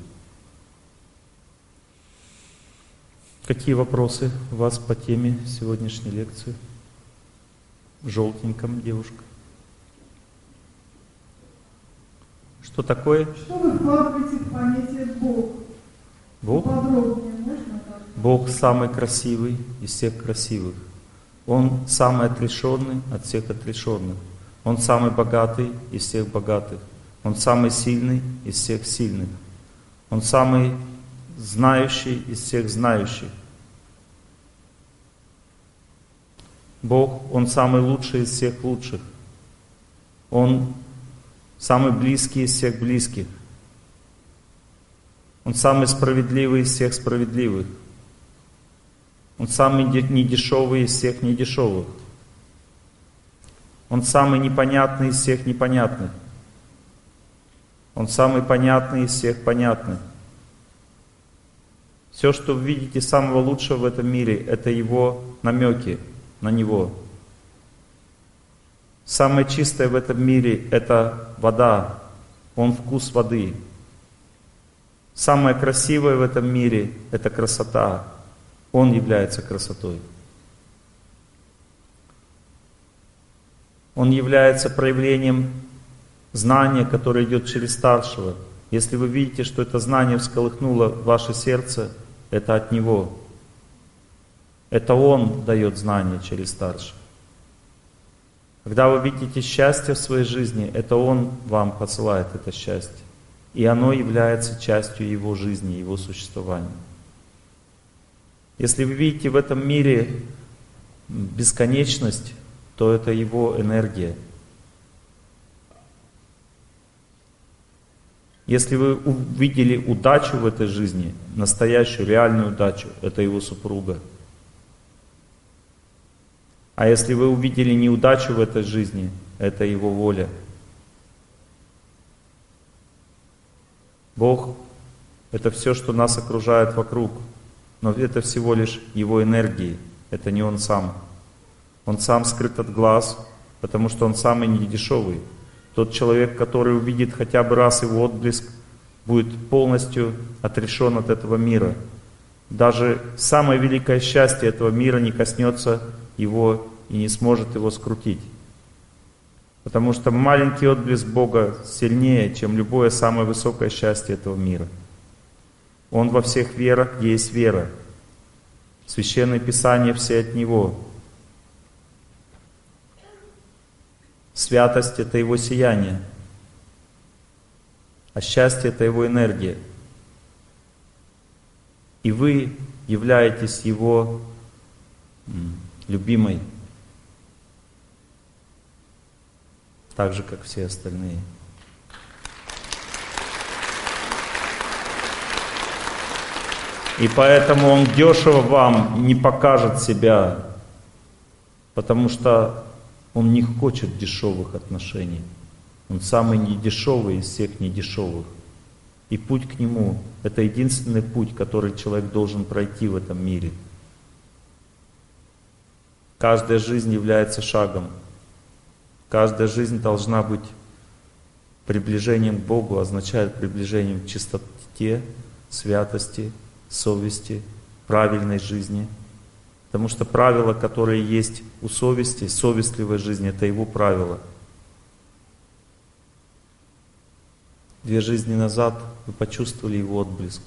Какие вопросы у вас по теме сегодняшней лекции? В желтеньком девушка. Что такое? Что вы вкладываете в понятие Бог? Бог? Подробнее можно? Бог самый красивый из всех красивых. Он самый отрешенный от всех отрешенных. Он самый богатый из всех богатых. Он самый сильный из всех сильных. Он самый знающий из всех знающих. Бог, Он самый лучший из всех лучших. Он самый близкий из всех близких. Он самый справедливый из всех справедливых. Он самый недешевый из всех недешевых. Он самый непонятный из всех непонятных. Он самый понятный из всех понятных. Все, что вы видите самого лучшего в этом мире, это Его намеки на Него. Самое чистое в этом мире — это вода. Он вкус воды. Самое красивое в этом мире — это красота. Он является красотой. Он является проявлением знания, которое идет через старшего. Если вы видите, что это знание всколыхнуло ваше сердце, это от Него. Это Он дает знания через старших. Когда вы видите счастье в своей жизни, это Он вам посылает это счастье. И оно является частью Его жизни, Его существования. Если вы видите в этом мире бесконечность, то это Его энергия. Если вы увидели удачу в этой жизни, настоящую, реальную удачу, это Его супруга. А если вы увидели неудачу в этой жизни, это Его воля. Бог — это все, что нас окружает вокруг, но это всего лишь Его энергии, это не Он сам. Он сам скрыт от глаз, потому что Он самый недешевый. Тот человек, который увидит хотя бы раз Его отблеск, будет полностью отрешен от этого мира. Даже самое великое счастье этого мира не коснется его и не сможет его скрутить. Потому что маленький отблеск Бога сильнее, чем любое самое высокое счастье этого мира. Он во всех верах есть вера. Священное Писание все от Него. Святость — это Его сияние, а счастье — это Его энергия. И вы являетесь Его любимой, так же, как все остальные. И поэтому он дешево вам не покажет себя, потому что он не хочет дешевых отношений. Он самый недешевый из всех недешевых. И путь к нему — это единственный путь, который человек должен пройти в этом мире. Каждая жизнь является шагом. Каждая жизнь должна быть приближением к Богу, означает приближением к чистоте, святости, совести, правильной жизни. Потому что правила, которые есть у совести, совестливой жизни, это его правила. 2 жизни назад вы почувствовали его отблеск,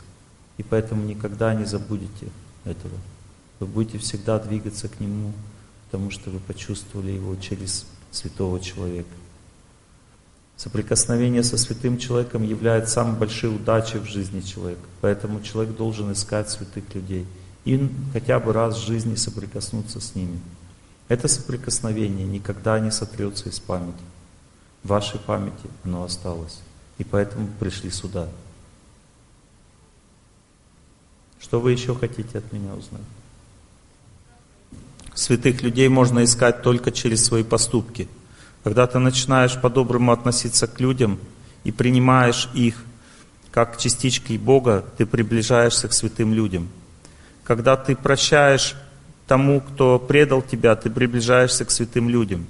и поэтому никогда не забудете этого. Вы будете всегда двигаться к нему, потому что вы почувствовали его через святого человека. Соприкосновение со святым человеком является самой большой удачей в жизни человека. Поэтому человек должен искать святых людей и хотя бы раз в жизни соприкоснуться с ними. Это соприкосновение никогда не сотрется из памяти. В вашей памяти оно осталось. И поэтому пришли сюда. Что вы еще хотите от меня узнать? Святых людей можно искать только через свои поступки. Когда ты начинаешь по-доброму относиться к людям и принимаешь их как частички Бога, ты приближаешься к святым людям. Когда ты прощаешь тому, кто предал тебя, ты приближаешься к святым людям.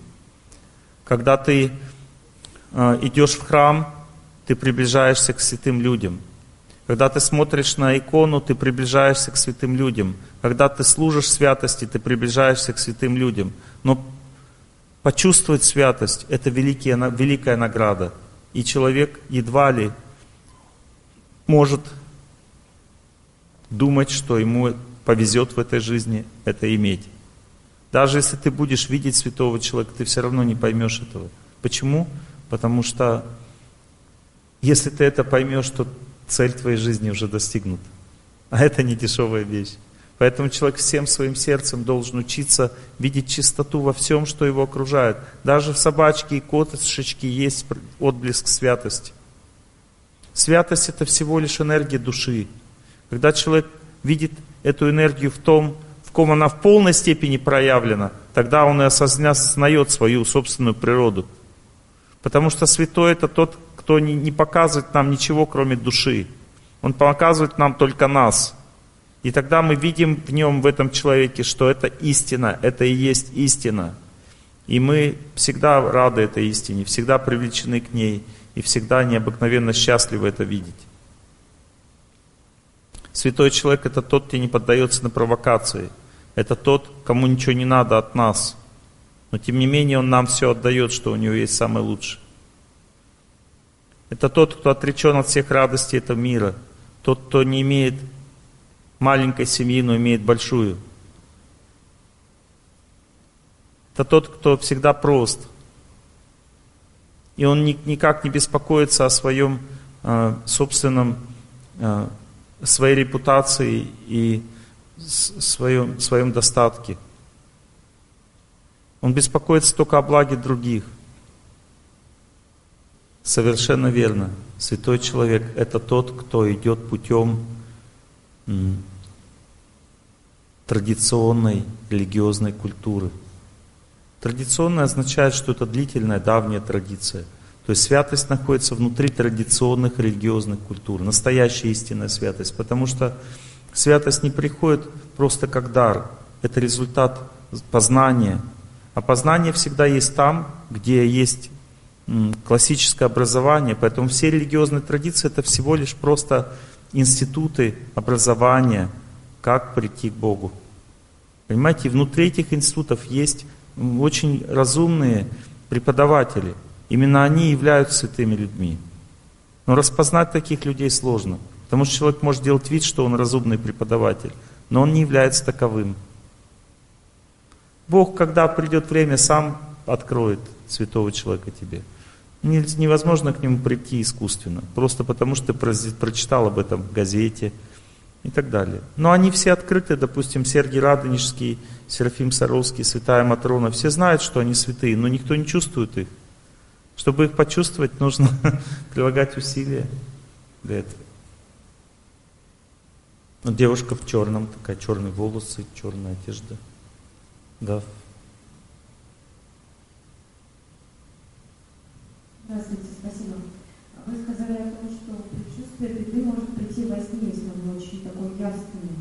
Когда ты идешь в храм, ты приближаешься к святым людям. Когда ты смотришь на икону, ты приближаешься к святым людям. Когда ты служишь святости, ты приближаешься к святым людям. Но почувствовать святость — это великая награда. И человек едва ли может думать, что ему повезет в этой жизни это иметь. Даже если ты будешь видеть святого человека, ты все равно не поймешь этого. Почему? Потому что если ты это поймешь, то цель твоей жизни уже достигнута. А это не дешевая вещь. Поэтому человек всем своим сердцем должен учиться видеть чистоту во всем, что его окружает. Даже в собачке и кошечке есть отблеск святости. Святость — это всего лишь энергия души. Когда человек видит эту энергию в том, в ком она в полной степени проявлена, тогда он и осознает свою собственную природу. Потому что святой — это тот, кто не показывает нам ничего, кроме души. Он показывает нам только нас. И тогда мы видим в нем, в этом человеке, что это истина, это и есть истина. И мы всегда рады этой истине, всегда привлечены к ней и всегда необыкновенно счастливы это видеть. Святой человек — это тот, кто не поддается на провокации. Это тот, кому ничего не надо от нас. Но тем не менее он нам все отдает, что у него есть самое лучшее. Это тот, кто отречен от всех радостей этого мира. Тот, кто не имеет маленькой семьи, но имеет большую. Это тот, кто всегда прост. И он никак не беспокоится о своем собственном, своей репутации и своем достатке. Он беспокоится только о благе других. Совершенно верно. Святой человек — это тот, кто идет путем традиционной религиозной культуры. Традиционная означает, что это длительная, давняя традиция. То есть святость находится внутри традиционных религиозных культур. Настоящая истинная святость. Потому что святость не приходит просто как дар. Это результат познания. А познание всегда есть там, где есть классическое образование, поэтому все религиозные традиции — это всего лишь просто институты образования, как прийти к Богу. Понимаете, внутри этих институтов есть очень разумные преподаватели. Именно они являются святыми людьми. Но распознать таких людей сложно, потому что человек может делать вид, что он разумный преподаватель, но он не является таковым. Бог, когда придет время, сам откроет святого человека тебе. Невозможно к нему прийти искусственно, просто потому что ты прочитал об этом в газете и так далее. Но они все открыты, допустим, Сергий Радонежский, Серафим Саровский, Святая Матрона, все знают, что они святые, но никто не чувствует их. Чтобы их почувствовать, нужно прилагать усилия для этого. Но девушка в черном, такая черные волосы, черная одежда. Да. Здравствуйте, спасибо. Вы сказали о том, что предчувствие беды может прийти во сне, если он очень такой явственный.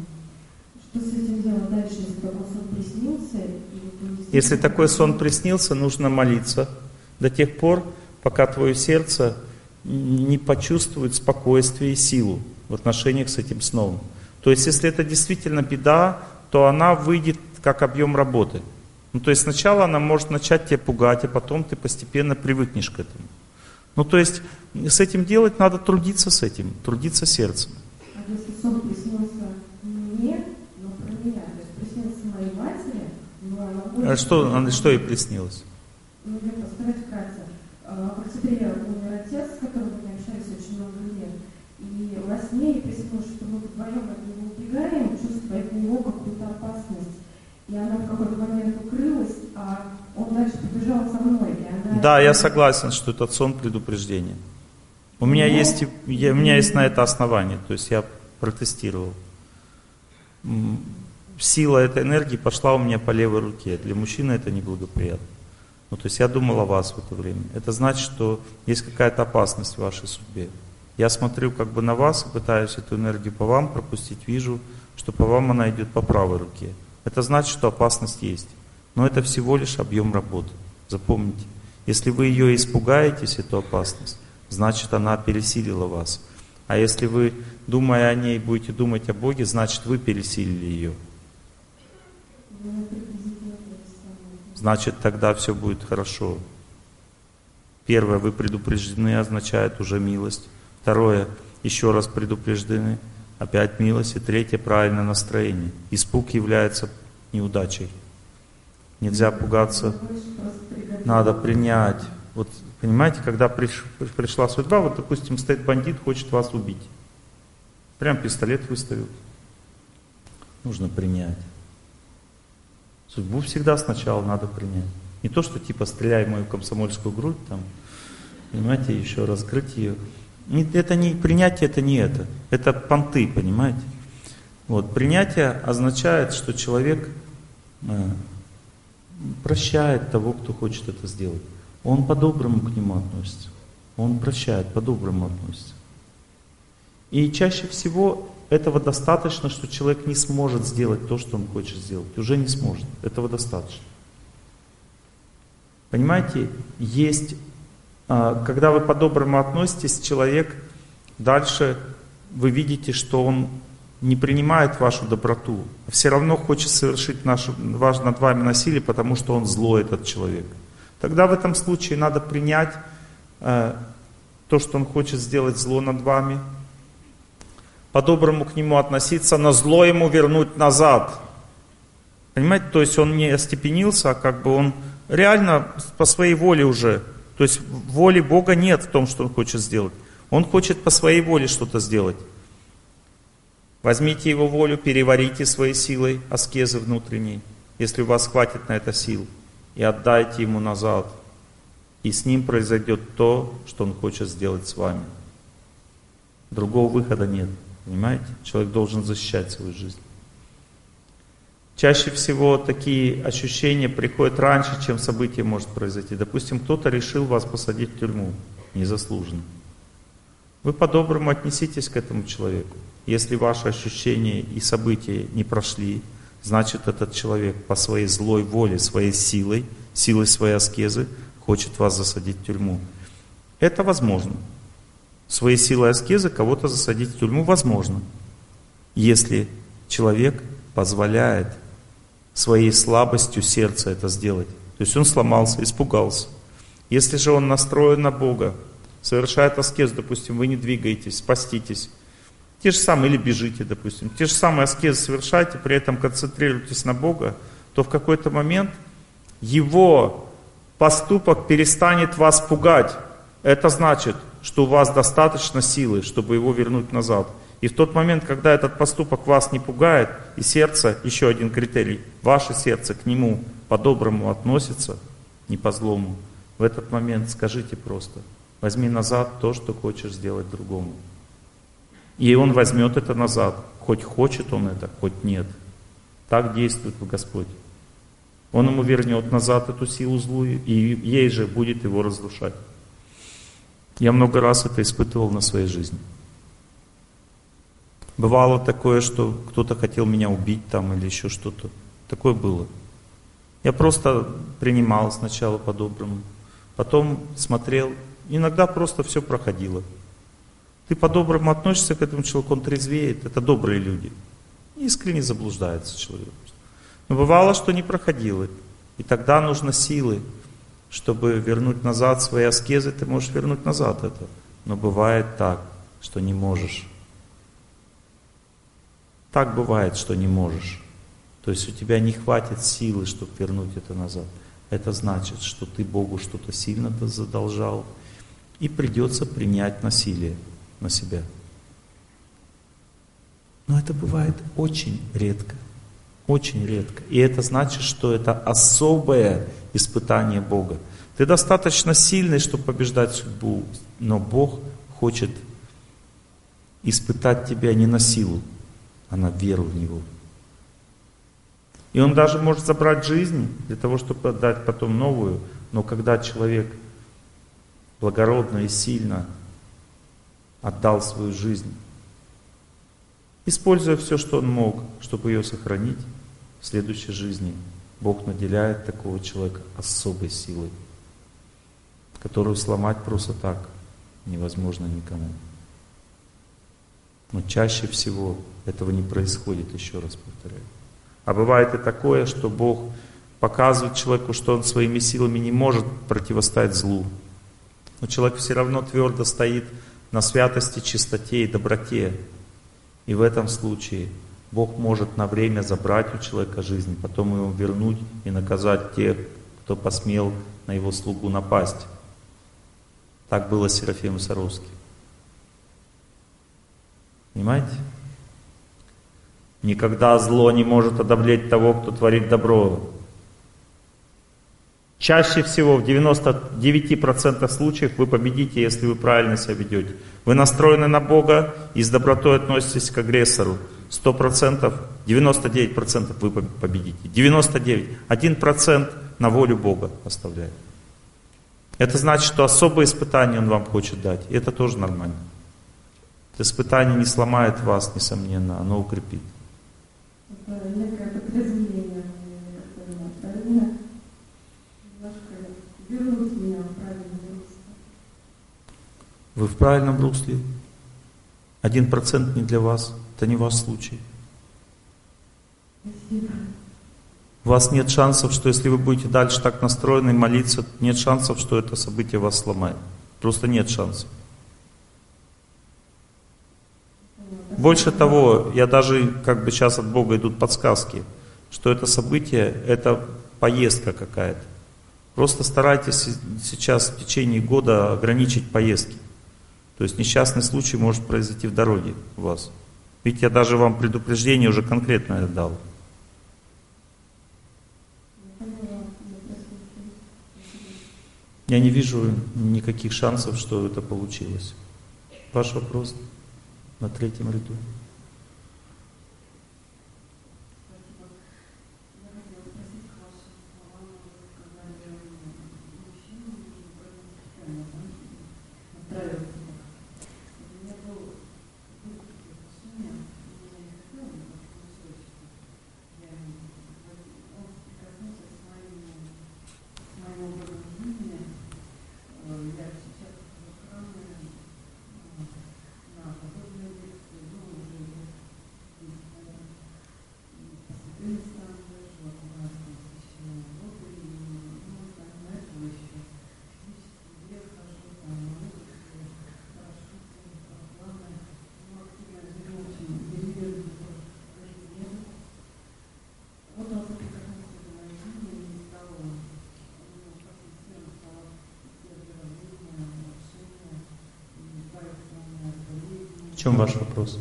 Что с этим делать дальше, если такой сон приснился? Если такой сон приснился, нужно молиться до тех пор, пока твое сердце не почувствует спокойствие и силу в отношениях с этим сном. То есть, если это действительно беда, то она выйдет как объем работы. Ну, то есть, сначала она может начать тебя пугать, а потом ты постепенно привыкнешь к этому. Ну, то есть, с этим делать надо трудиться с этим, трудиться сердцем. А если сон приснился мне, но про меня, то есть, приснился моей матери, но она будет... А что ей приснилось? Ну, я постараюсь вкратце. В октябре умер отец, с которым мы общались очень много лет, и во сне ей приснилось, что мы вдвоем от него убегаем, чувствуя от него какую-то опасность. И она в какой-то момент укрылась, а он дальше побежал со мной. И она... Да, я согласен, что этот сон предупреждение. У меня есть на это основание, то есть я протестировал. Сила этой энергии пошла у меня по левой руке. Для мужчины это неблагоприятно. Ну, то есть я думал о вас в это время. Это значит, что есть какая-то опасность в вашей судьбе. Я смотрю как бы на вас, пытаюсь эту энергию по вам пропустить, вижу, что по вам она идет по правой руке. Это значит, что опасность есть. Но это всего лишь объем работы. Запомните, если вы ее испугаетесь, эту опасность, значит, она пересилила вас. А если вы, думая о ней, будете думать о Боге, значит, вы пересилили ее. Значит, тогда все будет хорошо. Первое, вы предупреждены, означает уже милость. Второе, еще раз предупреждены. Опять милость. И третье, правильное настроение. Испуг является неудачей. Нельзя пугаться. Надо принять. Вот понимаете, когда пришла судьба, вот допустим, стоит бандит, хочет вас убить. Прям пистолет выставил. Нужно принять. Судьбу всегда сначала надо принять. Не то, что типа стреляй в мою комсомольскую грудь, там, понимаете, еще разгрыть ее. Это не принятие, это не это. Это понты, понимаете? Вот. Принятие означает, что человек прощает того, кто хочет это сделать. Он по-доброму к нему относится. Он прощает, по-доброму относится. И чаще всего этого достаточно, что человек не сможет сделать то, что он хочет сделать. Уже не сможет. Этого достаточно. Понимаете, есть... Когда вы по-доброму относитесь, человек дальше, вы видите, что он не принимает вашу доброту, а все равно хочет совершить над вами насилие, потому что он злой, этот человек. Тогда в этом случае надо принять то, что он хочет сделать зло над вами, по-доброму к нему относиться, но зло ему вернуть назад. Понимаете, то есть он не остепенился, а как бы он реально по своей воле уже. То есть воли Бога нет в том, что он хочет сделать. Он хочет по своей воле что-то сделать. Возьмите его волю, переварите своей силой аскезы внутренней, если у вас хватит на это сил, и отдайте ему назад. И с ним произойдет то, что он хочет сделать с вами. Другого выхода нет. Понимаете? Человек должен защищать свою жизнь. Чаще всего такие ощущения приходят раньше, чем событие может произойти. Допустим, кто-то решил вас посадить в тюрьму незаслуженно. Вы по-доброму отнеситесь к этому человеку. Если ваши ощущения и события не прошли, значит, этот человек по своей злой воле, своей силой, силой своей аскезы хочет вас засадить в тюрьму. Это возможно. Своей силой аскезы кого-то засадить в тюрьму возможно. Если человек позволяет своей слабостью сердца это сделать. То есть он сломался, испугался. Если же он настроен на Бога, совершает аскез, допустим, вы не двигаетесь, спаститесь, те же самые, или бежите, допустим, те же самые аскезы совершаете, при этом концентрируетесь на Бога, то в какой-то момент его поступок перестанет вас пугать. Это значит, что у вас достаточно силы, чтобы его вернуть назад. И в тот момент, когда этот поступок вас не пугает, и сердце, еще один критерий, ваше сердце к нему по-доброму относится, не по-злому, в этот момент скажите просто, возьми назад то, что хочешь сделать другому. И он возьмет это назад, Хоть хочет он это, хоть нет. Так действует Господь. Он ему вернет назад эту силу злую, и ей же будет его разрушать. Я много раз это испытывал на своей жизни. Бывало такое, что кто-то хотел меня убить там или еще что-то. Такое было. Я просто принимал сначала по-доброму, потом смотрел. Иногда просто все проходило. Ты по-доброму относишься к этому человеку, он трезвеет. Это добрые люди. Искренне заблуждается человек. Но бывало, что не проходило. И тогда нужно силы, чтобы вернуть назад свои аскезы. Ты можешь вернуть назад это. Но бывает так, что не можешь. Так бывает, что не можешь. То есть у тебя не хватит силы, чтобы вернуть это назад. Это значит, что ты Богу что-то сильно задолжал. И придется принять насилие на себя. Но это бывает очень редко. Очень редко. И это значит, что это особое испытание Бога. Ты достаточно сильный, чтобы побеждать судьбу, но Бог хочет испытать тебя не на силу, а на веру в Него. И Он даже может забрать жизнь для того, чтобы отдать потом новую. Но когда человек благородно и сильно отдал свою жизнь, используя все, что он мог, чтобы ее сохранить в следующей жизни, Бог наделяет такого человека особой силой, которую сломать просто так невозможно никому. Но чаще всего этого не происходит, еще раз повторяю. А бывает и такое, что Бог показывает человеку, что он своими силами не может противостоять злу. Но человек все равно твердо стоит на святости, чистоте и доброте. И в этом случае Бог может на время забрать у человека жизнь, потом его вернуть и наказать тех, кто посмел на его слугу напасть. Так было с Серафимом Саровским. Понимаете? Никогда зло не может одолеть того, кто творит добро. Чаще всего, в 99% случаев, вы победите, если вы правильно себя ведете. Вы настроены на Бога и с добротой относитесь к агрессору. 100%, 99% вы победите. 99%, 1% на волю Бога оставляет. Это значит, что особое испытание Он вам хочет дать. И это тоже нормально. Это испытание не сломает вас, несомненно, оно укрепит. Это некое подразумение, правильно? Немножко вернуть меня в правильное русло. Вы в правильном русле. 1% не для вас. Это не ваш случай. Спасибо. У вас нет шансов, что если вы будете дальше так настроены и молиться, нет шансов, что это событие вас сломает. Просто нет шансов. Больше того, я даже как бы сейчас от Бога идут подсказки, что это событие, это поездка какая-то. Просто старайтесь сейчас в течение года ограничить поездки. То есть несчастный случай может произойти в дороге у вас. Ведь я даже вам предупреждение уже конкретное дал. Я не вижу никаких шансов, что это получилось. Ваш вопрос? На третьем ряду. В чем ваш вопрос?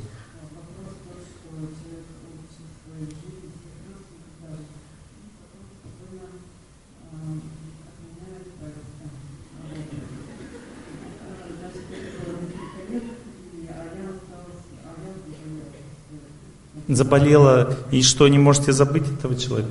заболела, и что, не можете забыть этого человека?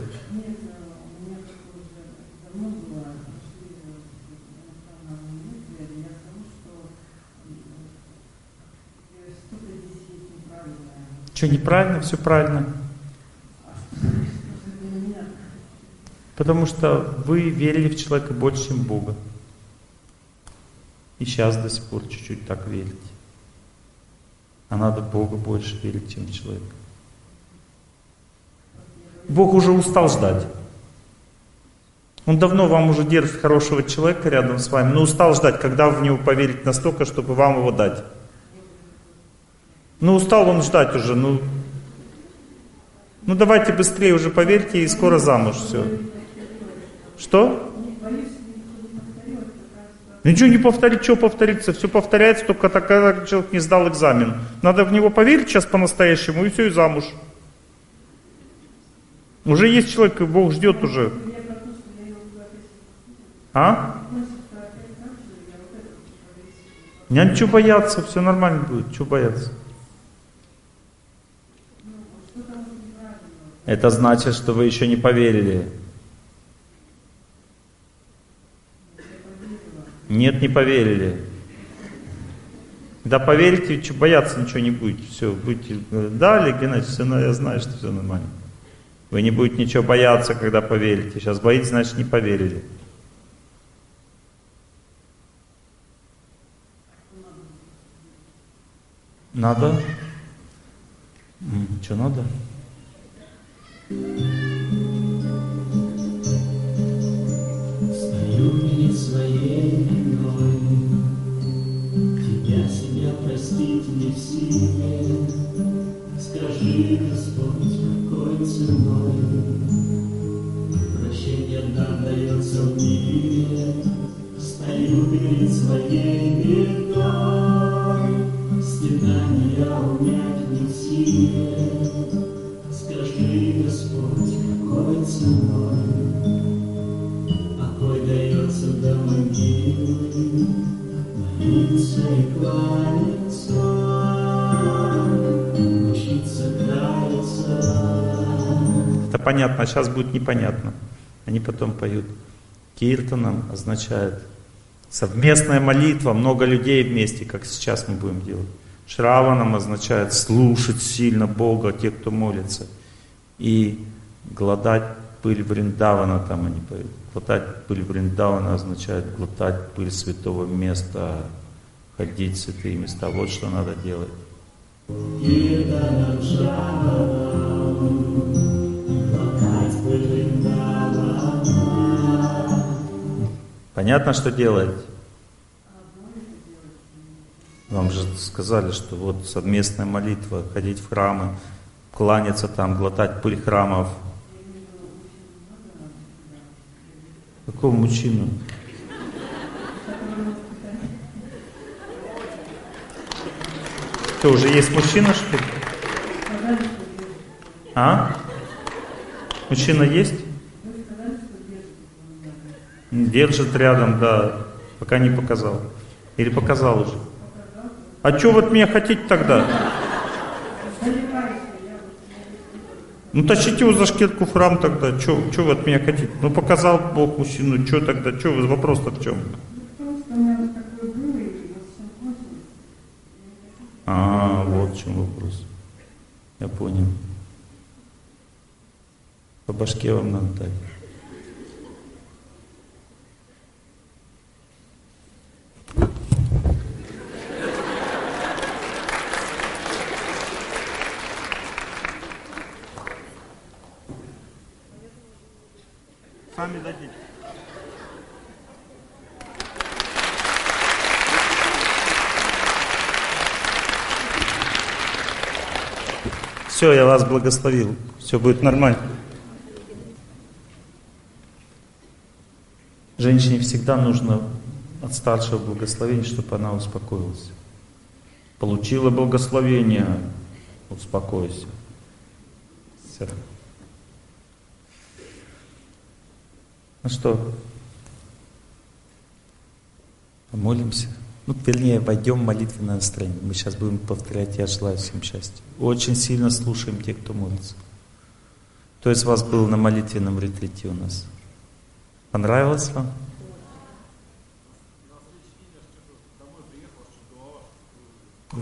Что, неправильно? Все правильно. Потому что вы верили в человека больше, чем в Бога. И сейчас до сих пор чуть-чуть так верите. А надо Богу больше верить, чем в человека. Бог уже устал ждать. Он давно вам уже держит хорошего человека рядом с вами, но устал ждать, когда в него поверить настолько, чтобы вам его дать. Ну устал он ждать уже, ну давайте быстрее уже поверьте и скоро замуж все. Что? Ничего не повторить, что повторится, все повторяется, только так человек не сдал экзамен. Надо в него поверить сейчас по-настоящему, и все, и замуж. Уже есть человек, и Бог ждет уже. А? Не надо чего бояться, все нормально будет, чего бояться. Это значит, что вы еще не поверили. Нет, не поверили. Когда поверите, бояться ничего не будет. Все, будете, да, Олег Геннадьевич, все, но я знаю, что все нормально. Вы не будете ничего бояться, когда поверите. Сейчас боитесь, значит, не поверили. Надо? Что надо? Стою перед своей виной, тебя себя простить не в силе. Скажи, Господь, какой ценой прощение нам дается в мире. Стою перед своей виной, стенания унять не в силе. Скажи, Господь, какой ценой покой дается до могилы, молиться и кланяться, учиться, каяться. Это понятно, а сейчас будет непонятно. Они потом поют. Киртаном означает совместная молитва, много людей вместе, как сейчас мы будем делать. Шраванам означает слушать сильно Бога, те, кто молится. И глотать пыль Вриндавана, там они поют. Глотать пыль Вриндавана означает глотать пыль святого места, ходить в святые места. Вот что надо делать. Понятно, что делать? Вам же сказали, что вот совместная молитва, ходить в храмы, кланяться там, глотать пыль храмов. Какого мужчину? Что, уже есть мужчина, что ли? А? Мужчина есть? Держит рядом, да. Пока не показал. Или показал уже? А что вы от меня хотите тогда? Ну тащите его за шкирку в храм тогда. Что вы от меня хотите? Ну показал Бог мужчину. Что тогда? Что вы? Вопрос-то в чем? А, вот в чем вопрос. Я понял. По башке вам надо дать. Все, я вас благословил. Все будет нормально. Женщине всегда нужно от старшего благословения, чтобы она успокоилась. Получила благословение, успокойся. Все. Ну что, помолимся? Ну, вернее, войдем в молитвенное настроение. Мы сейчас будем повторять «Я желаю всем счастья». Очень сильно слушаем тех, кто молится. То есть вас был на молитвенном ретрите у нас. Понравилось вам?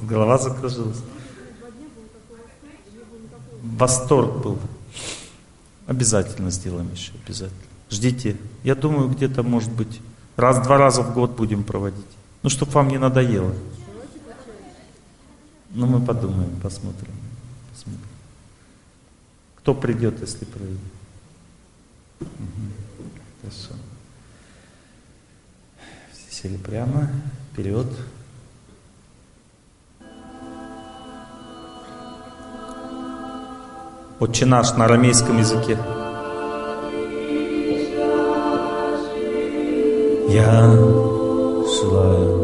Голова закружилась. Восторг был. Обязательно сделаем еще, обязательно. Ждите. Я думаю, где-то, может быть, раз-два раза в год будем проводить. Ну, чтобы вам не надоело. Ну, мы подумаем, посмотрим. Кто придет, если проведет? Угу. Хорошо. Все сели прямо, вперед. «Отче наш» на арамейском языке. Я желаю